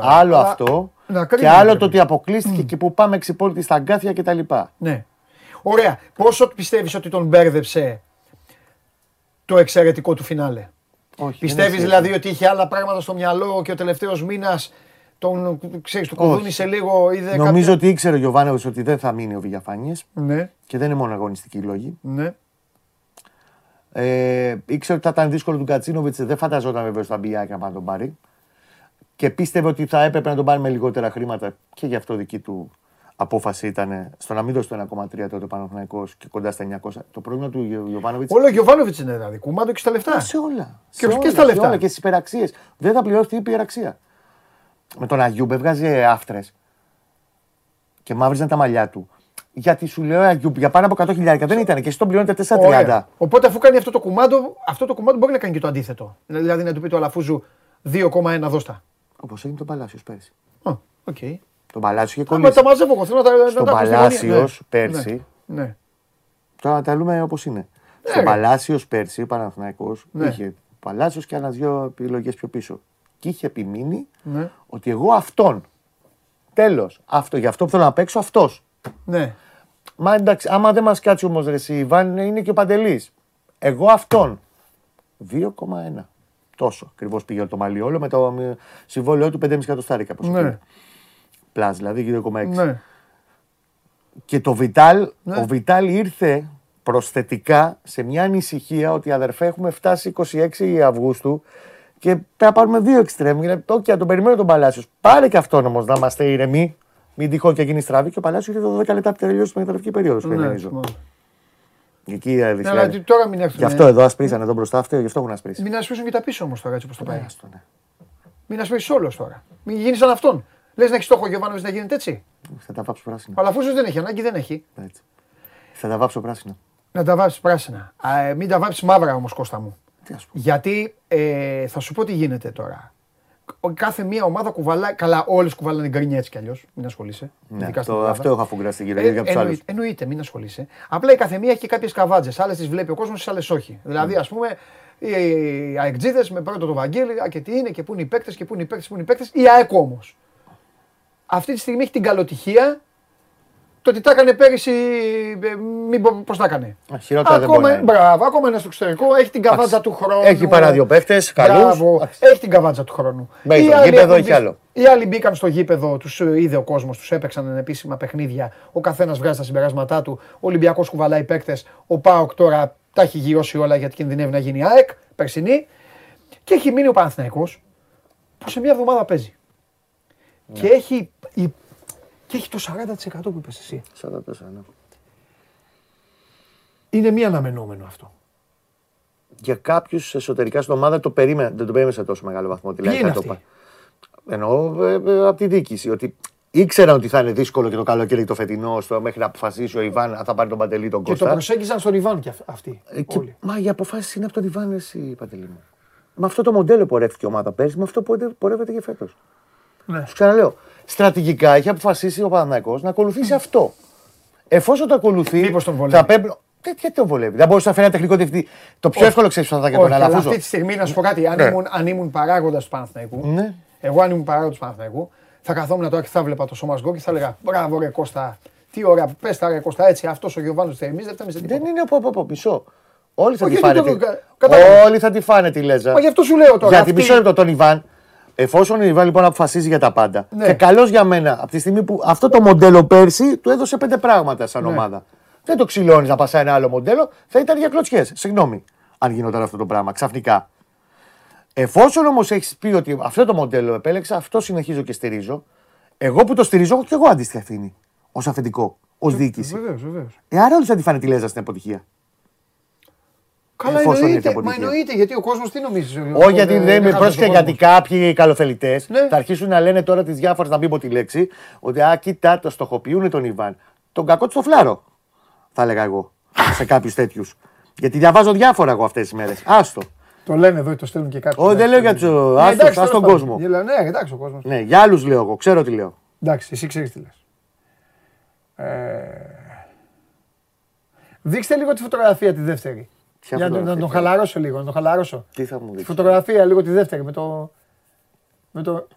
άλλο αυτό και άλλο το ότι αποκλείστηκε και που πάμε εξυπόλυτη στα αγκάθια κτλ. Ναι. Ωραία. Πόσο πιστεύεις ότι τον μπέρδεψε το εξαιρετικό του φινάλε? Πιστεύεις δηλαδή ότι είχε άλλα πράγματα στο μυαλό και ο τελευταίος μήνας τον ξέρεις, του κουδούνισε λίγο, είδε κάτι. Νομίζω ότι ήξερε ο Γιοβάνοβιτς ότι δεν θα μείνει ο Βηγιαφάνιες. Ναι. Και δεν είναι μόνο αγωνιστικοί λόγοι. Ναι. Ήξερε ότι θα ήταν δύσκολο του Κατσίνοβιτς, δεν φανταζόταν βέβαια στα μπιάκια να τον πάρει. Και πίστευε ότι θα έπρεπε να τον πάρει με λιγότερα χρήματα και γι' αυτό δική του απόφαση ήταν στο να μην δώσει το 1,3 τότε ο Παναθηναϊκός και κοντά στα 900. Το πρόβλημα του Γιοβάνοβιτς. Όλο ο Γιοβάνοβιτς είναι δηλαδή. Κουμάντο και στα λεφτά. Σε όλα. Και στα λεφτά. Και στις υπεραξίες. Δεν θα πληρώσει την υπεραξία. Με τον Αγιούμπ βγάζει άφτρες και μαύριζαν τα μαλλιά του. Γιατί σου λέω Αγιούμπ για πάνω από 100.000 δεν ήταν και εσύ τον πληρώνετε 430. Οπότε αφού κάνει αυτό το κουμάντο, μπορεί να κάνει και το αντίθετο. Δηλαδή να του πει το Αλαφούζου 2,1 δώστα. Όπως έγινε το Παλάσιος πέρσι. Το Παλάσιο είχε κολλήσει. Το Παλάσιος πέρσι. Τώρα τα λέμε όπως είναι. Το Παλάσιος πέρσι, Παναθηναϊκός, είχε Παλάσιος και ένα δύο επιλογές πιο πίσω. Και είχε επιμείνει ότι εγώ αυτόν. Τέλος. Αυτό, γι' αυτό που θέλω να παίξω, αυτός. Ναι. Μα εντάξει, άμα δεν μας κάτσει όμως ρε εσύ, Ιβάν, είναι και ο Παντελής. Εγώ αυτόν. 2,1. Τόσο ακριβώς πήγε το μαλλί όλο με το συμβόλαιο του 5,5 εκατοστάρικα. Ναι. Πλάς, δηλαδή 2,6. Ναι. Και το Βιτάλ, ο Βιτάλ ήρθε προσθετικά σε μια ανησυχία ότι αδερφέ έχουμε φτάσει 26 Αυγούστου και θα πάρουμε δύο εξτρέμ. Και τον περιμένω τον Παλάσιο. Πάρε και αυτόν όμως να είμαστε ηρεμοί. Μην τυχόν και γίνει στραβή. Και ο Παλάσιο είχε 12 λεπτά που τελειώσει τη μεταγραφική περίοδο. Εκεί δηλαδή. Γι' αυτό εδώ ασπρίσανε τον μπροστά αυτό, γι' αυτό έχουν ασπρίσει. Μην ασπίσουν και τα πίσω όμως τώρα έτσι όπως το πάει. Μην ασπίσει όλο τώρα. Μην γίνει σαν αυτόν. Λες να έχει στόχο ο Γιοβάνοβιτς να γίνεται έτσι. Θα τα βάψω πράσινα. Αλλά αφού δεν έχει ανάγκη, δεν έχει. Θα τα βάψω πράσινα. Να τα βάψει πράσινα. Μην τα βάψει μαύρα όμως, Κώστα μου. Γιατί θα σου πω τι γίνεται τώρα. Κάθε μία ομάδα κουβαλάει. Καλά, όλες κουβαλάνε γκρινιά έτσι κι αλλιώς. Μην ασχολείσαι. Ναι, αυτό έχω αφουγκραστεί κυρίως για τους άλλους. Εννοείται, μην ασχολείσαι. Απλά η κάθε μία έχει κάποιες καβάτζες. Άλλες τις βλέπει ο κόσμος, τις άλλες όχι. Δηλαδή, ας πούμε, οι αεκτζίδες με πρώτο το Βαγγέλη, και τι είναι και πού είναι οι παίκτες και πού είναι οι παίκτες. Η ΑΕΚ όμως. Αυτή τη στιγμή έχει την καλοτυχία. Το τι τα έκανε πέρυσι, πώς τα έκανε. Ακόμα ένα στο εξωτερικό, έχει την καβάτζα του χρόνου. Έχει παρά δύο παίχτες, καλούς. Έχει την καβάτζα του χρόνου. Οι άλλοι μπήκαν στο γήπεδο, τους είδε ο κόσμος, τους έπαιξαν επίσημα παιχνίδια. Ο καθένας βγάζει τα συμπεράσματά του. Ο Ολυμπιακός κουβαλάει παίκτες. Ο ΠΑΟΚ τώρα τα έχει γιώσει όλα γιατί κινδυνεύει να γίνει ΑΕΚ περσινή. Και έχει μείνει ο Παναθηναϊκός που σε μια εβδομάδα παίζει. Και έχει. Και έχει το 40% που είπες εσύ. 44%. Ναι. Είναι μη αναμενόμενο αυτό. Για κάποιους εσωτερικά στην ομάδα το περίμενε, δεν το περίμενε σε τόσο μεγάλο βαθμό. Τι λένε αυτοί. Εννοώ από τη διοίκηση. Ότι ήξεραν ότι θα είναι δύσκολο και το καλοκαίρι το φετινό μέχρι να αποφασίσει ο Ιβάν αν θα πάρει τον Παντελή τον Κώστα. Και το προσέγγιζαν στον Ιβάν και αυτοί. Όλοι. Μα οι αποφάσεις είναι από τον Ιβάν, εσύ, Παντελή μου. Με αυτό το μοντέλο πορεύτηκε η ομάδα πέρσι, με αυτό πορεύεται και φέτος. Ναι. Σου ξαναλέω. Στρατηγικά έχει αποφασίσει ο Παναθηναϊκός να ακολουθήσει αυτό. Εφόσον το ακολουθεί. Μήπως τον βολεύει. Τι τον βολεύει. Δεν μπορούσε να φέρει ένα τεχνικό διευθυντή. Το πιο εύκολο ξέρει θα ήταν για τον Αλαφούζο. Αυτή τη στιγμή να σου πω κάτι. Αν ήμουν παράγοντας του Παναθηναϊκού, εγώ αν ήμουν παράγοντας του Παναθηναϊκού, θα καθόμουν τώρα και θα βλέπα το σώμα σγκό και θα έλεγα μπράβο ρε Κώστα. Τι ωραία, πες τα ρε Κώστα έτσι. Αυτό ο Γιοβάνος Θερμής δεν φτάνει σε τίποτα. Δεν είναι από πίσω. Όλοι θα τη φάνε τη λέζα. Μα γι' αυτό σου λέω τώρα. Γιατί μισό λεπτό τον Ιβάν. Εφόσον η Ιβάν λοιπόν αποφασίζει για τα πάντα. Ναι. Και καλώς για μένα, από τη στιγμή που αυτό το μοντέλο πέρσι του έδωσε 5 πράγματα σαν ομάδα. Δεν το ξυλώνεις να πας ένα άλλο μοντέλο, θα ήταν για κλωτσιές. Συγγνώμη, αν γινόταν αυτό το πράγμα ξαφνικά. Εφόσον όμως έχεις πει ότι αυτό το μοντέλο επέλεξα, αυτό συνεχίζω και στηρίζω, εγώ που το στηρίζω, έχω και εγώ αντίστοιχη ευθύνη. Ως αφεντικό, ως διοίκηση. Βεβαίως. Άρα όλοι θα τη φάνε τη λέζα στην αποτυχία. Καλά, εννοείται, γιατί ο κόσμος τι νομίζει. Όχι, γιατί δεν με πρόσεχε, γιατί κάποιοι καλοθελητές θα αρχίσουν να λένε τώρα τις διάφορες, να μην πω τη λέξη, ότι α, κοιτά, το στοχοποιούν τον Ιβάν. Τον κακό του στο φλάρο, θα έλεγα εγώ, σε κάποιους τέτοιους. Γιατί διαβάζω διάφορα εγώ αυτές τις μέρες. Άστο. Το λένε εδώ, το στέλνουν και κάτι. Όχι, δεν λέω για του. Άστο στον κόσμο. Ναι, εντάξει ο κόσμος. Ναι, για άλλους λέω εγώ. Ξέρω τι λέω. Εντάξει, εσύ ξέρεις τι λες. Δείξτε λίγο τη φωτογραφία τη δεύτερη. Για να τον χαλαρώσω λίγο, να τον χαλαρώσω. Τι θα μου δείξεις. Φωτογραφία λίγο τη δεύτερη με το.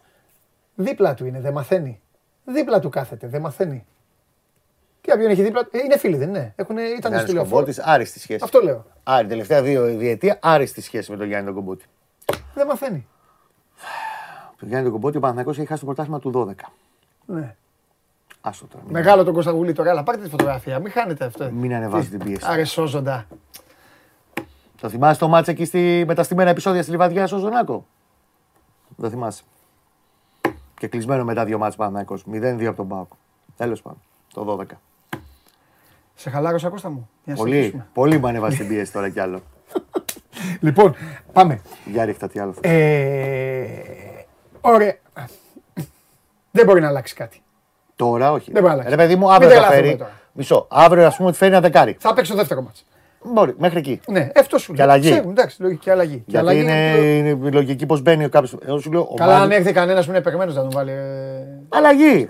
Δίπλα του είναι, δεν μαθαίνει. Δίπλα του κάθεται, δεν μαθαίνει. Και κάποιον έχει δίπλα. Είναι φίλοι, δεν είναι. Ήταν στο τηλεφόρο. Κομπότης, άριστη σχέση. Αυτό λέω. Άρη, τελευταία δύο διετία, άριστη σχέση με τον Γιάννη τον Κομπότη. Δεν μαθαίνει. Τον Γιάννη τον Κομπότη, ο Παναθηναϊκός έχει χάσει το πρωτάθλημα του 12. Ναι. Άστο τώρα. Μεγάλο τον Κωνσταντουλή τώρα, αλλά πάρτε τη φωτογραφία. Μην χάνετε αυτό. Μην ανεβάζει την πίεση. Αρεσόζοντα. Το θυμάσαι το μάτσα εκεί με τα στημένα επεισόδια στη Λιβαδιά στο Ζωνάκο. Δεν θυμάσαι. Και κλεισμένο μετά δύο μάτς Παναθηναϊκός. 0-2 από τον ΠΑΟΚ. Τέλος πάντων. Το 12. Σε χαλάρωσα, Κώστα μου. Πολύ, πολύ μου ανέβασε την πίεση τώρα κι άλλο. Λοιπόν, πάμε. Για ρίχτα, τι άλλο. Ωραία. Δεν μπορεί να αλλάξει κάτι. Τώρα όχι. Δεν μπορεί να αλλάξει. Ρε παιδί μου, αύριο θα φέρει. Μισό. Αύριο ας πούμε ότι φέρει ένα δεκάρι. Θα παίξει το δεύτερο μάτς. Μπορεί, μέχρι εκεί. Ναι, αυτό σου λέει. Και αλλαγή. Γιατί είναι η λογική πως μπαίνει κάποιος. Καλά, αν έρθει κανένας που είναι επεγμένος να τον βάλει. Αλλαγή.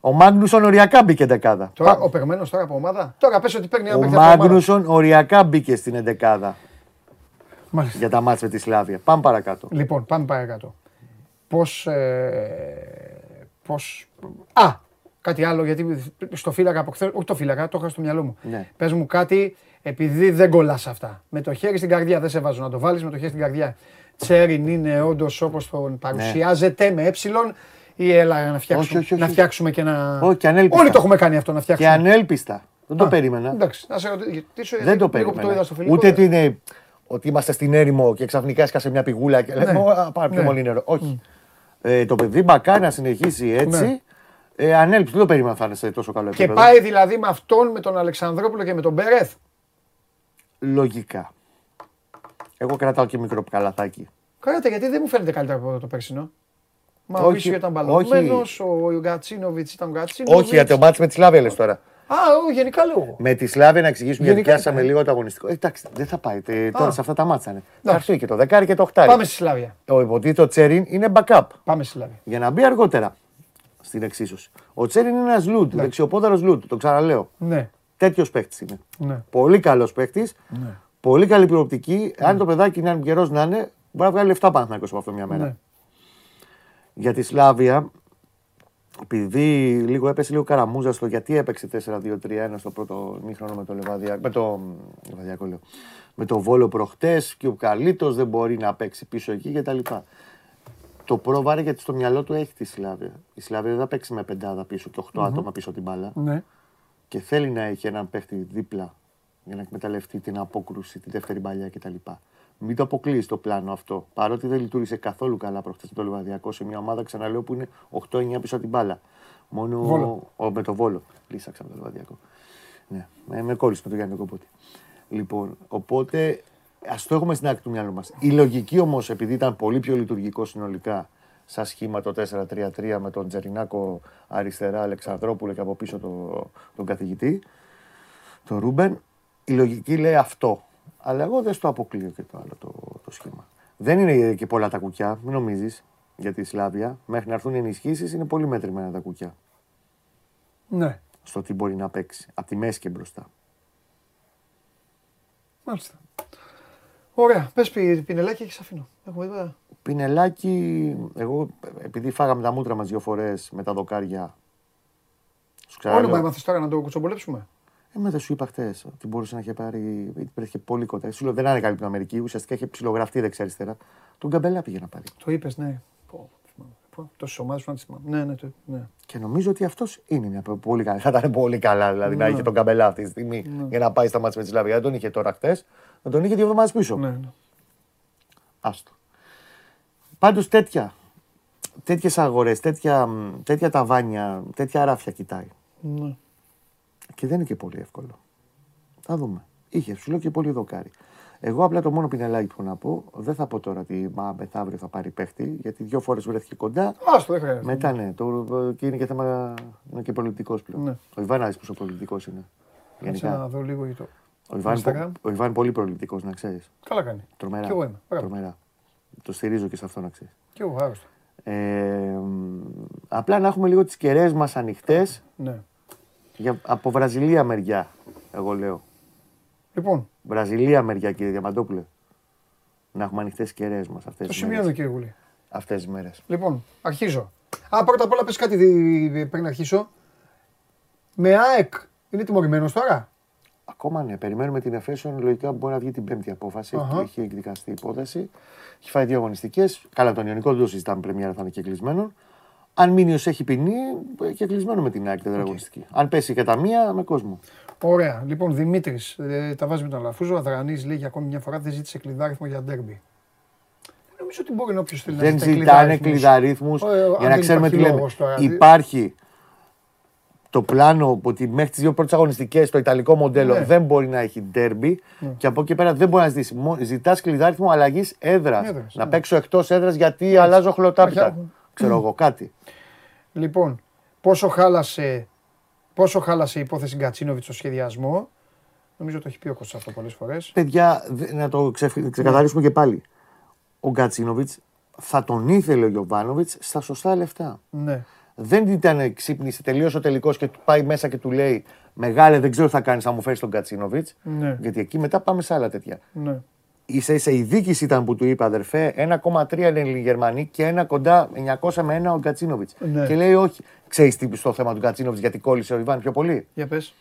Ο Μάγνουσον οριακά μπήκε εντεκάδα. Τώρα, ο πεγμένος τώρα από ομάδα. Τώρα πες ότι παίρνει ένα παιχνίδι. Ο Μάγνουσον οριακά μπήκε στην εντεκάδα. Μάλιστα. Για τα μάτς με τη Σλάβια. Πάμε παρακάτω. Λοιπόν, πάμε παρακάτω. Πώς... Α, κάτι άλλο, γιατί στο φύλακα από χθες... Όχι το φύλακα, το είχα στο μυαλό μου. Ναι. Πες μου κάτι, επειδή δεν κολλάς αυτά. Με το χέρι στην καρδιά δεν σε βάζω να το βάλεις, με το χέρι στην καρδιά. Τσέριν είναι όντως όπως τον παρουσιάζεται, ναι. Με έψιλον. Ή έλα να φτιάξουμε, όχι. Να φτιάξουμε και να. Όχι, ανέλπιστα. Όλοι το έχουμε κάνει αυτό να φτιάξουμε. Και ανέλπιστα. Δεν το περίμενα. Εντάξει, να σε ρωτήσω. Δεν το περίμενα. Το φιλικό, ούτε ότι είναι ότι είμαστε στην έρημο και ξαφνικά έσκασε μια πηγούλα και λέμε πάμε πιο πολύ νερό. Όχι. Το παιδί μπακά να συνεχίσει έτσι. Ναι. Ανέλπιστα. Δεν το περίμενα θα είναι σε τόσο καλό επίπεδο. Και πάει δηλαδή με αυτόν, με τον Αλεξανδρόπουλο και με τον Μπερέθ. Λογικά. Εγώ κρατάω και μικρό καλαθάκι. Κράτα, γιατί δεν μου φαίνεται καλύτερα από το περσινό. Μα ο Βίσιο ήταν μπαλωμένος, ο Γκατσίνοβιτς ήταν Γκατσίνοβιτς. Όχι, για το μάτς με τη Σλάβια λες τώρα. Α, γενικά λόγω. Με τη Σλάβια να εξηγήσουμε γιατί πιάσαμε λίγο το αγωνιστικό. Εντάξει, δεν θα πάει τώρα σε αυτά τα μάτσανε. Θα έρθει και το δεκάρι και το οχτάρι. Πάμε στη Σλάβια. Το υποτίτλο Τσέριν είναι backup. Πάμε στη Σλάβια. Για να μπει αργότερα στην εξίσωση. Ο Τσέριν είναι ένας Λουντ, δεξιοπόδαρος Λουντ, το ξαναλέω. Τέτοιος παίκτης είναι. Πολύ καλός παίκτης, πολύ καλή προοπτική. Αν το παιδάκι είναι καιρός να είναι, μπορεί να βγάλει λεφτά Παναθηναϊκός από αυτό μια μέρα. Για τη Σλάβια, επειδή λίγο έπεσε λίγο καραμούζα στο γιατί έπαιξε 4-2-3-1 στο πρώτο μήχρονο με το Λεβαδιακό, με το Βόλο προχτές και ο Καλίτος δεν μπορεί να παίξει πίσω εκεί κτλ. Το πρόβαρε γιατί στο μυαλό του έχει τη Σλάβια. Η Σλάβια δεν θα παίξει με πεντάδα πίσω και 8 άτομα πίσω την μπάλα. Ναι. Και θέλει να έχει έναν παίχτη δίπλα για να εκμεταλλευτεί την απόκρουση, τη δεύτερη παλιά κτλ. Μην το αποκλείεις το πλάνο αυτό. Παρότι δεν λειτουργήσε καθόλου καλά προχθές το Λιβαδιακό σε μια ομάδα, ξαναλέω, που είναι 8-9 πίσω από την μπάλα. Μόνο με το Βόλο. Λύσαξα με το Λιβαδιακό. Ναι, με κόλλησε με το Γιάννη Κομπότη. Λοιπόν, οπότε ας το έχουμε στην άκρη του μυαλού μας. Η λογική όμως, επειδή ήταν πολύ πιο λειτουργικό συνολικά, σαν σχήμα το 4-3-3 με τον Τζερινάκο αριστερά, Αλεξανδρόπουλο και από πίσω τον καθηγητή, τον Ρούμπεν, η λογική λέει αυτό. Αλλά εγώ δεν στο αποκλείω και το άλλο το σχήμα. Δεν είναι και πολλά τα κουκιά, μην νομίζεις, για τη Σλάβια. Μέχρι να έρθουν οι ενισχύσεις είναι πολύ μετρημένα τα κουκιά. Ναι. Στο τι μπορεί να παίξει, από τη μέση και μπροστά. Μάλιστα. Ωραία, πες πινελάκι και σε αφήνω. Πινελάκι, εγώ επειδή φάγαμε τα μούτρα μας δύο φορές με τα δοκάρια. Όλοι μας μάθες τώρα να το κουτσομπολέψουμε. Μετά σου είπα χτες ότι μπορούσε να είχε πάρει. Υπήρχε πολύ κοντά. Σου λέω δεν είναι καλή την Αμερική. Ουσιαστικά είχε ψιλογραφτεί δεξιά-αριστερά. Τον Καμπελά πήγε να πάρει. Το είπες, ναι. Τόσε ομάδε που να τι θυμάμαι. Ναι. Και νομίζω ότι αυτό είναι μια πολύ καλή. Θα ήταν πολύ καλά δηλαδή να είχε τον Καμπελά αυτή τη στιγμή για να πάει στα μάτια με τη Σλάβια. Δεν τον είχε τώρα χτες, να τον είχε 2 εβδομάδες πίσω. Ναι. Άστο. Πάντως τέτοιες αγορές, τέτοια ταβάνια, τέτοια αράφια κοιτάει. Ναι. Και δεν είναι και πολύ εύκολο. Θα δούμε. Είχε ψηλό και πολύ δοκάρι. Εγώ απλά το μόνο πινελάκι που να πω, δεν θα πω τώρα ότι μεθαύριο θα πάρει παίχτη, γιατί 2 φορές βρέθηκε κοντά. Άστο, δεν χρειάζεται. Μετά ναι, και είναι και θέμα. Είναι και προληπτικός πλέον. Ναι. Ο Ιβάνας που ο προληπτικός είναι. Γενικά. Να δω λίγο Ο Ιβάν πολύ προληπτικός, να ξέρεις. Καλά κάνει. Τρομερά. Και εγώ είμαι. Τρομερά. Το στηρίζω και σε αυτό, να ξέρεις. Και εγώ, άρρωστα. Απλά να έχουμε λίγο τις κεραίες μας ανοιχτές. Ναι. Από Βραζιλία μεριά, εγώ λέω. Λοιπόν. Βραζιλία μεριά, κύριε Διαμαντόπουλε. Να έχουμε ανοιχτές κεραίες μας αυτές. Το σημειώνω, κύριε Γουλή. Αυτές τις μέρες. Λοιπόν, αρχίζω. Πρώτα απ' όλα πες κάτι πριν αρχίσω. Με ΑΕΚ είναι τιμωρημένος τώρα. Ακόμα ναι, περιμένουμε την Εφέσον. Λογικά μπορεί να βγει την πέμπτη απόφαση. Uh-huh. Έχει εκδικαστεί η υπόθεση. Έχει φάει 2 αγωνιστικές. Καλά, τον Ιωνικό δεν το συζητάμε. Πρεμιέρα θα είναι και κλεισμένο. Αν μήνιος έχει ποινή, και κλεισμένο με την ΑΕΚ τετραγωνιστική. Okay. Αν πέσει κατά μία, με κόσμο. Ωραία. Λοιπόν, Δημήτρης, τα βάζει με τον Αλαφούζο. Αδρανής λέει για ακόμη μια φορά δεν ζήτησε κλειδάριθμο για ντέρμπι. Νομίζω ότι μπορεί να όποιος θέλει να ζητήσει. Δεν ζητάνε κλειδαρίθμους. Για να ξέρουμε τι λέμε. Υπάρχει. Το πλάνο ότι μέχρι τις 2 πρώτες αγωνιστικές το ιταλικό μοντέλο δεν μπορεί να έχει ντέρμπι και από εκεί πέρα δεν μπορεί να ζητήσει. Ζητάς κλειδάριθμο αλλαγής έδρας. Να παίξω εκτός έδρας γιατί αλλάζω χλωτάπιτα. Ξέρω εγώ κάτι. Λοιπόν, πόσο χάλασε η υπόθεση Γκατσίνοβιτς στο σχεδιασμό. Νομίζω το έχει πει ο Κώστας αυτό πολλές φορές. Παιδιά, να το ξεκαθαρίσουμε και πάλι. Ο Γκατσίνοβιτς θα τον ήθελε ο Γιοβάνοβιτς στα σωστά λεφτά. Ναι. Δεν ήταν ξύπνησε, τελείωσε ο τελικός και του πάει μέσα και του λέει «Μεγάλε, δεν ξέρω τι θα κάνεις, θα μου φέρεις τον Κατσίνοβιτς». Ναι. Γιατί εκεί μετά πάμε σε άλλα τέτοια. Ναι. Ίσα-ίσα η δίκηση ήταν που του είπε «Αδερφέ, 1,3 είναι οι Γερμανοί και ένα κοντά 900 με ένα ο Κατσίνοβιτς». Ναι. Και λέει «Όχι». Ξέρεις τι στο θέμα του Κατσίνοβιτς γιατί κόλλησε ο Ιβάν πιο πολύ. Για πες.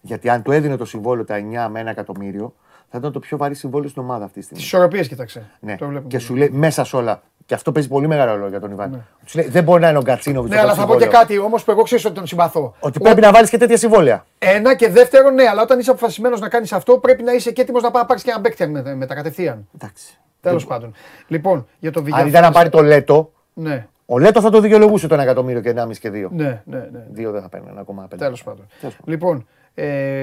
Γιατί αν του έδινε το συμβόλαιο τα 9 με 1 εκατομμύριο, θα ήταν το πιο βαρύ συμβόλαιο στην ομάδα αυτή τη στιγμή. Τις ισορροπίες κοίταξε. Ναι. Και σου λέει μέσα σε όλα. Και αυτό παίζει πολύ μεγάλο ρόλο για τον Ιβάν. Ναι. Δεν μπορεί να είναι ο Γκατσίνοβιτς. Ναι, αλλά θα πω και κάτι όμως που εγώ ξέρω ότι τον συμπαθώ. Ότι πρέπει να βάλεις και τέτοια συμβόλαια. Ένα και δεύτερο, ναι, αλλά όταν είσαι αποφασισμένος να κάνεις αυτό, πρέπει να είσαι και έτοιμος να πάρεις και έναν παίκτη με τα κατευθείαν. Εντάξει. Τέλος πάντων. Λοιπόν, για το Βιγκάγκουρ. Αν ήταν να πάρει το Λέτο. Ναι. Ο Λέτο θα το δικαιολογούσε το 1 εκατομμύριο και 1,5 και 2. Ναι. 2 δεν θα παίρνει, 1,5. Τέλος πάντων. Λοιπόν,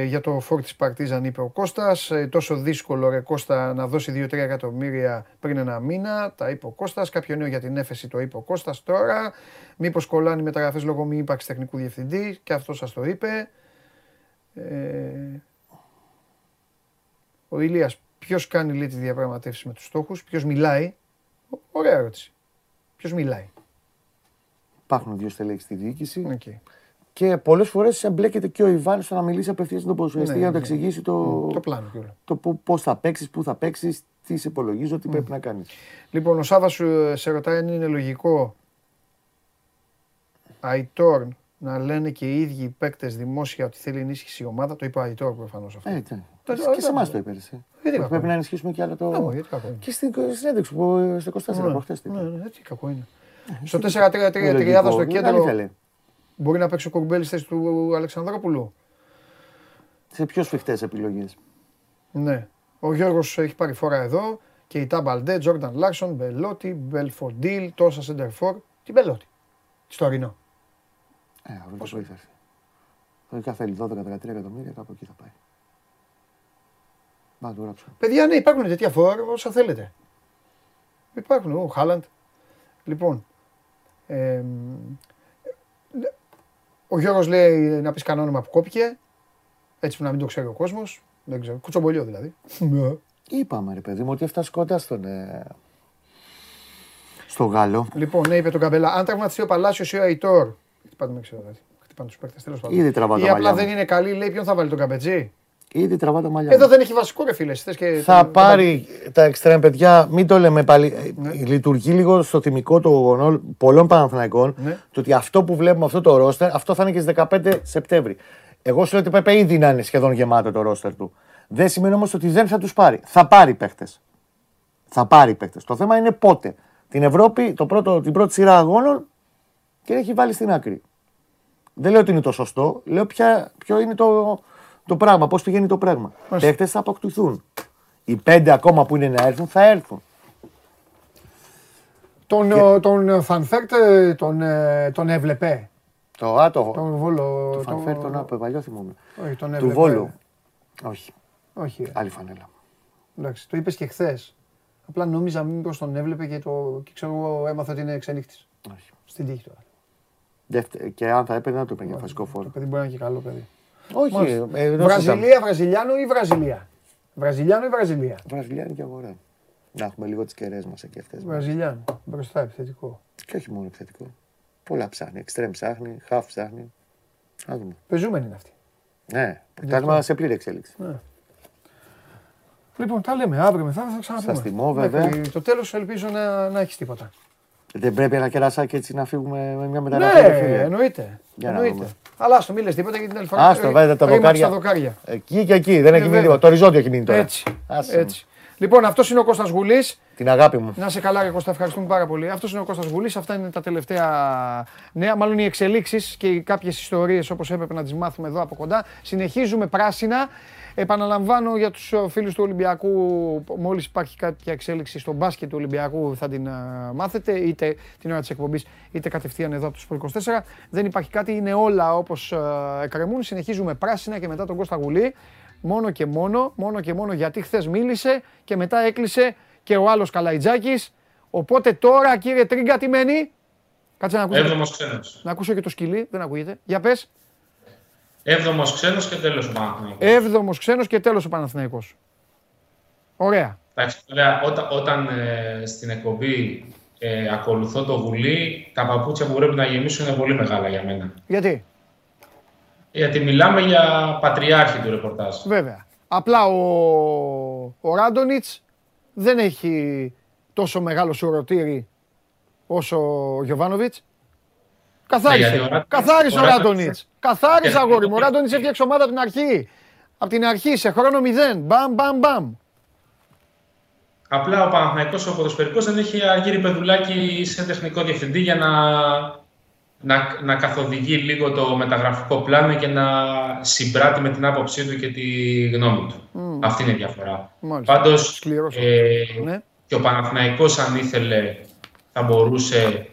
για το Φόρτις Παρτίζαν είπε ο Κώστας, τόσο δύσκολο ρε Κώστα να δώσει 2-3 εκατομμύρια πριν ένα μήνα, τα είπε ο Κώστας, κάποιο νέο για την έφεση το είπε ο Κώστας τώρα, μήπως κολλάνε μεταγραφές λόγω μη ύπαρξης τεχνικού διευθυντή και αυτό σας το είπε. Ο Ηλίας, ποιος κάνει λέει τις διαπραγματεύσεις με τους στόχους, ποιος μιλάει, ωραία ερώτηση, ποιος μιλάει. Υπάρχουν 2 στελέχη στη διοίκηση. Okay. Και πολλές φορές εμπλέκεται και ο Ιβάν στο να μιλήσει απευθείας στον ποδοσφαιριστή για να το εξηγήσει το πλάνο. Το πώς θα παίξεις, πού θα παίξεις, τι σε υπολογίζω, τι πρέπει να κάνεις. Λοιπόν, ο Σάββας σε ρωτάει αν είναι λογικό Αϊτόρ να λένε και οι ίδιοι οι παίκτες δημόσια ότι θέλει ενίσχυση η ομάδα. Το είπε ο Αϊτόρ προφανώς αυτό. Και σε εμάς το είπε. Πρέπει να ενισχύσουμε και άλλο το. Και στην συνέντευξη που στο 24 προχθές. Έτσι κακό είναι. Στο 4-3-3 στο κέντρο. Μπορεί να παίξει ο Κορμπέλης θέση του Αλεξανδρόπουλου. Σε πιο σφιχτές επιλογές. Ναι. Ο Γιώργος έχει πάρει φορά εδώ. Και η Ταμπαλντέ, Τζόρνταν Λάρσον, Μπελότη, Μπελφοντήλ, τόσα σεντερφόρ. Την Μπελότη. Στο Ρινό. Πόσο ήθελε. Λογικά θέλει 12-13 εκατομμύρια, κάπου εκεί θα πάει. Να το γράψω. Παιδιά, ναι, υπάρχουν τέτοια φορά όσα θέλετε. Υπάρχουν. Ο Χάλαντ. Λοιπόν. Ο Γιώργος λέει να πεις κανένα όνομα που κόπηκε, έτσι που να μην το ξέρει ο κόσμος, δεν ξέρω, κουτσομπολιό δηλαδή. Είπαμε ρε παιδί μου ότι έφτασε κοντά στο Γάλλο. Λοιπόν, ναι, είπε τον Καπελά, αν τραυματιστεί ο Παλάσιος ή ο Αϊτόρ, χτυπάνε με ξέρω δηλαδή, χτυπάνε τους παίκτες, τέλος πάντων. Ήδη τραβά τα μαλλιά μου. Ή απλά δεν είναι καλή, λέει ποιον θα βάλει τον Καπετζή. Ήδη τραβά τα μαλλιά μου. Εδώ δεν έχει βασικό ρε φίλες. Θα πάρει τα εξτρέμ παιδιά, μην το λέμε πάλι. Λειτουργεί λίγο στο θυμικό των γονών πολλών Παναθηναϊκών. Το ότι αυτό που βλέπουμε, αυτό το ρόστερ, αυτό θα είναι και στις 15 Σεπτέμβρη. Εγώ σου λέω ότι πρέπει ήδη να είναι σχεδόν γεμάτο το ρόστερ του. Δεν σημαίνει όμως ότι δεν θα τους πάρει. Θα πάρει παίχτες. Θα πάρει παίχτες. Το θέμα είναι πότε. Την Ευρώπη, την πρώτη σειρά αγώνων και έχει βάλει στην άκρη. Δεν λέω ότι είναι το σωστό, λέω ποιο είναι το πράγμα, πώς πηγαίνει το πράγμα. Παίκτες θα αποκτηθούν. Οι 5 ακόμα που είναι να έρθουν, θα έρθουν. Τον Φανφέρτ τον έβλεπε. Τον Βόλο. Τον Φανφέρτ τον άπε, παλιό θυμόμαι. Του Βόλου. Όχι. Άλλη φανέλα. Εντάξει, το είπες και χθες. Απλά νόμιζα μήπως τον έβλεπε και ξέρω, έμαθα ότι είναι ξενύχτης. Στην τύχη τώρα. Και αν θα έπαιρνε, να το έπαιρνε για βασικό φόρο. Το παιδί μπορεί να είναι και καλό παιδί. Όχι. Βραζιλία, Βραζιλιάνο ή Βραζιλία. Βραζιλιάνο ή Βραζιλία. Βραζιλιάνο και αγορά. Να έχουμε λίγο τις κεραίες μας εκεί αυτές. Βραζιλιάνο. Μπροστά επιθετικό. Και όχι μόνο επιθετικό. Πολλά ψάχνει. Εξτρέμ ψάχνει. Χαφ ψάχνει. Να δούμε. Πεζούμενοι είναι αυτοί. Ναι. Πρωτάθλημα σε πλήρη εξέλιξη. Ναι. Λοιπόν, τα λέμε αύριο μετά, θα ξαναπούμε. Σας τιμώ, βέβαια. Το τέλος ελπίζω να έχεις τίποτα. Δεν πρέπει ένα κερασάκι έτσι να φύγουμε με μια μεταγραφή. Ναι, εννοείται. Αλλά άστο, μην λες τίποτα γιατί την άλλη φορά. Άστο, βάλετε τα δοκάρια. Εκεί και εκεί, δεν έχει μείνει τίποτα. Το οριζόντιο έχει μείνει τώρα. Έτσι. Λοιπόν, αυτός είναι ο Κώστας Γουλής. Την αγάπη μου. Να είσαι καλά, ρε Κώστα, ευχαριστούμε πάρα πολύ. Αυτός είναι ο Κώστας Γουλής. Αυτά είναι τα τελευταία νέα. Μάλλον οι εξελίξεις και κάποιες ιστορίες όπως έπρεπε να τις μάθουμε εδώ από κοντά. Συνεχίζουμε πράσινα. Επαναλαμβάνω για τους φίλους του Ολυμπιακού, μόλις υπάρχει κάποια εξέλιξη στο μπάσκετ του Ολυμπιακού θα την μάθετε, είτε την ώρα της εκπομπής, είτε κατευθείαν εδώ από τους Σπορ 24. Δεν υπάρχει κάτι, είναι όλα όπως εκκρεμούν. Συνεχίζουμε πράσινα και μετά τον Κώστα Γουλή. Μόνο και μόνο γιατί χθες μίλησε και μετά έκλεισε και ο άλλος Καλαϊτζάκης. Οπότε τώρα, κύριε Τρίγκα, τι μένει? Κάτσε να ακούσω. Να ακούσω και το σκυλί, δεν ακούγεται. Για πες. 7ο ξένος και τέλος ο Παναθηναϊκός. 7ο ξένος και τέλος ο Παναθηναϊκός. Ωραία. Εντάξει, όταν στην εκπομπή ακολουθώ το Βουλή, τα παπούτσια που πρέπει να γεμίσουν είναι πολύ μεγάλα για μένα. Γιατί? Γιατί μιλάμε για πατριάρχη του ρεπορτάζ. Βέβαια. Απλά ο Ράντονιτς δεν έχει τόσο μεγάλο σουρωτήρι όσο ο Γιοβάνοβιτς. Καθάρισε ο Ράντονιτς. Καθάρισε, αγόρι μου. Ο Ράντονιτς έφτιαξε ομάδα από την αρχή. Από την αρχή, σε χρόνο 0. Μπαμ, μπαμ, μπαμ. Απλά ο Παναθηναϊκός, ο ποδοσφαιρικός, δεν έχει Αργύρι Πεδουλάκη σε τεχνικό διευθυντή για να καθοδηγεί λίγο το μεταγραφικό πλάνο και να συμπράττει με την άποψή του και τη γνώμη του. Αυτή είναι η διαφορά. Πάντως, και ο Παναθηναϊκός, αν ήθελε, θα μπορούσε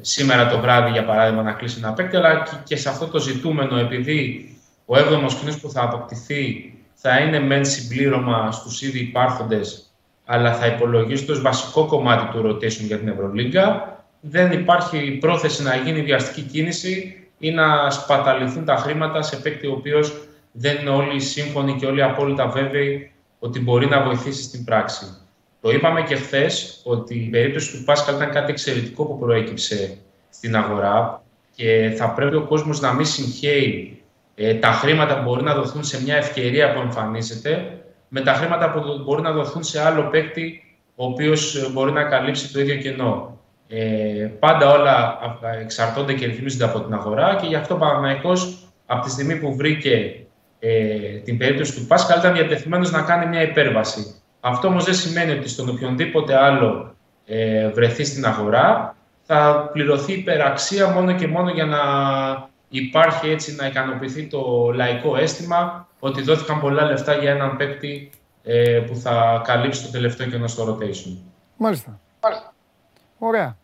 σήμερα το βράδυ, για παράδειγμα, να κλείσει ένα παίκτη, αλλά και σε αυτό το ζητούμενο, επειδή ο 7ος κοινός που θα αποκτηθεί θα είναι μεν συμπλήρωμα στους ήδη υπάρχοντες, αλλά θα υπολογίζεται ως βασικό κομμάτι του rotation για την Ευρωλίγκα, δεν υπάρχει πρόθεση να γίνει βιαστική κίνηση ή να σπαταληθούν τα χρήματα σε παίκτη ο οποίος δεν είναι όλοι σύμφωνοι και όλοι απόλυτα βέβαιοι ότι μπορεί να βοηθήσει στην πράξη. Το είπαμε και χθες ότι η περίπτωση του Πάσχα ήταν κάτι εξαιρετικό που προέκυψε στην αγορά και θα πρέπει ο κόσμος να μην συγχαίει τα χρήματα που μπορεί να δοθούν σε μια ευκαιρία που εμφανίζεται με τα χρήματα που μπορεί να δοθούν σε άλλο παίκτη ο οποίος μπορεί να καλύψει το ίδιο κενό. Πάντα όλα εξαρτώνται και ρυθμίζονται από την αγορά και γι' αυτό ο Παναθηναϊκός από τη στιγμή που βρήκε την περίπτωση του Πάσχα ήταν διατεθειμένος να κάνει μια υπέρβαση. Αυτό όμως δεν σημαίνει ότι στον οποιονδήποτε άλλο βρεθεί στην αγορά θα πληρωθεί υπεραξία μόνο και μόνο για να υπάρχει έτσι να ικανοποιηθεί το λαϊκό αίσθημα ότι δόθηκαν πολλά λεφτά για έναν παίκτη που θα καλύψει το τελευταίο κενό στο rotation. Μάλιστα. Ωραία.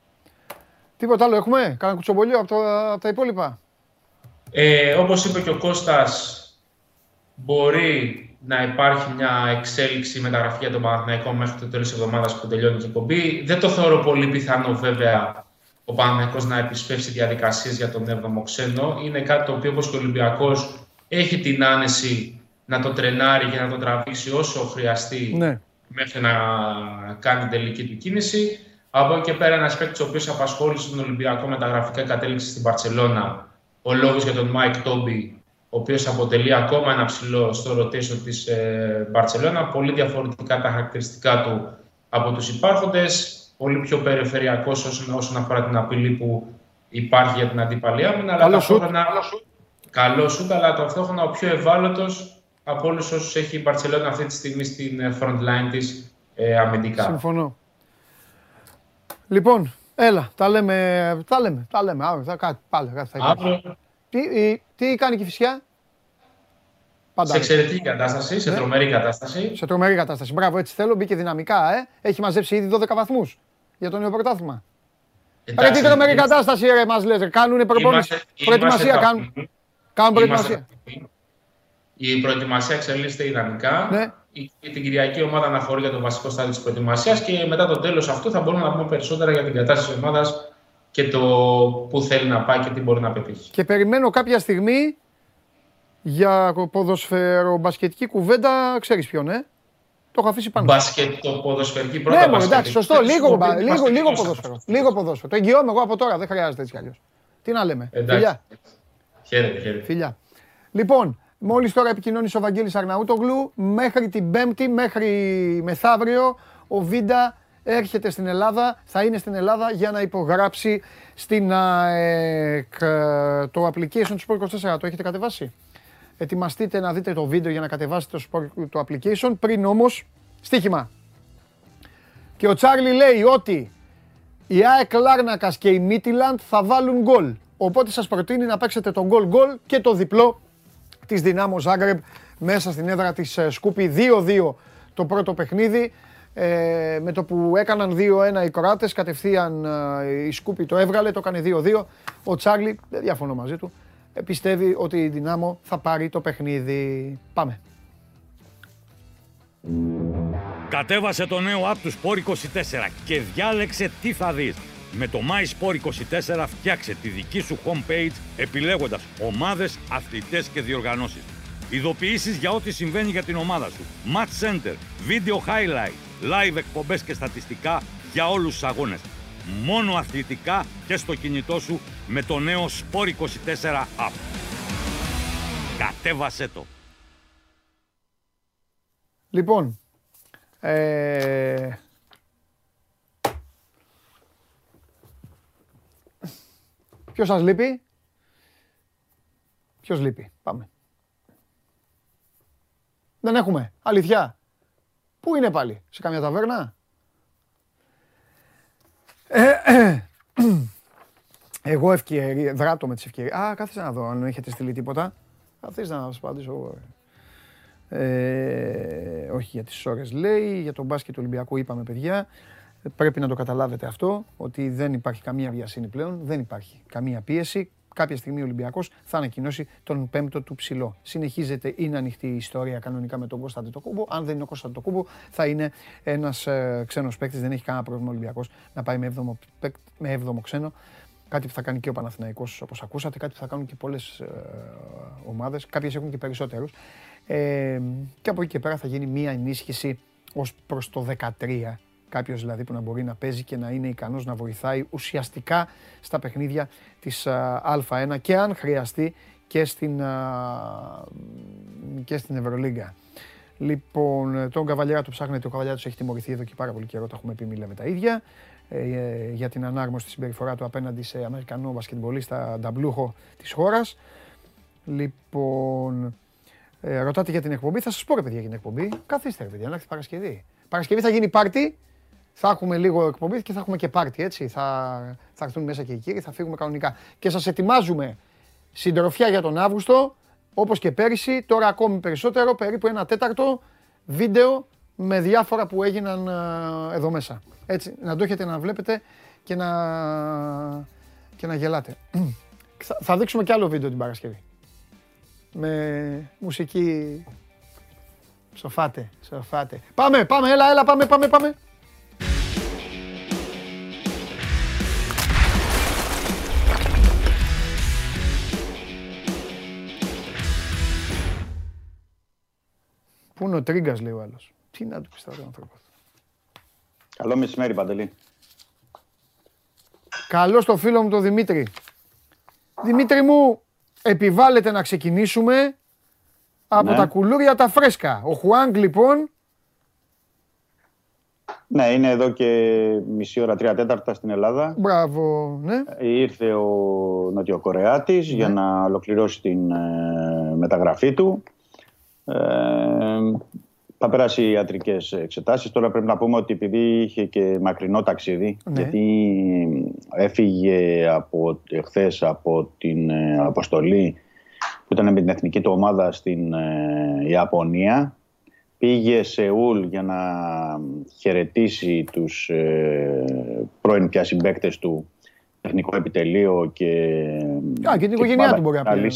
Τίποτα άλλο έχουμε? Κάνα κουτσομπολιό από τα υπόλοιπα. Όπως είπε και ο Κώστας, μπορεί να υπάρχει μια εξέλιξη μεταγραφή για τον Παναθηναϊκό μέχρι το τέλος της εβδομάδας που τελειώνει η εκπομπή. Δεν το θεωρώ πολύ πιθανό, βέβαια, ο Παναθηναϊκός να επισπεύσει διαδικασίες για τον 7ο ξένο. Είναι κάτι το οποίο, όπως και ο Ολυμπιακός, έχει την άνεση να το τρενάρει και να το τραβήξει όσο χρειαστεί, ναι, μέχρι να κάνει την τελική του κίνηση. Από εκεί και πέρα, ένας παίκτης ο οποίος απασχόλησε τον Ολυμπιακό μεταγραφικά κατέληξε στην Μπαρσελόνα. Ο λόγος για τον Μάικ Τόμπι, ο οποίος αποτελεί ακόμα ένα ψηλό στο rotation της Μπαρτσελώνα. Πολύ διαφορετικά τα χαρακτηριστικά του από τους υπάρχοντες. Πολύ πιο περιφερειακός όσον αφορά την απειλή που υπάρχει για την αντίπαλη άμυνα. Καλό σουτ, αλλά ταυτόχρονα ο πιο ευάλωτος από όλους όσους έχει η Μπαρτσελώνα αυτή τη στιγμή στην front line της αμυντικά. Συμφωνώ. Λοιπόν, έλα, τα λέμε. Αύριο, κάτι θα υπάρχει. Τι κάνει και η Φυσιά? Σε εξαιρετική κατάσταση, σε τρομερή κατάσταση. Σε τρομερή κατάσταση. Μπράβο, έτσι θέλω. Μπήκε δυναμικά. Έχει μαζέψει ήδη 12 βαθμούς για το νέο πρωτάθλημα. Ρε τι τρομερή κατάσταση, ρε, μας λες. Κάνουνε προπόνηση. Προετοιμασία κάνουν. Προετοιμασία. Η προετοιμασία εξελίσσεται ιδανικά. Ναι. Την Κυριακή ομάδα αναφορεί για το βασικό στάδιο της προετοιμασίας και μετά το τέλος αυτού θα μπορούμε να πούμε περισσότερα για την κατάσταση της ομάδας και το που θέλει να πάει και τι μπορεί να πετύχει. Και περιμένω κάποια στιγμή για ποδοσφαιρο, μπασκετική κουβέντα, ξέρεις ποιον, ε? Το έχω αφήσει πάνω. Μπασκετοποδοσφαιρική πρώτα. Ναι, εντάξει, σωστό, λίγο ποδόσφαιρο. Λίγο ποδόσφαιρο. Το εγγυώμαι εγώ από τώρα, δεν χρειάζεται έτσι κι αλλιώς. Τι να λέμε. Φιλιά. Χαίρετε, χαίρετε. Φιλιά. Λοιπόν, μόλις τώρα επικοινώνησε ο Βαγγέλης Αρναούτογλου, μέχρι την Πέμπτη, μέχρι μεθαύριο, ο Βίντα έρχεται στην Ελλάδα, θα είναι στην Ελλάδα για να υπογράψει στην ΑΕΚ. Το application του Sport24 το έχετε κατεβάσει. Ετοιμαστείτε να δείτε το βίντεο για να κατεβάσετε το application. Πριν όμως, στοίχημα. Και ο Τσάρλι λέει ότι η ΑΕΚ Λάρνακας και η Μίτιλαντ θα βάλουν γκολ. Οπότε σας προτείνει να παίξετε τον γκολ και το διπλό της Δυνάμο Ζάγκρεμπ μέσα στην έδρα της Σκούπη. 2-2 το πρώτο παιχνίδι. Με το που έκαναν 2-1 οι Κοράτες, κατευθείαν η Σκούπη το έβγαλε, το έκανε 2-2. Ο Τσάρλι, δεν διαφωνώ μαζί του, πιστεύει ότι η Δυνάμο θα πάρει το παιχνίδι. Πάμε. Κατέβασε το νέο app του Sport24 και διάλεξε τι θα δεις. Με το My Sport24 φτιάξε τη δική σου homepage επιλέγοντας ομάδες, αθλητές και διοργανώσεις. Ειδοποιήσεις για ό,τι συμβαίνει για την ομάδα σου. Match Center, Video Highlight, Live εκπομπές και στατιστικά για όλους τους αγώνες. Μόνο αθλητικά και στο κινητό σου με το νέο Sport24 app. Κατέβασέ το. Λοιπόν, ποιος σας λείπει? Ποιος λείπει? Πάμε. Δεν έχουμε. Αλήθεια. Πού είναι πάλι? Σε καμιά ταβέρνα? Εγώ ευκαιρία, δράτω με τις ευκαιρίες. Α, κάθισε να δω αν έχετε στείλει τίποτα. Καθίστε να σας απαντήσω εγώ. Όχι για τις ώρες λέει, για τον μπάσκετ του Ολυμπιακού είπαμε παιδιά. Πρέπει να το καταλάβετε αυτό, ότι δεν υπάρχει καμία βιασύνη πλέον, δεν υπάρχει καμία πίεση. Κάποια στιγμή ο Ολυμπιακός θα ανακοινώσει τον πέμπτο του ψηλό. Συνεχίζεται, είναι ανοιχτή η ιστορία κανονικά με τον Κώστα Αντετοκούμπο. Αν δεν είναι ο Κώστα Αντετοκούμπο, θα είναι ένας ξένος παίκτης. Δεν έχει κανένα πρόβλημα ο Ολυμπιακός να πάει με 7ο ξένο. Κάτι που θα κάνει και ο Παναθηναϊκός, όπως ακούσατε, κάτι που θα κάνουν και πολλές ομάδες. Κάποιες έχουν και περισσότερους. Και από εκεί και πέρα θα γίνει μία ενίσχυση ως προς το 13. Κάποιος δηλαδή που να μπορεί να παίζει και να είναι ικανός να βοηθάει ουσιαστικά στα παιχνίδια της Α1 και αν χρειαστεί και στην Ευρωλίγκα. Λοιπόν, τον Καβαλιέρα του ψάχνετε, ο Καβαλιέρα του έχει τιμωρηθεί εδώ και πάρα πολύ καιρό, τα έχουμε πει, μιλάμε τα ίδια, για την ανάγνωση στη συμπεριφορά του απέναντι σε Αμερικανό μπασκετμπολίστα νταμπλούχο της χώρας. Λοιπόν, ρωτάτε για την εκπομπή, θα σας πω ρε παιδιά για την εκπομπή, καθίστε ρε παιδιά, να έρθει Παρασκευή. Παρασκευή θα γίνει πάρτι, θα έχουμε λίγο εκπομπή και θα έχουμε και πάρτι, έτσι. Θα έρθουν μέσα και οι κύριοι, θα φύγουμε κανονικά. Και σας ετοιμάζουμε συντροφιά για τον Αύγουστο, όπως και πέρυσι, τώρα ακόμη περισσότερο, περίπου 1/4 βίντεο με διάφορα που έγιναν εδώ μέσα. Έτσι, να το έχετε να βλέπετε και να γελάτε. Θα δείξουμε και άλλο βίντεο την Παρασκευή. Με μουσική... Σοφάτε. Πάμε, έλα, πάμε. Πού είναι ο Τρίγκας, λέει ο άλλος. Τι να του πιστά τον άνθρωπο. Καλό μεσημέρι, Παντελή. Καλό στο φίλο μου τον Δημήτρη. Δημήτρη μου, επιβάλλεται να ξεκινήσουμε... Από τα κουλούρια τα φρέσκα. Ο Χουάνγκ λοιπόν... Ναι, είναι εδώ και μισή ώρα, 3/4 στην Ελλάδα. Μπράβο, ναι. Ήρθε ο Νοτιοκορεάτης για να ολοκληρώσει την μεταγραφή του. Θα περάσει ιατρικές εξετάσεις. Τώρα πρέπει να πούμε ότι επειδή είχε και μακρινό ταξίδι, γιατί έφυγε χθες από την αποστολή που ήταν με την εθνική του ομάδα στην Ιαπωνία. Πήγε Σεούλ για να χαιρετήσει τους πρώην πια συμπαίκτες του, τεχνικό επιτελείο και την οικογένειά του μπορεί να πει.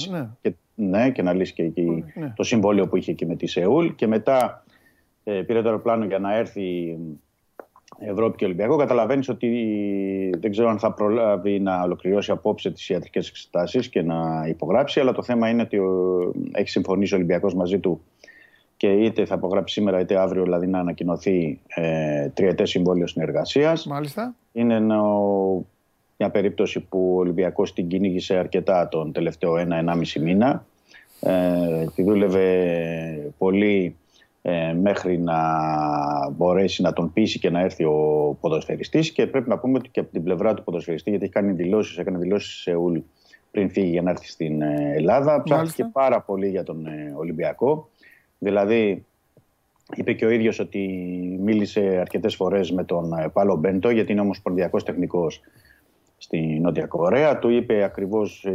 Ναι, και να λύσει και εκεί το συμβόλαιο που είχε και με τη Σεούλ. Και μετά πήρε το αεροπλάνο για να έρθει Ευρώπη και Ολυμπιακό, καταλαβαίνεις ότι δεν ξέρω αν θα προλάβει να ολοκληρώσει απόψε τις ιατρικές εξετάσεις και να υπογράψει, αλλά το θέμα είναι ότι έχει συμφωνήσει ο Ολυμπιακός μαζί του και είτε θα υπογράψει σήμερα είτε αύριο, δηλαδή να ανακοινωθεί τριετές συμβόλαιο συνεργασίας. Μάλιστα. Είναι μια περίπτωση που ο Ολυμπιακός την κυνήγησε αρκετά τον τελευταίο 1-1,5 μήνα. Τη δούλευε πολύ μέχρι να μπορέσει να τον πείσει και να έρθει ο ποδοσφαιριστής, και πρέπει να πούμε ότι και από την πλευρά του ποδοσφαιριστή, γιατί έχει κάνει δηλώσεις, έκανε δηλώσεις σε Σεούλ πριν φύγει για να έρθει στην Ελλάδα, ψάχθηκε πάρα πολύ για τον Ολυμπιακό. Δηλαδή είπε και ο ίδιος ότι μίλησε αρκετές φορές με τον Πάλο Μπέντο, γιατί είναι ομοσπονδιακός τεχνικός στην Νότια Κορέα. Του είπε ακριβώς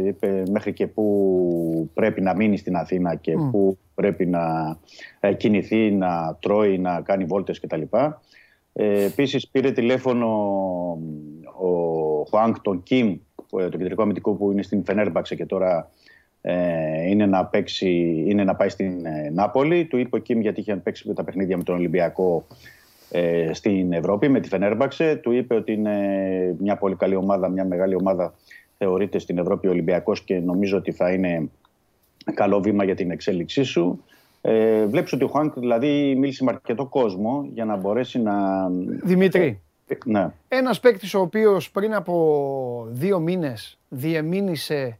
μέχρι και πού πρέπει να μείνει στην Αθήνα και πού πρέπει να κινηθεί, να τρώει, να κάνει βόλτες κτλ. Επίσης πήρε τηλέφωνο ο Χουάνγκ τον Κιμ, τον κεντρικό αμυντικό που είναι στην Φενέρμπαξε και τώρα είναι να πάει στην Νάπολη. Του είπε ο Κιμ, γιατί είχε παίξει τα παιχνίδια με τον Ολυμπιακό στην Ευρώπη με τη Φενέρμπαξε, του είπε ότι είναι μια πολύ καλή ομάδα, μια μεγάλη ομάδα θεωρείται στην Ευρώπη ο Ολυμπιακός και νομίζω ότι θα είναι καλό βήμα για την εξέλιξή σου. Βλέπεις ότι ο Χουάνκ δηλαδή μίλησε με αρκετό κόσμο για να μπορέσει να... Δημήτρη, ναι. Ένας παίκτης ο οποίος πριν από 2 μήνες διεμήνησε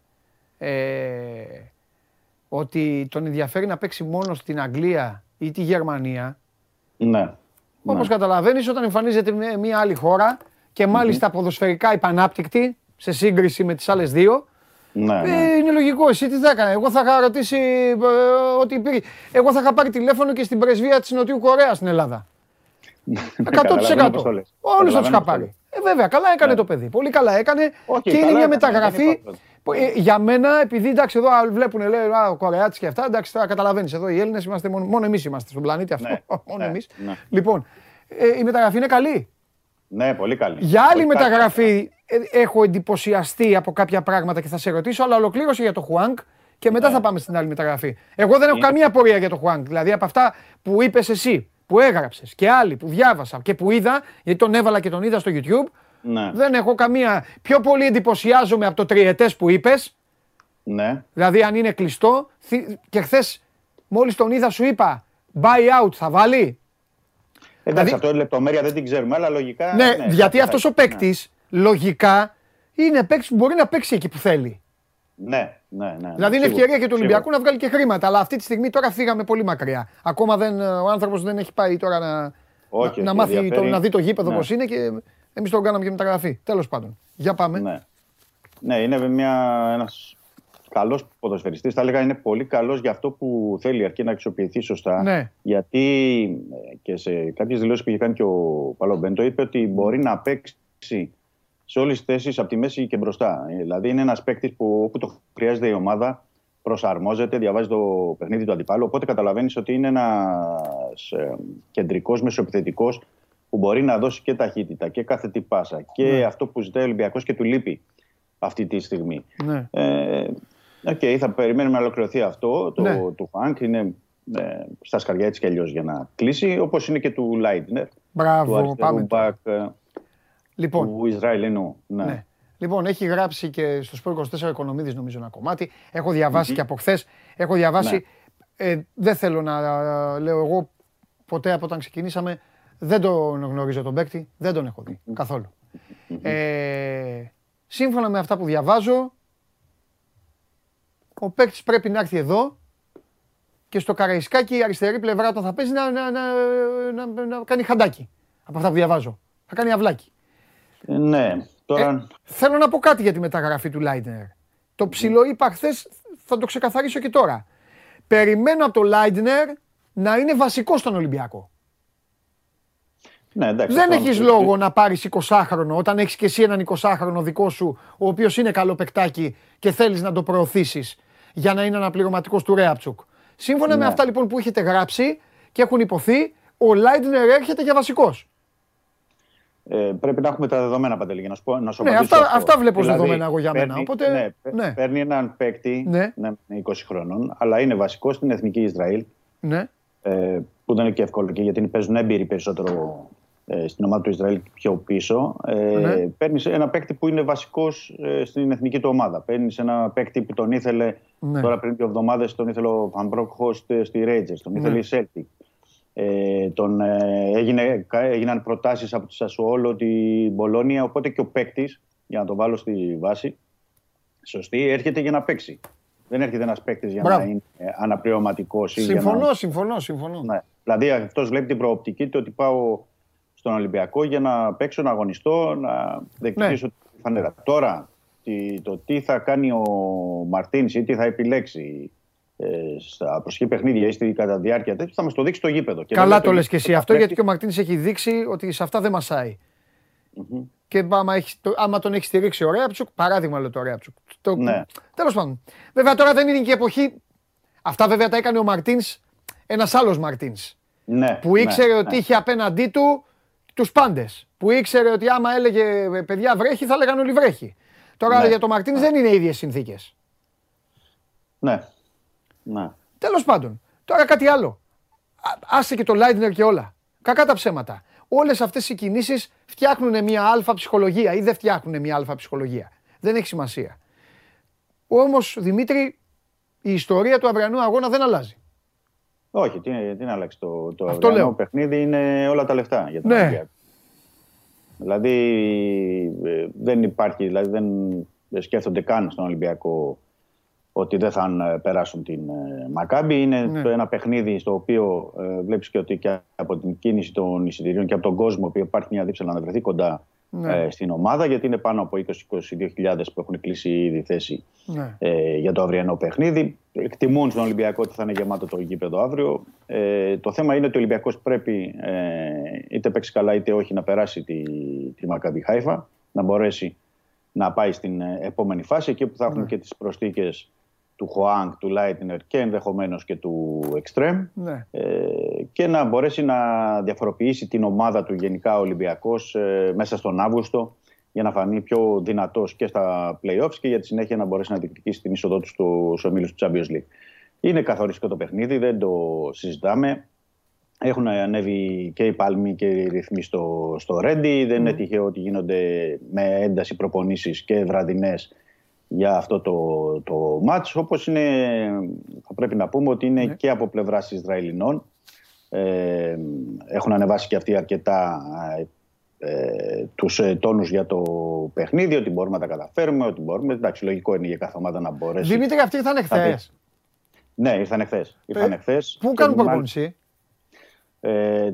ότι τον ενδιαφέρει να παίξει μόνο στην Αγγλία ή τη Γερμανία. Ναι. Όπως καταλαβαίνεις, όταν εμφανίζεται μια άλλη χώρα και μάλιστα ποδοσφαιρικά υπανάπτυκτη σε σύγκριση με τις άλλες δύο, είναι λογικό. Εσύ τι θα έκανε? Εγώ θα είχα ρωτήσει ότι υπήρχε. Εγώ θα είχα πάρει τηλέφωνο και στην πρεσβεία της Νοτιού Κορέας στην Ελλάδα. 100%. Όλους θα τους είχα πάρει. Βέβαια, καλά έκανε το παιδί. Πολύ καλά έκανε και είναι μια μεταγραφή. Για μένα, επειδή εντάξει εδώ βλέπουν λέει Κορεάτες και αυτά, εντάξει τώρα καταλαβαίνεις, εδώ οι Έλληνες είμαστε, μόνο εμείς είμαστε στον πλανήτη αυτό, μόνο εμείς. Λοιπόν, η μεταγραφή είναι καλή. Ναι, πολύ καλή. Για άλλη μεταγραφή έχω εντυπωσιαστεί από κάποια πράγματα και θα σε ρωτήσω, αλλά ολοκλήρωσε για το Χουάνγκ και μετά θα πάμε στην άλλη μεταγραφή. Εγώ δεν έχω καμία απορία για το Χουάνγκ, δηλαδή από αυτά που είπες εσύ, που έγραψες και άλλοι που διάβασα και που είδα, γιατί τον έβαλα και τον είδα στο YouTube. Ναι. Δεν έχω καμία. Πιο πολύ εντυπωσιάζομαι από το τριετές που είπες. Ναι. Δηλαδή αν είναι κλειστό. Και χθες μόλις τον είδα σου είπα buy out θα βάλει. Εντάξει, αυτό η λεπτομέρεια δεν την ξέρουμε, αλλά λογικά. Ναι, ναι, γιατί αυτός ο παίκτης λογικά είναι παίκτης που μπορεί να παίξει εκεί που θέλει. Ναι, ναι, ναι. Δηλαδή είναι ευκαιρία και του Ολυμπιακού να βγάλει και χρήματα. Αλλά αυτή τη στιγμή τώρα φύγαμε πολύ μακριά. Ακόμα ο άνθρωπος δεν έχει πάει τώρα να μάθει, να δει το γήπεδο πώς είναι και. Εμείς τον κάναμε και μεταγραφή. Τέλος πάντων. Για πάμε. Ναι, ναι, είναι ένας καλός ποδοσφαιριστής. Θα έλεγα είναι πολύ καλός για αυτό που θέλει, αρκεί να αξιοποιηθεί σωστά. Ναι. Γιατί και σε κάποιες δηλώσεις που είχε κάνει και ο Παλομπέντο, είπε ότι μπορεί να παίξει σε όλες τις θέσεις από τη μέση και μπροστά. Δηλαδή είναι ένας παίκτης που όπου το χρειάζεται η ομάδα προσαρμόζεται, διαβάζει το παιχνίδι του αντιπάλου. Οπότε καταλαβαίνεις ότι είναι ένας κεντρικός μεσοεπιθετικός που μπορεί να δώσει και ταχύτητα και καθετή πάσα και αυτό που ζητάει ο Ολυμπιακός και του λείπει αυτή τη στιγμή. Ναι. Θα περιμένουμε να ολοκληρωθεί αυτό του Φανκ. Είναι στα σκαριά έτσι κι αλλιώς για να κλείσει, όπως είναι και του Λάιντνερ. Μπράβο, πάμε. Μπακ, λοιπόν, του Ισραηλινού. Ναι. Ναι. Λοιπόν, έχει γράψει και στους Σπορ 24 Οικονομίδης νομίζω ένα κομμάτι. Έχω διαβάσει και από χθες. Έχω διαβάσει, δεν θέλω να λέω εγώ ποτέ από όταν ξεκινήσαμε, δεν τον γνωρίζω τον παίκτη, δεν τον έχω δει καθόλου. Σύμφωνα με αυτά που διαβάζω, ο παίκτης πρέπει να έρθει εδώ και στο Καραϊσκάκι η αριστερή πλευρά όταν θα παίζει να κάνει χαντάκι. Από αυτά που διαβάζω. Θα κάνει αυλάκι. Ναι, τώρα... Θέλω να πω κάτι για τη μεταγραφή του Λάιντνερ. Το ψηλό είπα χθες, θα το ξεκαθαρίσω και τώρα. Περιμένω από το Λάιντνερ να είναι βασικό στον Ολυμπιακό. Ναι, εντάξει, δεν έχεις λόγο να πάρεις 20χρονο όταν έχεις και εσύ έναν 20χρονο δικό σου, ο οποίος είναι καλό παικτάκι και θέλεις να το προωθήσεις για να είναι αναπληρωματικός του Ρέαπτσουκ. Σύμφωνα με αυτά λοιπόν που έχετε γράψει και έχουν υποθεί, ο Λάιντνερ έρχεται για βασικός. Πρέπει να έχουμε τα δεδομένα, Παντελή, για να σου πω. Ναι, αυτά βλέπω δηλαδή, δεδομένα εγώ για μένα. Οπότε, παίρνει έναν παίκτη 20 χρονών, αλλά είναι βασικός στην Εθνική Ισραήλ. Ναι. Που δεν είναι και εύκολο και γιατί παίζουν έμπειροι περισσότερο στην ομάδα του Ισραήλ πιο πίσω. Ναι. Παίρνεις ένα παίκτη που είναι βασικός στην εθνική του ομάδα. Παίρνεις ένα παίκτη που τον ήθελε τώρα πριν 2 εβδομάδες, τον ήθελε ο Φαμπρόκχο στη Ρέιτζερς, τον ήθελε η Σέλτικ. Έγιναν προτάσεις από τη Σασουόλο, την Μπολόνια. Οπότε και ο παίκτης, για να τον βάλω στη βάση, σωστή, έρχεται για να παίξει. Δεν έρχεται ένας παίκτης για να είναι αναπληρωματικός. Συμφωνώ. Ναι. Δηλαδή αυτός βλέπει την προοπτική του ότι πάω στον Ολυμπιακό για να παίξω, να αγωνιστώ, να διεκδικήσω τη φανέρα. Τώρα, το τι θα κάνει ο Μαρτίνς ή τι θα επιλέξει στα προσχή παιχνίδια ή στη κατά διάρκεια τέτοια, θα μας το δείξει το γήπεδο. Καλά το λες και εσύ αυτό, γιατί και ο Μαρτίνς έχει δείξει ότι σε αυτά δεν μασάει. Και άμα τον έχει στηρίξει ο Ρέαψουκ, παράδειγμα λέω το Ρέαψουκ. Τέλος πάντων. Βέβαια τώρα δεν είναι και η εποχή. Αυτά βέβαια τα έκανε ο Μαρτίνς, ένας άλλος Μαρτίνς. Που ήξερε ότι είχε απέναντί του τους πάντες. Που ήξερε ότι άμα έλεγε παιδιά βρέχει, θα λέγανε όλοι βρέχει. Τώρα για τον Μαρτίνς δεν είναι οι ίδιες συνθήκες. Ναι. Τέλος πάντων. Τώρα κάτι άλλο. Άσε και το Λάιντνερ και όλα. Κακά τα ψέματα. Όλες αυτές οι κινήσεις φτιάχνουν μια αλφα ψυχολογία ή δεν φτιάχνουν μια αλφα ψυχολογία. Δεν έχει σημασία. Όμως, Δημήτρη, η ιστορία του αυριανού αγώνα δεν αλλάζει. Όχι, τι να αλλάξει το αυριανό λέω. Παιχνίδι είναι όλα τα λεφτά για τον Ολυμπιακό. Δηλαδή, δεν υπάρχει, δηλαδή δεν σκέφτονται καν στον Ολυμπιακό ότι δεν θα περάσουν την Μακάμπη. Είναι ένα παιχνίδι στο οποίο βλέπεις και ότι και από την κίνηση των εισιτηρίων και από τον κόσμο που υπάρχει μια δίψαλα να βρεθεί κοντά στην ομάδα, γιατί είναι πάνω από 20-22.000 που έχουν κλείσει ήδη θέση για το αυριανό παιχνίδι. Εκτιμούν στον Ολυμπιακό ότι θα είναι γεμάτο το γήπεδο αύριο. Το θέμα είναι ότι ο Ολυμπιακός πρέπει είτε παίξει καλά είτε όχι να περάσει τη Μακάμπη Χάιφα, να μπορέσει να πάει στην επόμενη φάση, εκεί που θα έχουν και τις προσθήκες του Χοάνγκ, του Λάιτνερ και ενδεχομένως και του Εξτρέμ, και να μπορέσει να διαφοροποιήσει την ομάδα του γενικά ο Ολυμπιακός μέσα στον Αύγουστο, για να φανεί πιο δυνατός και στα play-offs και για τη συνέχεια να μπορέσει να διεκδικήσει την είσοδό του στους ομίλους του Champions League. Είναι καθοριστικό το παιχνίδι, δεν το συζητάμε. Έχουν ανέβει και οι παλμοί και οι ρυθμοί στο Ρέντι. Δεν είναι τυχαίο ότι γίνονται με ένταση προπονήσεις και βραδινές για αυτό το μάτς. Όπως είναι, θα πρέπει να πούμε ότι είναι και από πλευράς Ισραηλινών. Έχουν ανεβάσει και αυτοί αρκετά τους τόνους για το παιχνίδι, ότι μπορούμε να τα καταφέρουμε, ότι μπορούμε. Εντάξει, λογικό είναι για κάθε ομάδα να μπορέσει. Δημήτρη, αυτοί ήρθαν εχθές. Ναι, ήρθαν εχθές. Πού κάνουν προπονήσεις?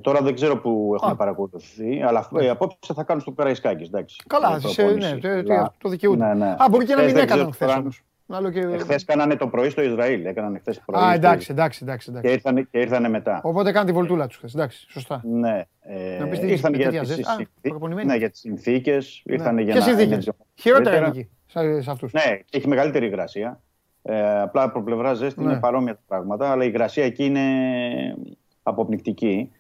Τώρα δεν ξέρω που έχουν παρακολουθεί, αλλά απόψε θα κάνουν στο Περαϊσκάκης. Καλά, το δικαιούνται. Μπορεί και να μην έκαναν χθες. Χθες κάνανε το πρωί στο Ισραήλ. Έκαναν χθες πρωί. Εντάξει. Και ήρθανε μετά. Οπότε κάνουν τη βολτούλα τους χθες. Εντάξει, σωστά. Ναι. Ήρθαν για τις συνθήκες. Ποιες συνθήκες? Χειρότερα είναι σε αυτούς. Ναι, έχει μεγαλύτερη υγρασία. Απλά από πλευρά ζέστη είναι παρόμοια τα πράγματα, αλλά η υγρασία εκεί είναι αποπνικτική.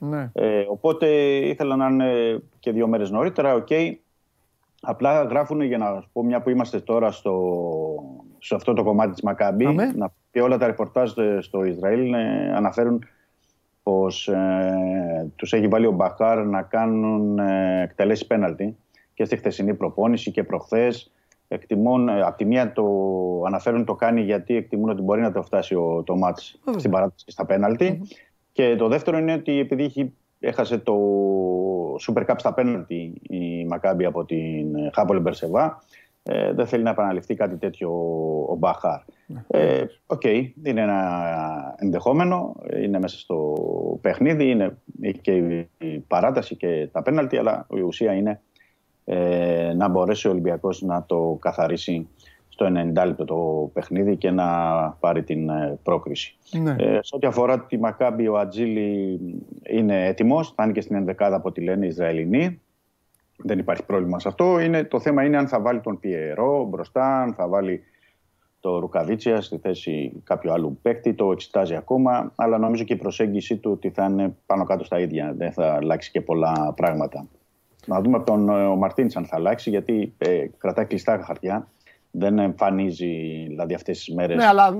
Οπότε ήθελα να είναι και 2 μέρες νωρίτερα. Απλά γράφουν, για να πω, μια που είμαστε τώρα σε αυτό το κομμάτι της Μακάμπη, και όλα τα ρεπορτάζ στο Ισραήλ αναφέρουν πως τους έχει βάλει ο Μπαχάρ να κάνουν εκτελέσεις πέναλτι και στη χθεσινή προπόνηση και προχθές. Απ' τη μία το αναφέρουν το κάνει γιατί εκτιμούν ότι μπορεί να το φτάσει το μάτς στην παράταση στα πέναλτι. Και το δεύτερο είναι ότι επειδή έχασε το Super Cup στα πέναλτι η Μακάμπη από την Χάπολε Μπερσεβά, δεν θέλει να επαναληφθεί κάτι τέτοιο ο Μπαχάρ. Οκ, είναι ένα ενδεχόμενο, είναι μέσα στο παιχνίδι, είναι και η παράταση και τα πέναλτι, αλλά η ουσία είναι να μπορέσει ο Ολυμπιακός να το καθαρίσει στο 90 λεπτό το παιχνίδι και να πάρει την πρόκριση. Σε ό,τι αφορά τη Μακάμπη, ο Ατζίλη είναι έτοιμος, θα είναι και στην ενδεκάδα από ό,τι λένε οι Ισραηλινοί. Δεν υπάρχει πρόβλημα σε αυτό. Το θέμα είναι αν θα βάλει τον Πιερό μπροστά, αν θα βάλει το Ρουκαβίτσια στη θέση κάποιου άλλου παίκτη. Το εξετάζει ακόμα, αλλά νομίζω και η προσέγγιση του ότι θα είναι πάνω κάτω στα ίδια. Δεν θα αλλάξει και πολλά πράγματα. Να δούμε από τον Μαρτίνς αν θα αλλάξει, γιατί κρατάει κλειστά χαρτιά. Δεν εμφανίζει δηλαδή αυτές τις μέρες. Ναι, αλλά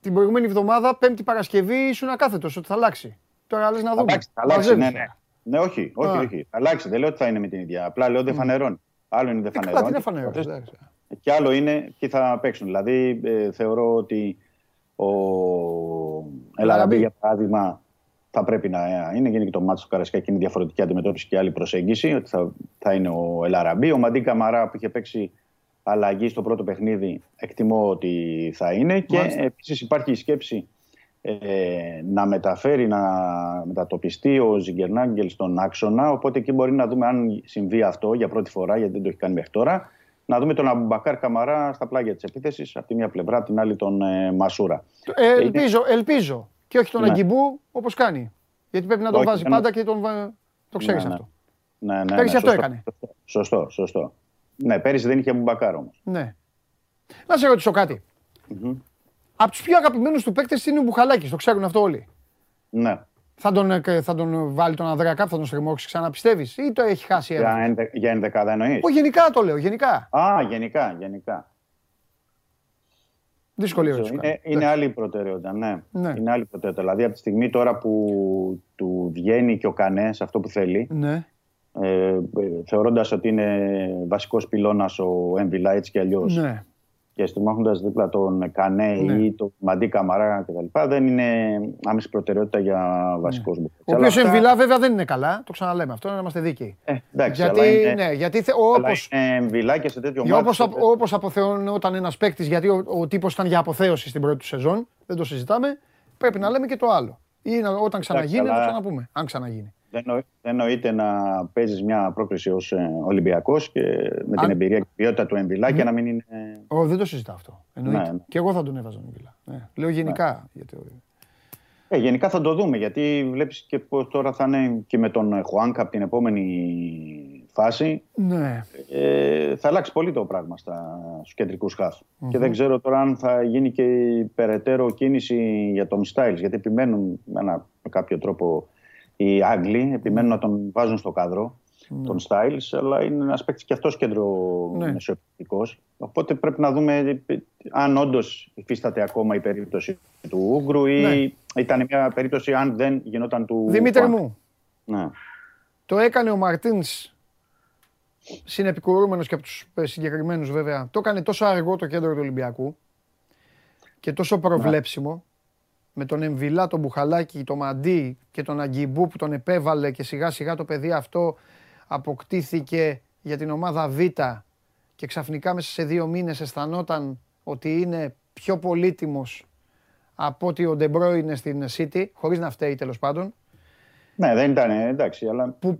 την προηγούμενη εβδομάδα, Πέμπτη Παρασκευή, ήσουν ακάθετος ότι θα αλλάξει. Τώρα λες να δούμε. Θα αλλάξει, ναι. Ναι, όχι, όχι, όχι. Αλλάξει. Δεν λέω ότι θα είναι με την ίδια. Απλά λέω δεν φανερώνει. Άλλο είναι δεν φανερώνει. Δεν φανερώνει. Και άλλο είναι ποιοι θα παίξουν. Δηλαδή θεωρώ ότι ο Ελαραμπή, για παράδειγμα, θα πρέπει να είναι. Γίνεται και το μάτι του Καρασκάκη, είναι διαφορετική αντιμετώπιση και άλλη προσέγγιση. Ότι θα είναι ο Ελαραμπή. Ο Μαντί Καμαρά που είχε παίξει αλλαγή στο πρώτο παιχνίδι, εκτιμώ ότι θα είναι. Και επίσης υπάρχει η σκέψη να μεταφέρει, να μετατοπιστεί ο Ζιγκερνάγκελ στον άξονα. Οπότε εκεί μπορεί να δούμε αν συμβεί αυτό για πρώτη φορά, γιατί δεν το έχει κάνει μέχρι τώρα. Να δούμε τον Αμπουμπακάρ Καμαρά στα πλάγια της επίθεσης, από τη μία πλευρά, από την άλλη τον Μασούρα. Ελπίζω. Και όχι τον Αγκιμπού, όπως κάνει. Γιατί πρέπει να τον βάζει πάντα και το ξέρεις αυτό. Πέρυσι αυτό έκανε. Σωστό, σωστό. Ναι, πέρυσι δεν είχε Αμπουμπακάρ όμως. Ναι. Να σε ρωτήσω κάτι. Από τους πιο αγαπημένους του παίκτες είναι ο Μπουχαλάκης, το ξέρουν αυτό όλοι. Ναι. Θα τον βάλει τον Ανδρέα κάπου, θα τον στριμώξει ξανά, πιστεύεις, ή το έχει χάσει ένα? Για ενδεκάδα εννοείς? Όχι, γενικά το λέω, γενικά. Α, γενικά. Δύσκολη ερώτηση. Είναι άλλη προτεραιότητα, ναι. Είναι άλλη προτεραιότητα. Δηλαδή από τη στιγμή τώρα που του βγαίνει και ο Κανές αυτό που θέλει, θεωρώντας ότι είναι βασικός πυλώνας ο Εμβιλά, έτσι κι αλλιώς, και στριμώχνοντας δίπλα τον Κανέ ή τον Μαντί Καμαρά κτλ. Δεν είναι άμεση προτεραιότητα για βασικό μου. Ο οποίος Εμβιλά βέβαια δεν είναι καλά, το ξαναλέμε αυτό, να είμαστε δίκαιοι. Εντάξει, γιατί όπως Εμβιλά και σε τέτοιο μάτι. Όπως αποθεωνόταν ένας παίκτης, γιατί ο τύπος ήταν για αποθέωση στην πρώτη του σεζόν, δεν το συζητάμε, πρέπει να λέμε και το άλλο. Ή όταν ξαναγίνει, να το ξαναπούμε. Αν ξαναγίνει. Δεν νοείται να παίζεις μια πρόκριση ως Ολυμπιακός και με την εμπειρία και την ποιότητα του Εμβιλά και να μην είναι. Δεν το συζητάω αυτό. Εννοείται. Και εγώ θα τον έβαζα τον Εμβιλά. Λέω γενικά. Γενικά θα το δούμε, γιατί βλέπεις και πώς τώρα θα είναι και με τον Χουάνκα από την επόμενη φάση. Θα αλλάξει πολύ το πράγμα στους κεντρικούς χαφ. Και δεν ξέρω τώρα αν θα γίνει και η περαιτέρω κίνηση για τον Στάιλς, γιατί επιμένουν με κάποιο τρόπο. Οι Άγγλοι επιμένουν να τον βάζουν στο κάδρο, τον Στάιλς, αλλά είναι ένας παίκτης και αυτός κεντρομεσοεπιθετικός. Οπότε πρέπει να δούμε αν όντως υφίσταται ακόμα η περίπτωση του Ούγκρου ή ήταν μια περίπτωση αν δεν γινόταν του. Δημήτρη μου, το έκανε ο Μαρτίνς, συνεπικουρούμενος και από τους συγκεκριμένους βέβαια, το έκανε τόσο αργό το κέντρο του Ολυμπιακού και τόσο προβλέψιμο, με τον Εμβιλά, τον Μπουχαλάκη, τον Μαντί και τον Αγκιμπού που τον επέβαλε και σιγά σιγά το παιδί αυτό αποκτήθηκε για την ομάδα Β και ξαφνικά μέσα σε 2 μήνες αισθανόταν ότι είναι πιο πολύτιμος από ότι ο Ντεμπρόινε στην City, χωρίς να φταίει τέλος πάντων. Ναι, δεν ήταν, εντάξει, αλλά που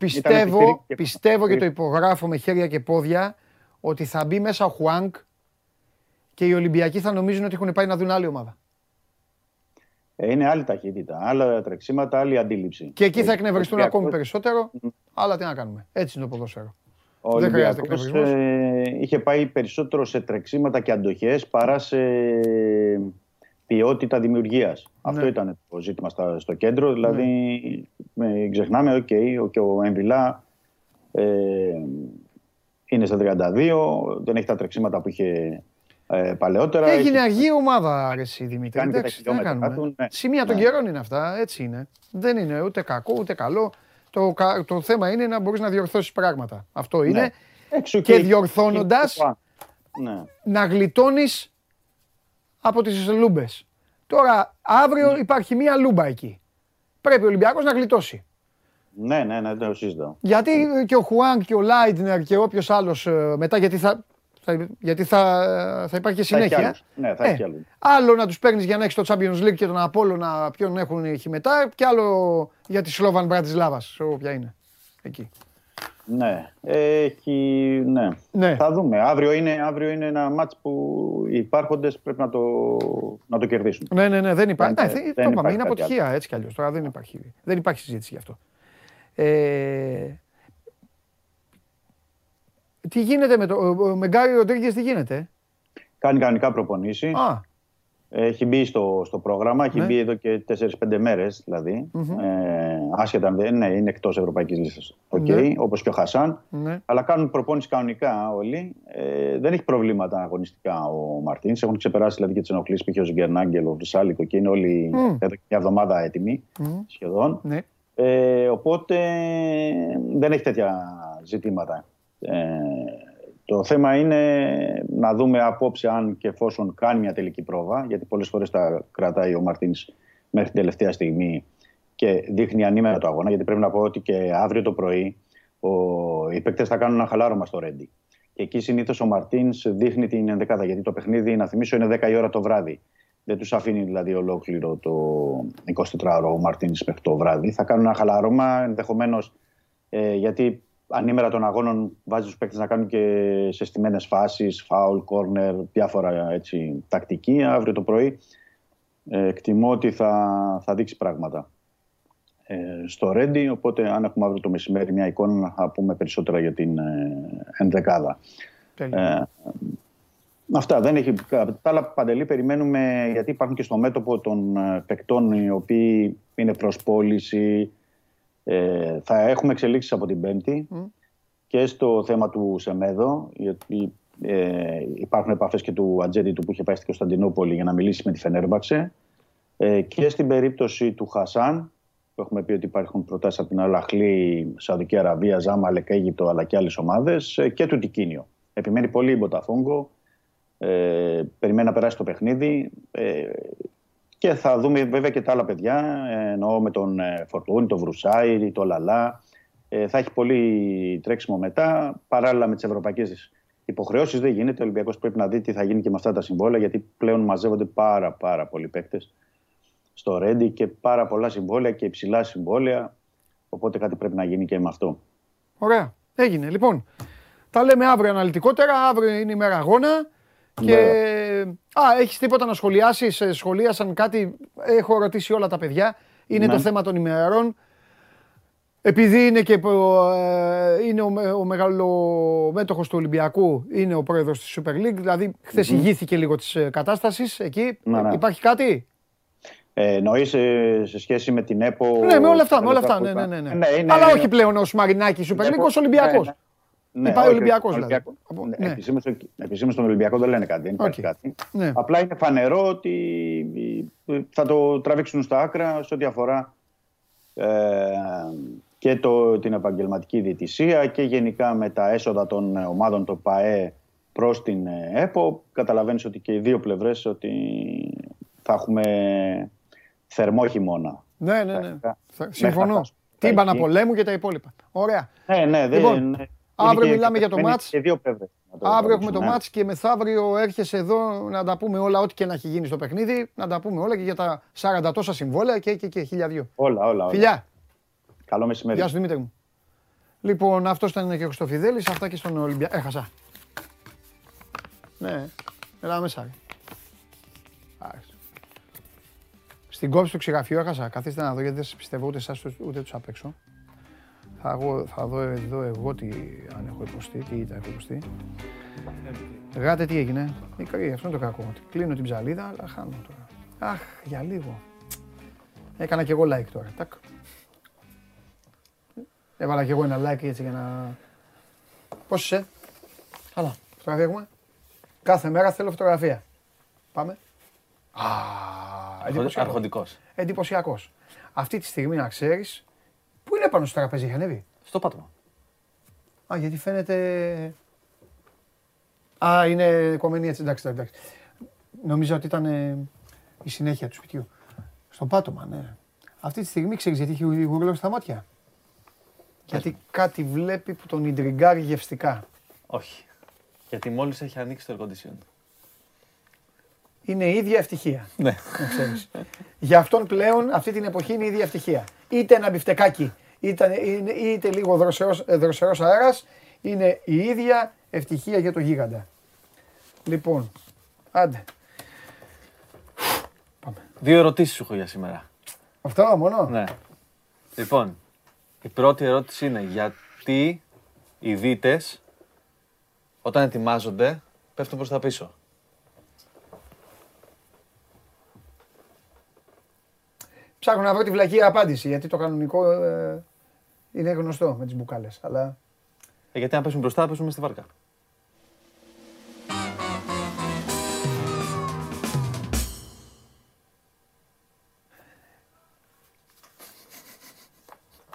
πιστεύω και το υπογράφω με χέρια και πόδια ότι θα μπει μέσα ο Χουάνκ και οι Ολυμπιακοί θα νομίζουν ότι έχουν πάει να δουν άλλη ομάδα. Είναι άλλη ταχύτητα, άλλα τρεξίματα, άλλη αντίληψη. Και εκεί θα εκνευριστούν ακόμη περισσότερο, αλλά τι να κάνουμε. Έτσι είναι το ποδόσφαιρο. Ο Ολυμπιακός είχε πάει περισσότερο σε τρεξίματα και αντοχές παρά σε ποιότητα δημιουργίας. Αυτό ήταν το ζήτημα στο κέντρο. Δηλαδή, ξεχνάμε, και ο Εμβιλά είναι στα 32, δεν έχει τα τρεξίματα που είχε. Παλαιότερα. Έγινε αργή ομάδα, αρέσει η Δημήτρη. Εντάξει, τι να κάνουμε. Σημεία των καιρών είναι αυτά, έτσι είναι. Δεν είναι ούτε κακό ούτε καλό. Το θέμα είναι να μπορείς να διορθώσεις πράγματα. Αυτό είναι. Και διορθώνοντας, να γλιτώνεις από τις λούμπες. Τώρα, αύριο υπάρχει μία λούμπα εκεί. Πρέπει ο Ολυμπιακός να γλιτώσει. Ναι, το συζητάω. Γιατί και ο Χουάνκ και ο Λάιντνερ και όποιος άλλος μετά, γιατί θα υπάρχει και συνέχεια. Ναι, θα έχει άλλο. Άλλο να τους παίρνεις για να έχεις το Champions League και τον Απόλλωνα, ποιον έχουν εκεί μετά, και άλλο για τη Σλόβαν Μπρατισλάβας, όποια είναι εκεί. Ναι, θα δούμε. Αύριο είναι ένα μάτς που οι υπάρχοντες πρέπει να το κερδίσουν. Ναι, δεν υπάρχει. Το είπαμε, είναι αποτυχία έτσι κι αλλιώς. Τώρα δεν υπάρχει συζήτηση γι' αυτό. Τι γίνεται με Γκάρι Ροντρίγκες, τι γίνεται? Κάνει κανονικά προπονήσεις. Έχει μπει στο πρόγραμμα, έχει μπει εδώ και 4-5 μέρες δηλαδή. Άσχετα, είναι εκτός ευρωπαϊκής λίστας. Όπως και ο Χασάν. Αλλά κάνουν προπόνηση κανονικά όλοι. Δεν έχει προβλήματα αγωνιστικά ο Μαρτίνς. Έχουν ξεπεράσει δηλαδή και τις ενοχλήσεις που είχε ο Ζιγκερνάγκελ, ο Βρυσάλικο, και είναι όλοι εδώ και μια εβδομάδα έτοιμοι σχεδόν. Οπότε δεν έχει τέτοια ζητήματα. Το θέμα είναι να δούμε απόψε αν και εφόσον κάνει μια τελική πρόβα, γιατί πολλές φορές τα κρατάει ο Μαρτίνς μέχρι την τελευταία στιγμή και δείχνει ανήμερα το αγώνα, γιατί πρέπει να πω ότι και αύριο το πρωί οι παίκτες θα κάνουν ένα χαλάρωμα στο Ρέντι. Και εκεί συνήθως ο Μαρτίνς δείχνει την ενδεκάδα, γιατί το παιχνίδι, να θυμίσω, είναι 10 η ώρα το βράδυ. Δεν τους αφήνει δηλαδή ολόκληρο το 24ωρο ο Μαρτίνς μέχρι το βράδυ. Θα κάνουν ένα χαλάρωμα, ενδεχομένως γιατί ανήμερα των αγώνων βάζει τους παίκτες να κάνουν και σε στιμένες φάσεις, φάουλ, κόρνερ, διάφορα έτσι, τακτική. Αύριο το πρωί εκτιμώ ότι θα δείξει πράγματα στο Ρέντι. Οπότε, αν έχουμε αύριο το μεσημέρι μια εικόνα, θα πούμε περισσότερα για την ενδεκάδα. Αυτά δεν έχει. Κατά τα άλλα, Παντελή, περιμένουμε, γιατί υπάρχουν και στο μέτωπο των παικτών οι οποίοι είναι προς πώληση. Θα έχουμε εξελίξεις από την Πέμπτη και στο θέμα του Σεμέδο, γιατί υπάρχουν επαφές και του ατζέντη του που είχε πάει στην Κωνσταντινούπολη για να μιλήσει με τη Φενέρμπαξε, και στην περίπτωση του Χασάν, που έχουμε πει ότι υπάρχουν προτάσεις από την Αλαχλή, Σαουδική Αραβία, Ζάμα, Αλεκ, Αίγυπτο, αλλά και άλλες ομάδες, και του Τικίνιο. Επιμένει πολύ η Μποταφόγκο, περιμένει να περάσει το παιχνίδι. Και θα δούμε βέβαια και τα άλλα παιδιά, εννοώ με τον Φορτούνη, τον Βρουσάιρη, τον Λαλά. Θα έχει πολύ τρέξιμο μετά, παράλληλα με τις ευρωπαϊκές υποχρεώσεις. Δεν γίνεται, ο Ολυμπιακός πρέπει να δει τι θα γίνει και με αυτά τα συμβόλαια, γιατί πλέον μαζεύονται πάρα πολλοί παίκτες στο Ρέντι και πάρα πολλά συμβόλαια και υψηλά συμβόλαια, οπότε κάτι πρέπει να γίνει και με αυτό. Ωραία, έγινε λοιπόν. Τα λέμε αύριο αναλυτικότερα, αύριο είναι η μέρα αγώνα. Και... έχεις τίποτα να σχολιάσεις? Σχολίασαν κάτι, έχω ρωτήσει όλα τα παιδιά. Είναι το θέμα των ημερών. Επειδή είναι και ο μεγαλομέτοχος του Ολυμπιακού, είναι ο πρόεδρος της Super League. Δηλαδή χθες ηγήθηκε λίγο της κατάστασης εκεί. Υπάρχει κάτι? Εννοείς σε σχέση με την ΕΠΟ? Ναι, με όλα αυτά, με όλα αυτά. Αλλά όχι πλέον ως Μαρινάκη Super League, ως Ολυμπιακός. Ναι, υπάρχει Ολυμπιακός δηλαδή. Ναι. Επισήμως στον Ολυμπιακό δεν λένε κάτι, δεν υπάρχει κάτι. Ναι. Απλά είναι φανερό ότι θα το τραβήξουν στα άκρα σε ό,τι αφορά και την επαγγελματική διαιτησία και γενικά με τα έσοδα των ομάδων, το ΠΑΕ προς την ΕΠΟ. Καταλαβαίνεις ότι και οι δύο πλευρές ότι θα έχουμε θερμό χειμώνα. Ναι, ναι, ναι. Συμφωνώ. Τύμπανα πολέμου και τα υπόλοιπα. Ωραία. Ναι, λοιπόν, αύριο μιλάμε για το μάτς. Αύριο έχουμε το μάτς και μεθαύριο έρχεσαι εδώ να τα πούμε όλα, ό,τι και να έχει γίνει στο παιχνίδι. Να τα πούμε όλα και για τα 40 τόσα συμβόλαια και 1002. Όλα. Φιλιά. Καλό μεσημέρι. Γεια σου, Δημήτρη μου. Λοιπόν, αυτός ήταν και ο Χριστοφιδέλης, αυτά και στον Ολυμπιακό. Έχασα. Ναι, έλα μέσα. Στην κόψη του ξυγραφιού έχασα. Καθίστε να δω, γιατί δεν σας πιστεύω ούτε εσάς ούτε τους απ' έξω. Θα δω εδώ εγώ τι αν έχω υποστεί, τι ήταν έχω υποστεί. Γάτε τι έγινε. Μικρή, αυτό είναι το κακό. Κλείνω την ψαλίδα, αλλά χάνω τώρα. Αχ, για λίγο. Έκανα κι εγώ like τώρα. Τακ. Έβαλα κι εγώ ένα like έτσι για να... Πώς είσαι? Καλά. Φωτογραφία έχουμε. Κάθε μέρα θέλω φωτογραφία. Πάμε. Αρχοντικός. Εντυπωσιακός. Αυτή τη στιγμή να ξέρεις... Πού είναι πάνω στο τραπέζι, έχει ανέβει? Στο πάτωμα. Α, γιατί φαίνεται... Α, είναι κομμένη έτσι, εντάξει. Νομίζω ότι ήταν η συνέχεια του σπιτιού. Στο πάτωμα, ναι. Αυτή τη στιγμή ξέρεις γιατί έχει γουρλώσει τα μάτια? Γιατί κάτι βλέπει που τον ιντριγκάρει γευστικά. Όχι. Γιατί μόλις έχει ανοίξει το air condition. Είναι η ίδια ευτυχία. Ναι. Για αυτόν πλέον αυτή την εποχή είναι η ίδια ευτυχία. Είτε ένα μπιφτεκάκι, είτε λίγο δροσερός αέρας, είναι η ίδια ευτυχία για το γίγαντα. Λοιπόν, άντε. Πάμε. 2 ερωτήσεις έχω για σήμερα. Αυτό μόνο? Ναι. Λοιπόν, η πρώτη ερώτηση είναι γιατί οι δίτες όταν ετοιμάζονται πέφτουν προς τα πίσω? Ψάχνω να βρω τη βλακία απάντηση, γιατί το κανονικό είναι γνωστό με τις μπουκάλες, αλλά... γιατί αν πέσουμε μπροστά, πέσουμε στη βάρκα.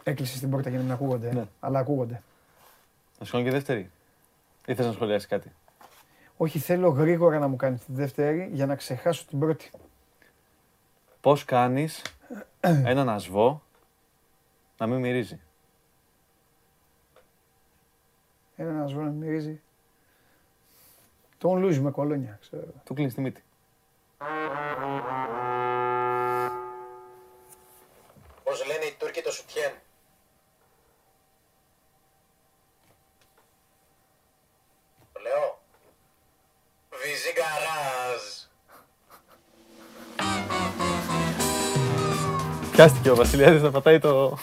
Έκλεισε την πόρτα για να μην ακούγονται. Ναι. Αλλά ακούγονται. Να σου κάνω και δεύτερη. Ή θες να σχολιάσεις κάτι? Όχι, θέλω γρήγορα να μου κάνεις τη δεύτερη για να ξεχάσω την πρώτη. Πώς κάνεις έναν ασβό να μην μυρίζει? Έναν ασβό να μην μυρίζει. Τον λούζει με κολόνια, ξέρω. Του κλείνεις τη μύτη. Πώς λένε οι Τούρκοι το σουτιέν? Λέω. Βιζιγκαράζ. Πιάστηκε ο Βασιλιάδης να πατάει το...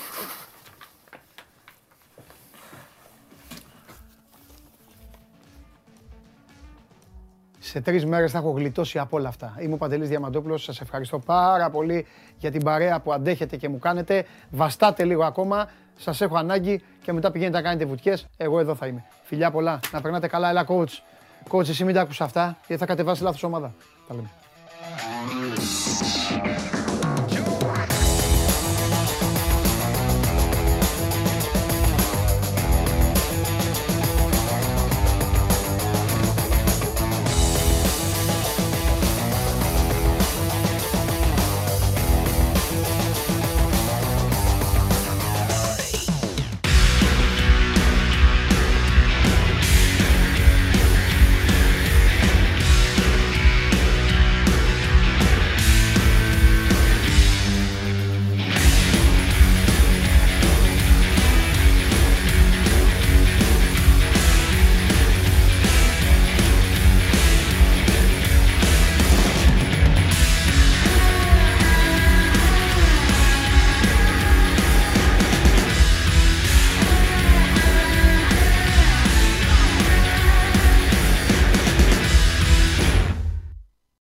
Σε 3 μέρες θα έχω γλιτώσει από όλα αυτά. Είμαι ο Παντελής Διαμαντόπουλος. Σας ευχαριστώ πάρα πολύ για την παρέα που αντέχετε και μου κάνετε. Βαστάτε λίγο ακόμα. Σας έχω ανάγκη και μετά πηγαίνετε να κάνετε βουτιές. Εγώ εδώ θα είμαι. Φιλιά πολλά. Να περνάτε καλά. Έλα, coach. Coach, εσύ μην τα άκουσες αυτά, γιατί θα κατεβάσεις λάθος ομάδα. Τα λέμε.